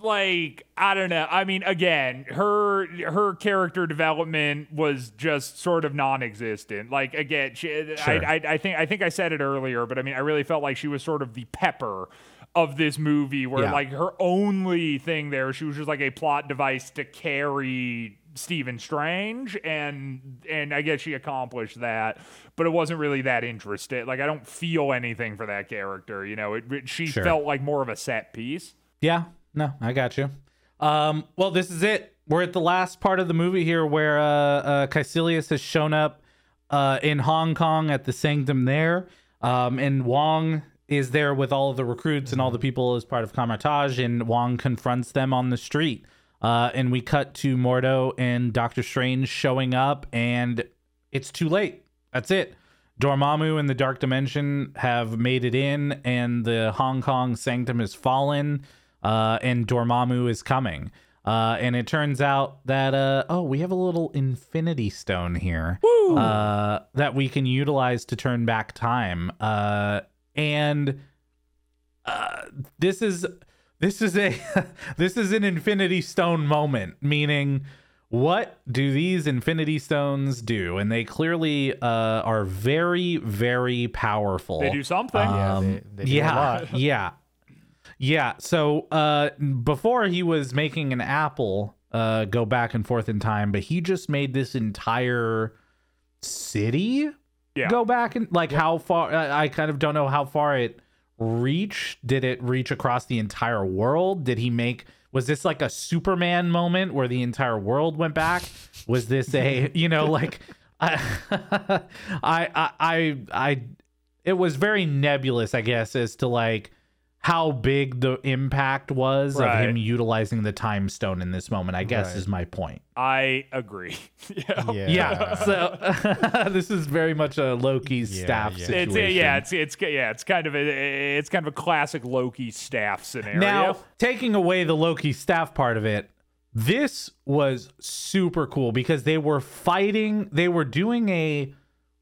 Like, I don't know. I mean, again, her her character development was just sort of non-existent. Like, again, she, sure. I, I I think I think I said it earlier, but I mean, I really felt like she was sort of the pepper of this movie, where yeah. like her only thing there, she was just like a plot device to carry Stephen Strange, and and I guess she accomplished that, but it wasn't really that interesting. Like, I don't feel anything for that character, you know. It, it she sure. felt like more of a set piece. Yeah. No, I got you. Um, well, this is it. We're at the last part of the movie here where uh, uh, Kaecilius has shown up uh, in Hong Kong at the Sanctum there. Um, and Wong is there with all of the recruits and all the people as part of Kamar-Taj. And Wong confronts them on the street. Uh, and we cut to Mordo and Doctor Strange showing up. And it's too late. That's it. Dormammu and the Dark Dimension have made it in. And the Hong Kong Sanctum has fallen. Uh, and Dormammu is coming. Uh, and it turns out that, uh, oh, we have a little Infinity Stone here uh, that we can utilize to turn back time. Uh, and uh, this is this is a this is an Infinity Stone moment, meaning what do these Infinity Stones do? And they clearly uh, are very, very powerful. They do something. Um, yeah, they, they do yeah, a lot. yeah. Yeah, so uh, before he was making an apple uh, go back and forth in time, but he just made this entire city yeah. go back and like yeah. how far. I, I kind of don't know how far it reached. Did it reach across the entire world? Did he make? Was this like a Superman moment where the entire world went back? Was this a you know like I I I I, I it was very nebulous, I guess, as to like. How big the impact was right. of him utilizing the time stone in this moment, I guess right. is my point. I agree. yeah. yeah. yeah. So this is very much a Loki's yeah, staff yeah. situation. It's, yeah. It's, it's, yeah. It's kind of a, it's kind of a classic Loki staff scenario. Now, taking away the Loki staff part of it, this was super cool because they were fighting. They were doing a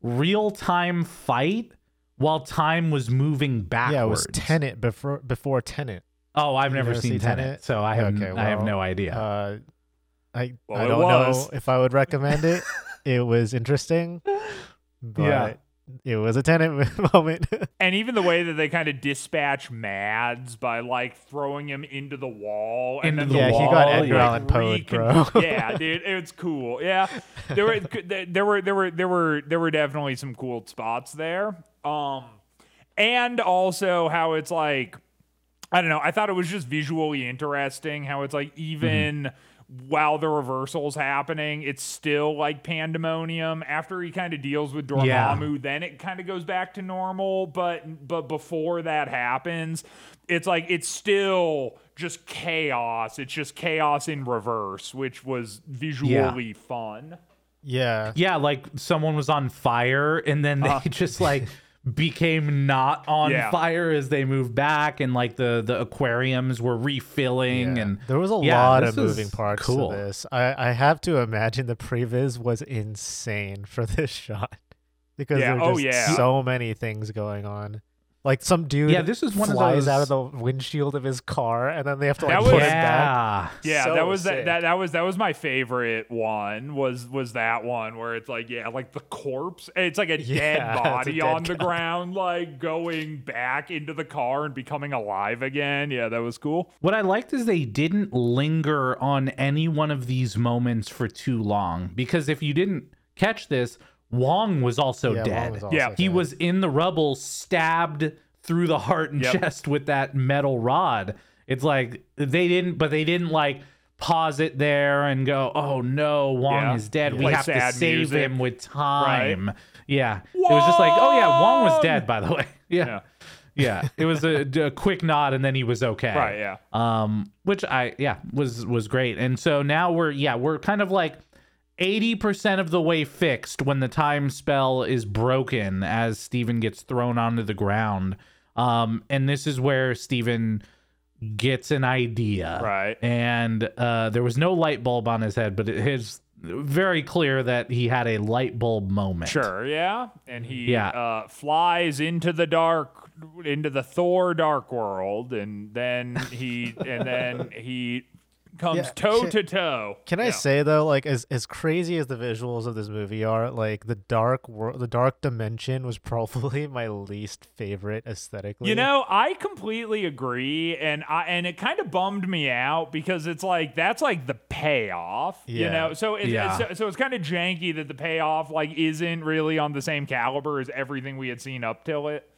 real time fight. While time was moving backwards. Yeah, it was Tenet before before Tenet. Oh, I've never, never seen, seen Tenet, Tenet, so I have okay, well, I have no idea. Uh, I well, I don't know if I would recommend it. It was interesting, but yeah. it was a Tenet moment. And even the way that they kind of dispatch Mads by like throwing him into the wall, into and then the yeah, wall, he got Edgar like, Allan Poe, bro. Yeah, dude, it's cool. Yeah, there were there were there were there were there were definitely some cool spots there. Um, and also how it's like, I don't know, I thought it was just visually interesting how it's like, even mm-hmm. while the reversal's happening, it's still like pandemonium. After he kind of deals with Dormammu, yeah. then it kind of goes back to normal. But, but before that happens, it's like, it's still just chaos. It's just chaos in reverse, which was visually yeah. fun. Yeah. Yeah, like someone was on fire and then they uh, just like became not on yeah. fire as they moved back, and like the, the aquariums were refilling yeah. and there was a yeah, lot of moving parts cool. to this. I, I have to imagine the previs was insane for this shot because yeah. there were just oh, yeah. so many things going on. Like some dude yeah, this is one flies of those... out of the windshield of his car, and then they have to like was, put yeah. it back. Yeah, so that was that, that that was that was my favorite one. Was was that one where it's like yeah, like the corpse. It's like a yeah, dead body a dead on guy. the ground, like going back into the car and becoming alive again. Yeah, that was cool. What I liked is they didn't linger on any one of these moments for too long, because if you didn't catch this. Wong was also yeah, dead. Was also yeah, dead. He was in the rubble, stabbed through the heart and yep. chest with that metal rod. It's like they didn't, but they didn't like pause it there and go, "Oh no, Wong yeah. is dead. Yeah. We Play have to save music. him with time." Right. Yeah, Wong! It was just like, "Oh yeah, Wong was dead." By the way, yeah, yeah. yeah. It was a, a quick nod, and then he was okay. Right. Yeah. Um, which I yeah was was great, and so now we're yeah we're kind of like. eighty percent of the way fixed when the time spell is broken as Steven gets thrown onto the ground. Um, and this is where Steven gets an idea. Right. And uh, there was no light bulb on his head, but it is very clear that he had a light bulb moment. Sure, yeah. And he yeah. Uh, flies into the dark, into the Thor Dark World, and then he, and then he... comes yeah. toe to toe. Can I yeah. say though, like as as crazy as the visuals of this movie are, like the dark world, the dark dimension was probably my least favorite aesthetically. You know, I completely agree, and I and it kind of bummed me out because it's like that's like the payoff, yeah. you know. So it's, yeah. it's so, so it's kind of janky that the payoff like isn't really on the same caliber as everything we had seen up till it.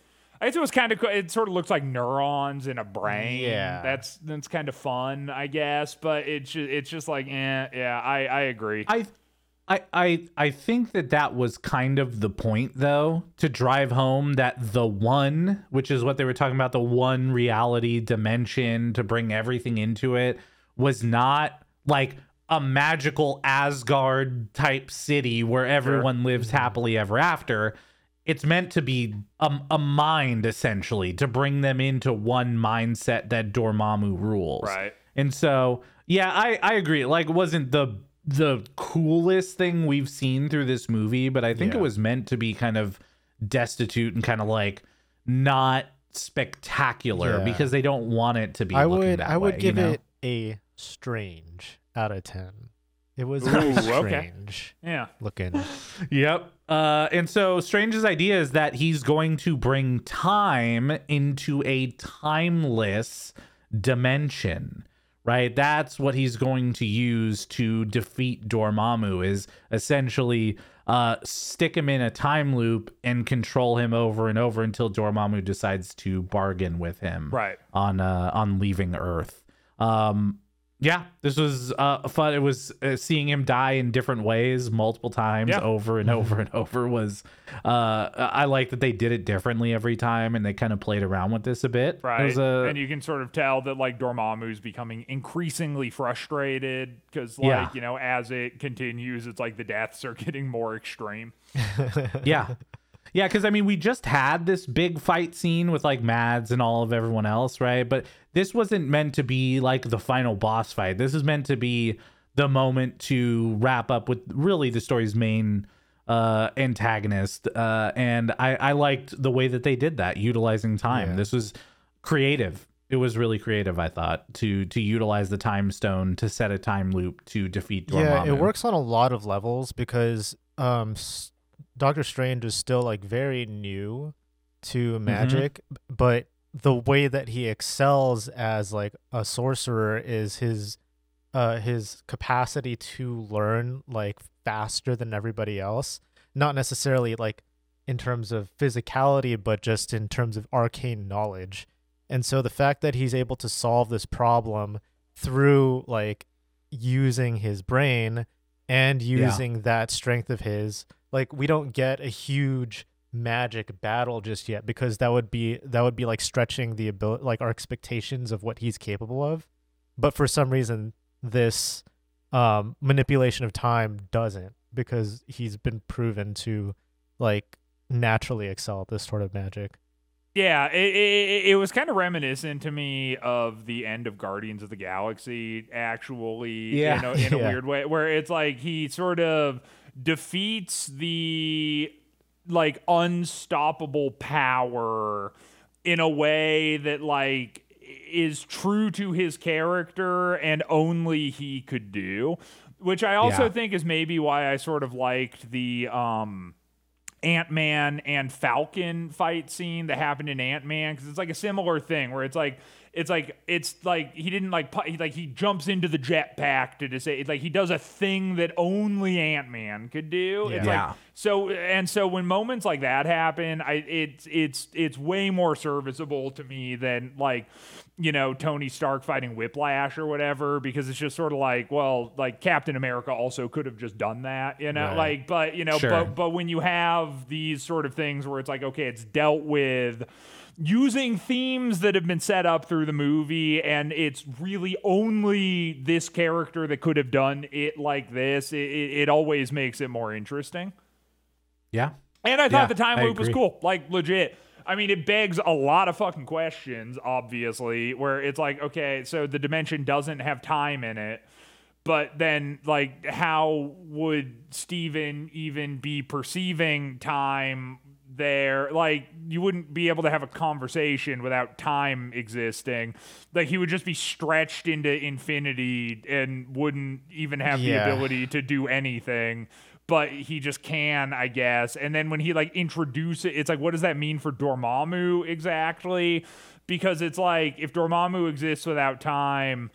I guess it was kind of cool. It sort of looks like neurons in a brain. Yeah, that's that's kind of fun, I guess. But it's just, it's just like, eh, yeah. I, I agree. I, I, I, I think that that was kind of the point, though, to drive home that the one, which is what they were talking about, the one reality dimension to bring everything into it, was not like a magical Asgard type city where everyone sure. lives happily ever after. It's meant to be a, a mind, essentially, to bring them into one mindset that Dormammu rules. Right. And so, yeah, I, I agree. Like, it wasn't the the coolest thing we've seen through this movie, but I think yeah. it was meant to be kind of destitute and kind of, like, not spectacular yeah. because they don't want it to be I looking would, that I way. I would give you know? it a strange out of ten. It was Ooh, strange okay. yeah. looking. Yep. Uh, and so Strange's idea is that he's going to bring time into a timeless dimension, right? That's what he's going to use to defeat Dormammu is essentially uh, stick him in a time loop and control him over and over until Dormammu decides to bargain with him right. on uh, on leaving Earth. Um Yeah, this was uh, fun. It was uh, seeing him die in different ways multiple times yeah. over and over and over was uh, I like that they did it differently every time and they kind of played around with this a bit. Right. It was a, and you can sort of tell that like Dormammu's becoming increasingly frustrated because like, yeah. you know, as it continues, it's like the deaths are getting more extreme. yeah. Yeah, because, I mean, we just had this big fight scene with, like, Mads and all of everyone else, right? But this wasn't meant to be, like, the final boss fight. This is meant to be the moment to wrap up with, really, the story's main uh, antagonist. Uh, and I, I liked the way that they did that, utilizing time. Yeah. This was creative. It was really creative, I thought, to to utilize the time stone to set a time loop to defeat Dormammu. Yeah, it works on a lot of levels because... Um, st- Doctor Strange is still like very new to magic, mm-hmm. but the way that he excels as like a sorcerer is his uh his capacity to learn like faster than everybody else, not necessarily like in terms of physicality but just in terms of arcane knowledge. And so the fact that he's able to solve this problem through like using his brain and using yeah. that strength of his, like we don't get a huge magic battle just yet because that would be that would be like stretching the ability, like our expectations of what he's capable of. But for some reason, this um, manipulation of time doesn't, because he's been proven to like naturally excel at this sort of magic. Yeah, it, it, it was kind of reminiscent to me of the end of Guardians of the Galaxy, actually, yeah. you know, in yeah. a weird way, where it's like he sort of defeats the like unstoppable power in a way that like is true to his character and only he could do, which I also yeah. think is maybe why I sort of liked the... um. Ant-Man and Falcon fight scene that happened in Ant-Man, because it's like a similar thing where it's like it's like it's like he didn't like he, like he jumps into the jetpack to just say like he does a thing that only Ant-Man could do. Yeah. It's like so and so when moments like that happen, I it's it's it's way more serviceable to me than like, you know, Tony Stark fighting Whiplash or whatever, because it's just sort of like, well, like Captain America also could have just done that, you know, right. like, but, you know, sure. but, but when you have these sort of things where it's like, okay, it's dealt with, using themes that have been set up through the movie, and it's really only this character that could have done it like this. It, it, it always makes it more interesting. Yeah. And I thought yeah, the time loop was cool. Like, legit. I mean, it begs a lot of fucking questions, obviously, where it's like, okay, so the dimension doesn't have time in it. But then, like, how would Steven even be perceiving time there? Like, you wouldn't be able to have a conversation without time existing. Like, he would just be stretched into infinity and wouldn't even have yeah. the ability to do anything. But he just can, I guess. And then when he, like, introduces it, it's like, what does that mean for Dormammu exactly? Because it's like, if Dormammu exists without time...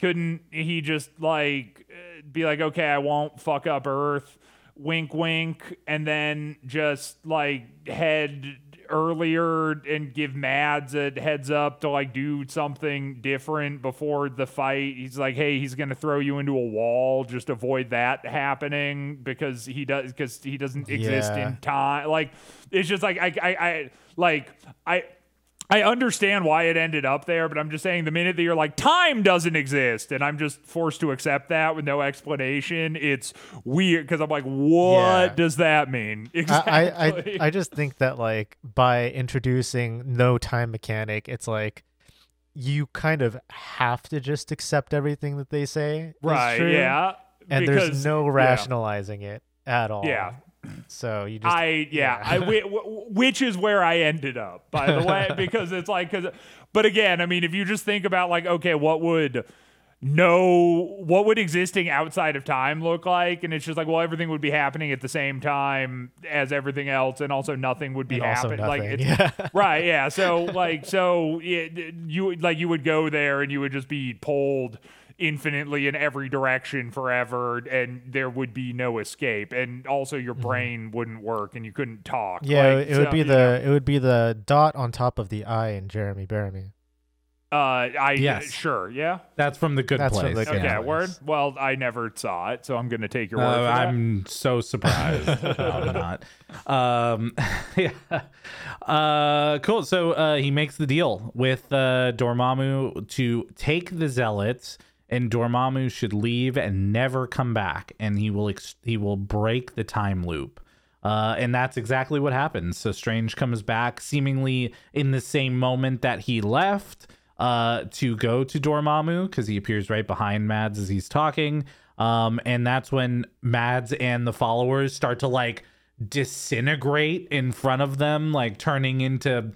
Couldn't he just, like, be like, okay, I won't fuck up Earth, wink, wink, and then just, like, head earlier and give Mads a heads up to, like, do something different before the fight? He's like, hey, he's going to throw you into a wall. Just avoid that happening because he does, because he doesn't exist yeah. in time. Like, it's just like, I, I, I like, I... I understand why it ended up there, but I'm just saying the minute that you're like, time doesn't exist, and I'm just forced to accept that with no explanation, it's weird, because I'm like, what yeah. does that mean? Exactly. I, I, I just think that, like, by introducing no time mechanic, it's like, you kind of have to just accept everything that they say. Right, true, yeah. And because, there's no rationalizing yeah. it at all. Yeah. So you just I yeah, yeah. I w- w- which is where I ended up, by the way, because it's like cuz but again, I mean, if you just think about like, okay, what would no what would existing outside of time look like? And it's just like, well, everything would be happening at the same time as everything else, and also nothing would be happening, like it's, yeah. right yeah so like so it, you like you would go there and you would just be pulled infinitely in every direction forever, and there would be no escape, and also your brain mm-hmm. wouldn't work and you couldn't talk. Yeah, like, it would so, be the know. it would be the dot on top of the I in Jeremy Jeremy. Uh, I yes. uh, sure, yeah. That's from the Good That's Place. The good okay, place. Word. Well, I never saw it, so I'm going to take your word. Uh, for that. I'm so surprised. Not. Um, yeah. Uh, cool. So uh, he makes the deal with uh, Dormammu to take the zealots. And Dormammu should leave and never come back, and he will ex- he will break the time loop. Uh, and that's exactly what happens. So Strange comes back seemingly in the same moment that he left uh, to go to Dormammu, because he appears right behind Mads as he's talking. Um, and that's when Mads and the followers start to, like, disintegrate in front of them, like turning into...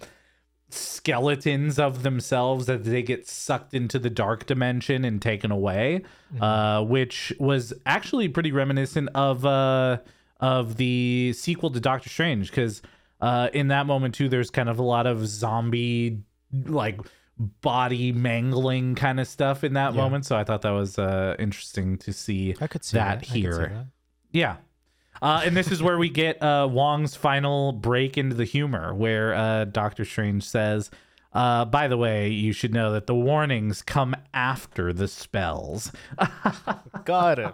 skeletons of themselves as they get sucked into the dark dimension and taken away, mm-hmm. uh, which was actually pretty reminiscent of uh, of the sequel to Doctor Strange, because uh, in that moment too, there's kind of a lot of zombie like body mangling kind of stuff in that yeah. moment. So I thought that was uh, interesting to see, I could see that, that. here. I could see that. Yeah. Uh, and this is where we get uh, Wong's final break into the humor, where uh, Doctor Strange says, uh, by the way, you should know that the warnings come after the spells. Got him.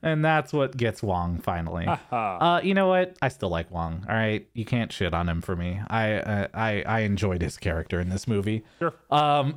And that's what gets Wong finally. uh, you know what? I still like Wong. All right. You can't shit on him for me. I uh, I, I enjoyed his character in this movie. Sure. Um,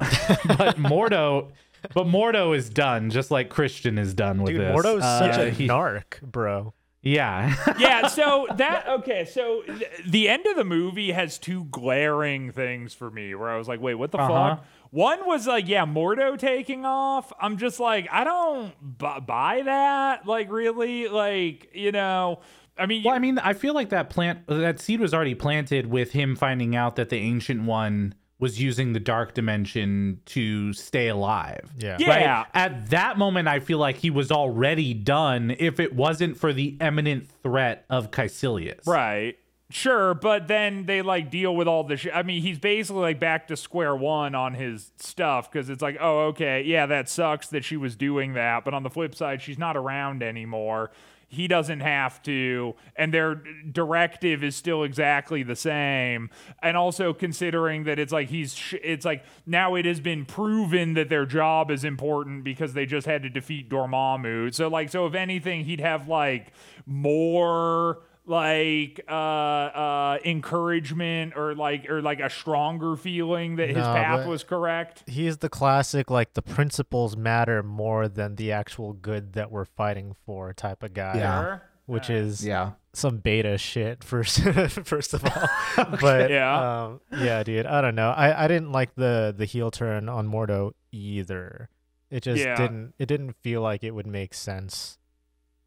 but Mordo... But Mordo is done, just like Christian is done with Dude, this. Mordo's uh, such a he, narc, bro. Yeah. yeah. So that, okay. So th- the end of the movie has two glaring things for me where I was like, wait, what the uh-huh. fuck? One was like, yeah, Mordo taking off. I'm just like, I don't b- buy that. Like, really? Like, you know, I mean, well, you- I mean, I feel like that plant, that seed was already planted with him finding out that the Ancient One was using the dark dimension to stay alive. Yeah. yeah. Right? At that moment, I feel like he was already done if it wasn't for the imminent threat of Kaecilius. Right. Sure. But then they like deal with all the shit. I mean, he's basically like back to square one on his stuff, because it's like, oh, okay, yeah, that sucks that she was doing that. But on the flip side, she's not around anymore. He doesn't have to, and their directive is still exactly the same. And also considering that it's like he's, sh- it's like now it has been proven that their job is important because they just had to defeat Dormammu. So like, so if anything, he'd have like more like uh, uh, encouragement or like or like a stronger feeling that his no, path was correct. He's the classic like the principles matter more than the actual good that we're fighting for type of guy. Yeah. Which yeah. is yeah. some beta shit first first of all. okay. But yeah. Um, yeah, dude. I don't know. I, I didn't like the, the heel turn on Mordo either. It just yeah. didn't it didn't feel like it would make sense.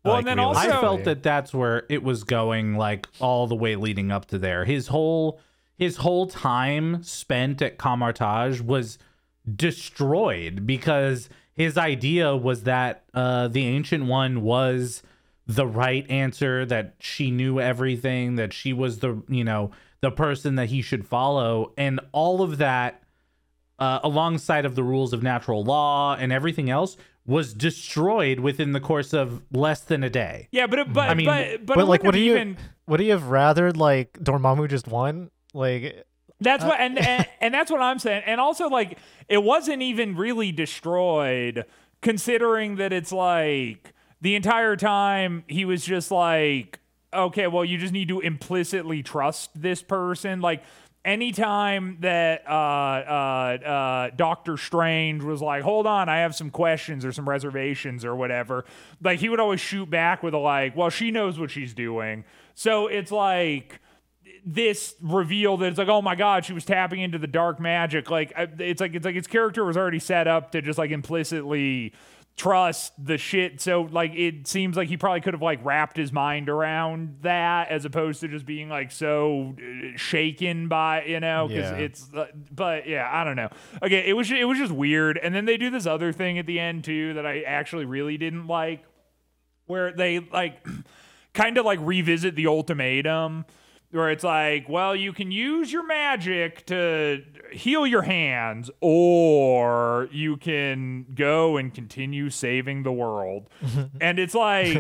Well, like, and then also I felt that that's where it was going, like all the way leading up to there. His whole his whole time spent at Kamar-Taj was destroyed because his idea was that uh, the Ancient One was the right answer, that she knew everything, that she was the you know the person that he should follow, and all of that uh, alongside of the rules of natural law and everything else was destroyed within the course of less than a day. Yeah, but it, but I mean, but, but, but like, would even... you would you have rather like Dormammu just won? Like that's uh... what and, and and that's what I'm saying. And also, like, it wasn't even really destroyed, considering that it's like the entire time he was just like, okay, well, you just need to implicitly trust this person, like. Anytime that uh, uh, uh, Doctor Strange was like, hold on, I have some questions or some reservations or whatever, like he would always shoot back with a like, well, she knows what she's doing. So it's like this reveal that it's like, oh my God, she was tapping into the dark magic. Like it's like it's like its character was already set up to just like implicitly trust the shit. So like it seems like he probably could have like wrapped his mind around that as opposed to just being like so shaken by you know because yeah. it's uh, but yeah I don't know. Okay, it was it was just weird. And then they do this other thing at the end too that I actually really didn't like, where they like kind of like revisit the ultimatum where it's like, well, you can use your magic to heal your hands, or you can go and continue saving the world. And it's like,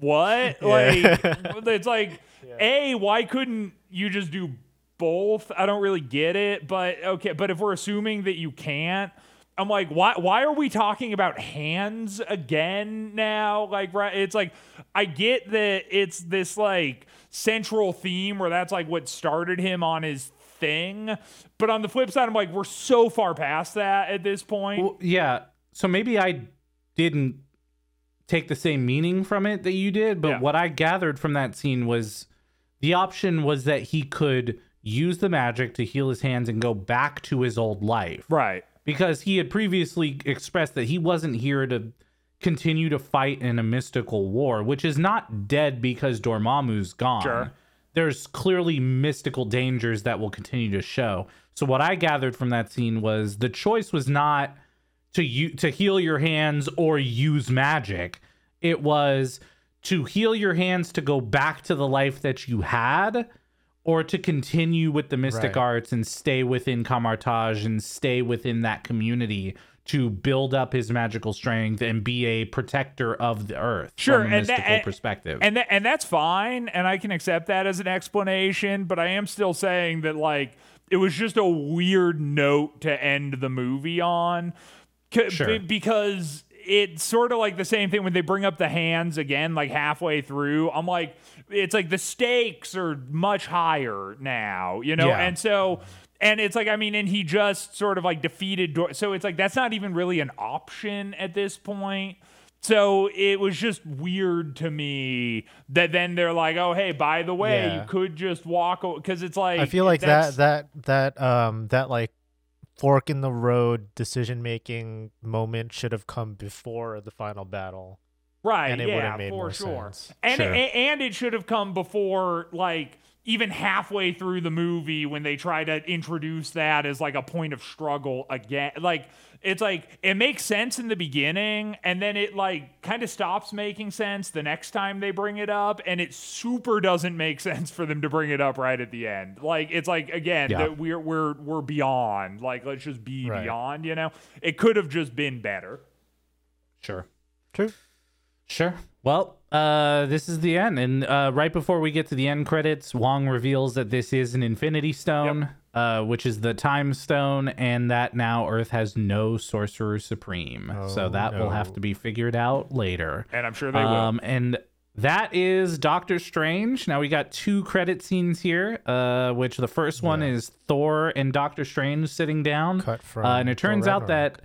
what? Yeah. Like, it's like, yeah. A, why couldn't you just do both? I don't really get it, but okay. But if we're assuming that you can't, I'm like, why why are we talking about hands again now? Like, right? It's like, I get that it's this like central theme where that's like what started him on his thing, but on the flip side, I'm like, we're so far past that at this point. Well, yeah, so maybe I didn't take the same meaning from it that you did, but yeah. what I gathered from that scene was the option was that he could use the magic to heal his hands and go back to his old life, right? Because he had previously expressed that he wasn't here to continue to fight in a mystical war, which is not dead because Dormammu's gone. Sure. There's clearly mystical dangers that will continue to show. So what I gathered from that scene was the choice was not to you to heal your hands or use magic. It was to heal your hands to go back to the life that you had, or to continue with the mystic right. arts and stay within Kamar-Taj and stay within that community to build up his magical strength and be a protector of the earth sure, from a and mystical that, and, perspective. And that, and that's fine, and I can accept that as an explanation, but I am still saying that like it was just a weird note to end the movie on c- sure. b- because it's sort of like the same thing when they bring up the hands again, like halfway through. I'm like, it's like the stakes are much higher now, you know? Yeah. And so... And it's like, I mean, and he just sort of like defeated. Dor- so it's like, that's not even really an option at this point. So it was just weird to me that then they're like, oh, hey, by the way, yeah. you could just walk. Because it's like, I feel like that, that, that, um, that like fork in the road decision making moment should have come before the final battle. Right. And it yeah, would have made for more sure. sense. And, sure. it, and it should have come before, like, even halfway through the movie when they try to introduce that as like a point of struggle again. Like, it's like, it makes sense in the beginning, and then it like kind of stops making sense the next time they bring it up, and it super doesn't make sense for them to bring it up right at the end. Like, it's like, again, yeah. that we're, we're, we're beyond, like, let's just be right. beyond, you know, it could have just been better. Sure. True. Sure. Well, uh, this is the end. And uh, right before we get to the end credits, Wong reveals that this is an Infinity Stone, yep. uh, which is the Time Stone, and that now Earth has no Sorcerer Supreme. Oh, so that no. will have to be figured out later. And I'm sure they um, will. And that is Doctor Strange. Now we got two credit scenes here, uh, which the first one yeah. is Thor and Doctor Strange sitting down. Cut from uh, and it turns out that,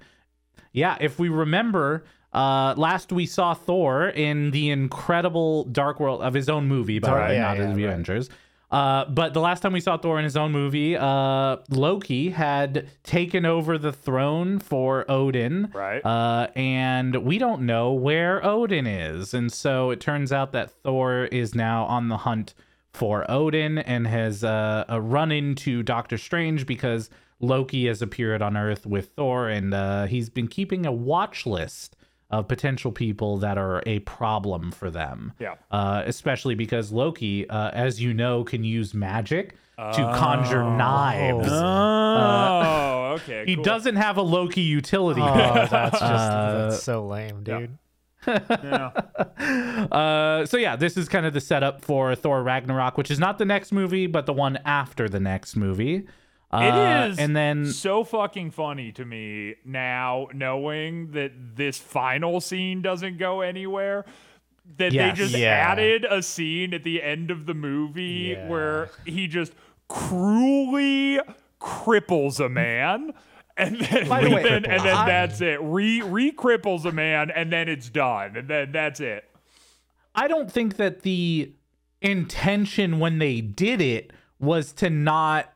yeah, if we remember, uh, last we saw Thor in the incredible Dark World of his own movie, by the way, not in the Avengers. Uh, but the last time we saw Thor in his own movie, uh, Loki had taken over the throne for Odin. Right. Uh, and we don't know where Odin is. And so it turns out that Thor is now on the hunt for Odin and has uh, a run into Doctor Strange because Loki has appeared on Earth with Thor. And uh, he's been keeping a watch list of potential people that are a problem for them. Yeah. Uh, especially because Loki, uh, as you know, can use magic oh. to conjure knives. Oh, uh, okay. He cool. doesn't have a Loki utility. Oh, that's just uh, that's so lame, dude. Yeah. yeah. Uh, so yeah, this is kind of the setup for Thor Ragnarok, which is not the next movie, but the one after the next movie. It uh, is and then, so fucking funny to me now, knowing that this final scene doesn't go anywhere, that yes, they just yeah. added a scene at the end of the movie yeah. where he just cruelly cripples a man. And then, By the way, then, and then I, that's it. Re, re-cripples a man, and then it's done. And then that's it. I don't think that the intention when they did it was to not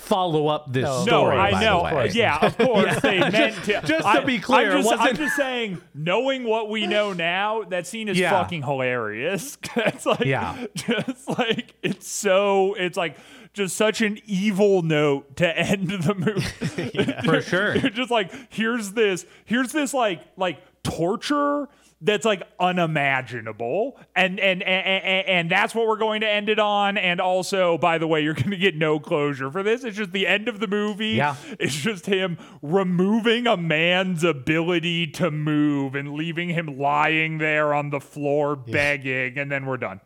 follow up this no, story. No, I know. Yeah, of course. yeah. They meant to. Just I, to be clear, I'm just, wasn't... I'm just saying, knowing what we know now, that scene is yeah. fucking hilarious. It's like, yeah. just like, it's so, it's like, just such an evil note to end the movie. yeah, for sure. You're just like, here's this, here's this like, like torture that's like unimaginable, and and, and and and that's what we're going to end it on. And also, by the way, you're going to get no closure for this. It's just the end of the movie. Yeah. It's just him removing a man's ability to move and leaving him lying there on the floor begging, yeah. and then we're done.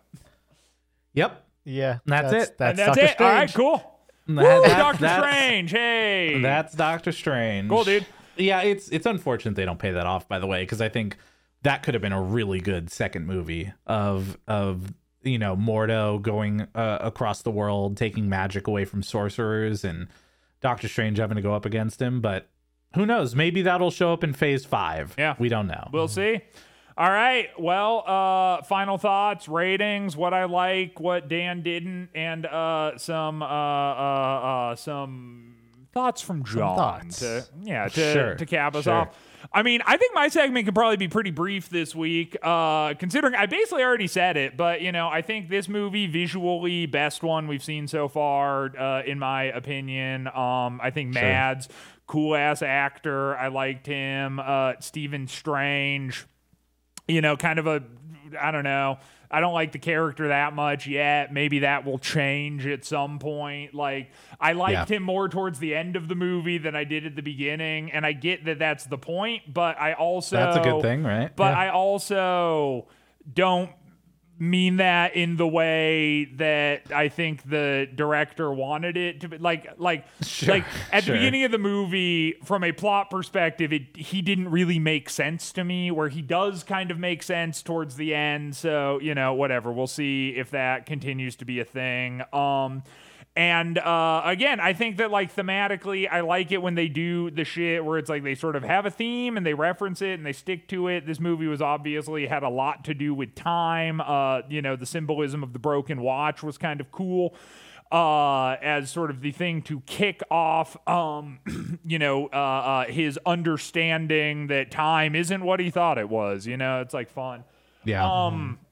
Yep. Yeah. That's, that's it. That's, that's it. Strange. All right. Cool. That, Woo, that, Doctor Strange. Hey. That's Doctor Strange. Cool, dude. Yeah. It's it's unfortunate they don't pay that off, by the way, because I think that could have been a really good second movie of, of you know, Mordo going uh, across the world, taking magic away from sorcerers, and Doctor Strange having to go up against him. But who knows? Maybe that'll show up in phase five. Yeah. We don't know. We'll see. All right. Well, uh, final thoughts, ratings, what I like, what Dan didn't, and uh, some uh, uh, uh, some thoughts from John. Thoughts. To, yeah, to, sure. to cap us sure. off. I mean, I think my segment could probably be pretty brief this week, uh, considering I basically already said it, but, you know, I think this movie, visually, best one we've seen so far, uh, in my opinion. Um, I think sure. Mads, cool-ass actor. I liked him. Uh, Stephen Strange, you know, kind of a, I don't know. I don't like the character that much yet. Maybe that will change at some point. Like, I liked yeah. him more towards the end of the movie than I did at the beginning. And I get that that's the point, but I also... That's a good thing, right? But yeah. I also don't mean that in the way that I think the director wanted it to be. Like, like, sure, like at sure. the beginning of the movie, from a plot perspective, it, he didn't really make sense to me, where he does kind of make sense towards the end. So, you know, whatever, we'll see if that continues to be a thing. Um, And uh, again, I think that like thematically, I like it when they do the shit where it's like they sort of have a theme and they reference it and they stick to it. This movie was obviously had a lot to do with time. Uh, you know, the symbolism of the broken watch was kind of cool uh, as sort of the thing to kick off, um, you know, uh, uh, his understanding that time isn't what he thought it was. You know, it's like fun. Yeah. Um, mm-hmm.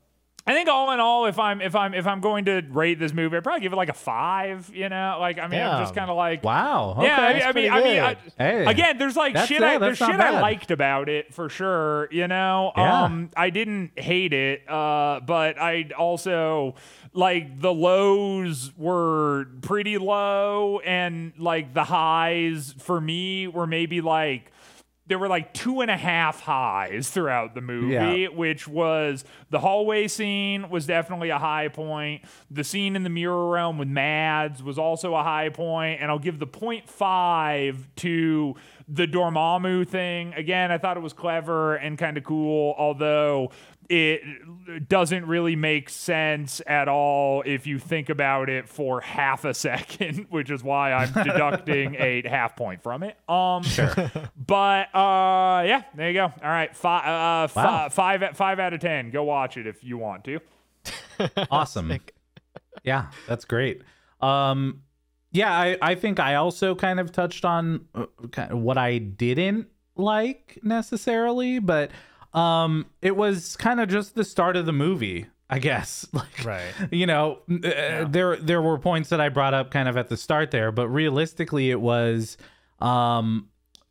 I think all in all, if I'm if I'm if I'm going to rate this movie, I'd probably give it like a five. You know, like I mean, yeah. I'm just kind of like, wow, okay, yeah. I mean, I mean, I mean I, hey, again, there's like shit. It, I, there's shit bad. I liked about it for sure. You know, yeah. um, I didn't hate it, uh, but I also like the lows were pretty low, and like the highs for me were maybe like. There were like two and a half highs throughout the movie, yeah. which was the hallway scene was definitely a high point. The scene in the mirror realm with Mads was also a high point. And I'll give the point five to the Dormammu thing, again, I thought it was clever and kind of cool, although it doesn't really make sense at all if you think about it for half a second, which is why I'm deducting a half point from it. Um, sure. But uh, yeah, there you go. All right, five, uh, f- wow. five, five out of ten. Go watch it if you want to. Awesome. Yeah, that's great. Um, yeah, I, I think I also kind of touched on what I didn't like necessarily, but. Um, it was kind of just the start of the movie, I guess. Like, right. You know, yeah. uh, there there were points that I brought up kind of at the start there, but realistically, it was, um,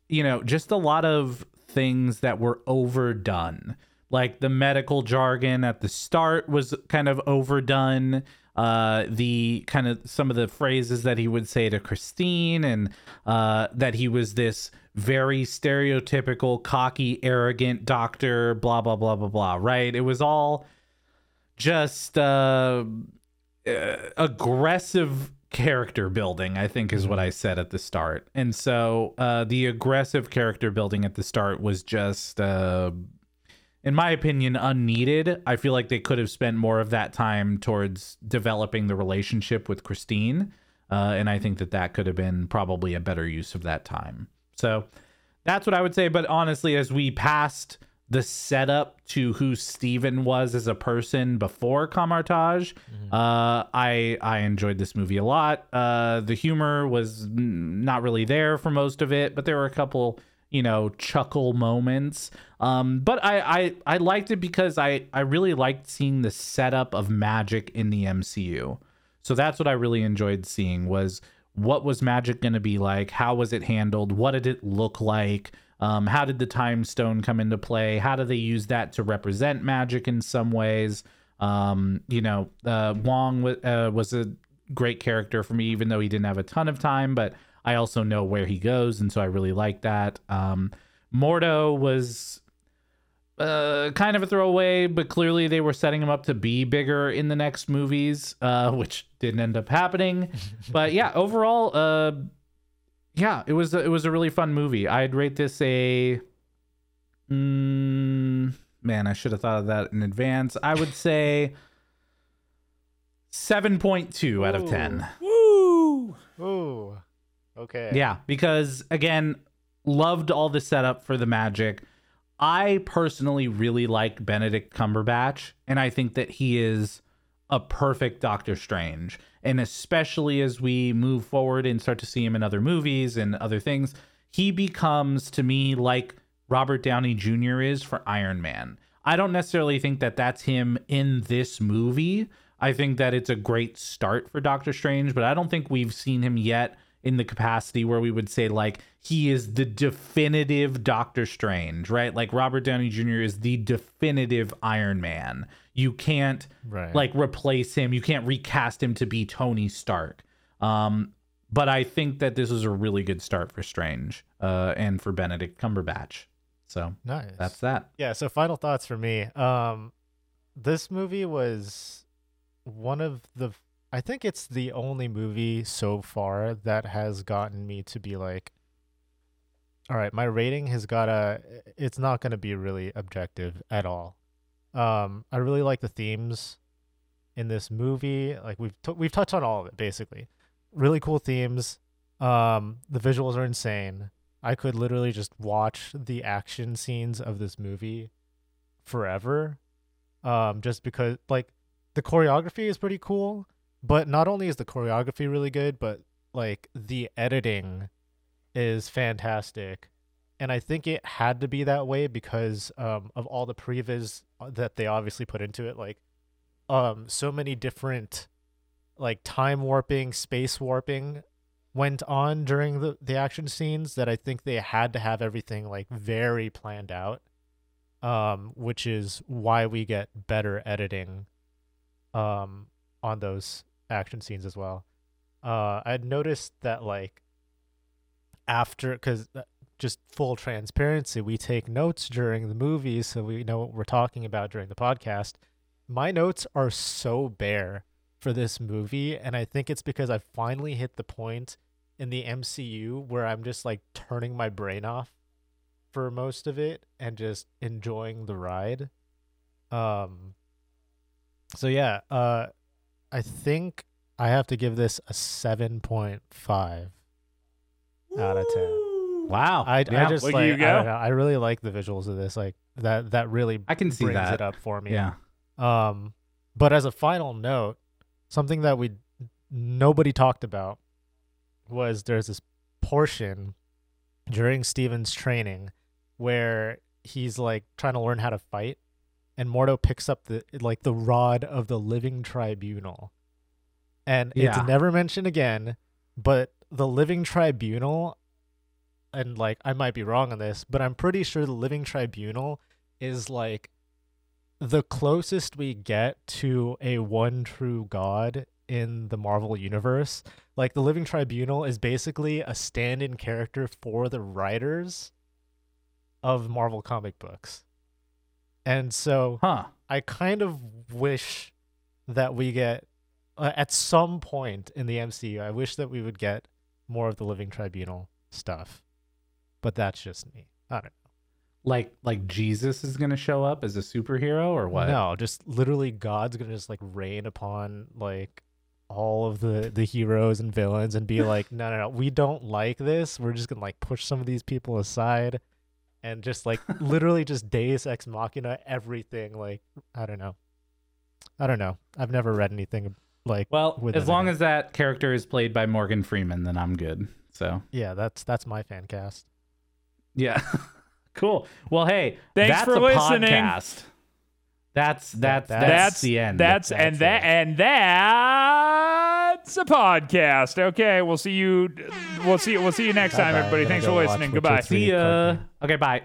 you know, just a lot of things that were overdone. Like the medical jargon at the start was kind of overdone. Uh, the kind of some of the phrases that he would say to Christine, and uh, that he was this very stereotypical, cocky, arrogant doctor, blah, blah, blah, blah, blah, right? It was all just uh, uh, aggressive character building, I think is what I said at the start. And so uh, the aggressive character building at the start was just, uh, in my opinion, unneeded. I feel like they could have spent more of that time towards developing the relationship with Christine. Uh, and I think that that could have been probably a better use of that time. So that's what I would say. But honestly, as we passed the setup to who Steven was as a person before Kamar-Taj, mm-hmm. uh, I I enjoyed this movie a lot. Uh, the humor was not really there for most of it, but there were a couple, you know, chuckle moments. Um, but I, I, I liked it because I, I really liked seeing the setup of magic in the M C U. So that's what I really enjoyed seeing was, what was magic going to be like? How was it handled? What did it look like? Um, how did the Time Stone come into play? How do they use that to represent magic in some ways? Um, you know, uh, Wong w- uh, was a great character for me, even though he didn't have a ton of time, but I also know where he goes, and so I really like that. Um, Mordo was uh, kind of a throwaway, but clearly they were setting him up to be bigger in the next movies, uh, which didn't end up happening. But yeah, overall, uh, yeah, it was, it was a really fun movie. I'd rate this a, mm, man, I should have thought of that in advance. I would say seven point two out of ten. Woo! Ooh. Okay. Yeah. Because again, loved all the setup for the magic. I personally really like Benedict Cumberbatch, and I think that he is a perfect Doctor Strange. And especially as we move forward and start to see him in other movies and other things, he becomes, to me, like Robert Downey Junior is for Iron Man. I don't necessarily think that that's him in this movie. I think that it's a great start for Doctor Strange, but I don't think we've seen him yet in the capacity where we would say, like, he is the definitive Doctor Strange, right? Like, Robert Downey Junior is the definitive Iron Man. You can't, right, like, replace him. You can't recast him to be Tony Stark. Um, but I think that this is a really good start for Strange uh, and for Benedict Cumberbatch. So nice. That's that. Yeah, so final thoughts for me. Um, this movie was one of the... I think it's the only movie so far that has gotten me to be like, all right, my rating has got a, it's not going to be really objective at all. Um, I really like the themes in this movie. Like we've, t- we've touched on all of it basically. Really cool themes. Um, the visuals are insane. I could literally just watch the action scenes of this movie forever. Um, just because like the choreography is pretty cool. But not only is the choreography really good, but like the editing is fantastic. And I think it had to be that way because um, of all the previs that they obviously put into it. Like um, so many different like time warping, space warping went on during the, the action scenes that I think they had to have everything like very planned out, um, which is why we get better editing um, on those action scenes as well. Uh, I'd noticed that like after, because just full transparency, we take notes during the movies, so we know what we're talking about during the podcast. My notes are so bare for this movie, and I think it's because I finally hit the point in the M C U where I'm just like turning my brain off for most of it and just enjoying the ride. Um. So yeah, uh, I think I have to give this a seven point five Woo! out of ten. Wow! I, yeah. I just Look, like I, don't know, I really like the visuals of this. Like that that really I can see brings that. it up for me. Yeah. Um, but as a final note, something that we nobody talked about was there's this portion during Steven's training where he's like trying to learn how to fight. And Mordo picks up the like the rod of the Living Tribunal, and yeah. it's never mentioned again. But the Living Tribunal, and like I might be wrong on this, but I'm pretty sure the Living Tribunal is like the closest we get to a one true God in the Marvel universe. Like the Living Tribunal is basically a stand-in character for the writers of Marvel comic books. And so huh. I kind of wish that we get, uh, at some point in the M C U, I wish that we would get more of the Living Tribunal stuff. But that's just me. I don't know. Like, like Jesus is going to show up as a superhero or what? No, just literally God's going to just like rain upon like all of the, the heroes and villains and be like, no, no, no, we don't like this. We're just going to like push some of these people aside. And just like literally just Deus Ex Machina everything. Like I don't know, I don't know. I've never read anything like. Well, as long it. as that character is played by Morgan Freeman, then I'm good. So yeah, that's that's my fan cast. Yeah, cool. Well, hey, thanks that's for a listening. Podcast. That's that's, that's that's the end. That's, that's and it. that and that's a podcast. Okay, we'll see you. We'll see. We'll see you next bye time, bye. everybody. Thanks for listening. Goodbye. See ya. Okay, bye.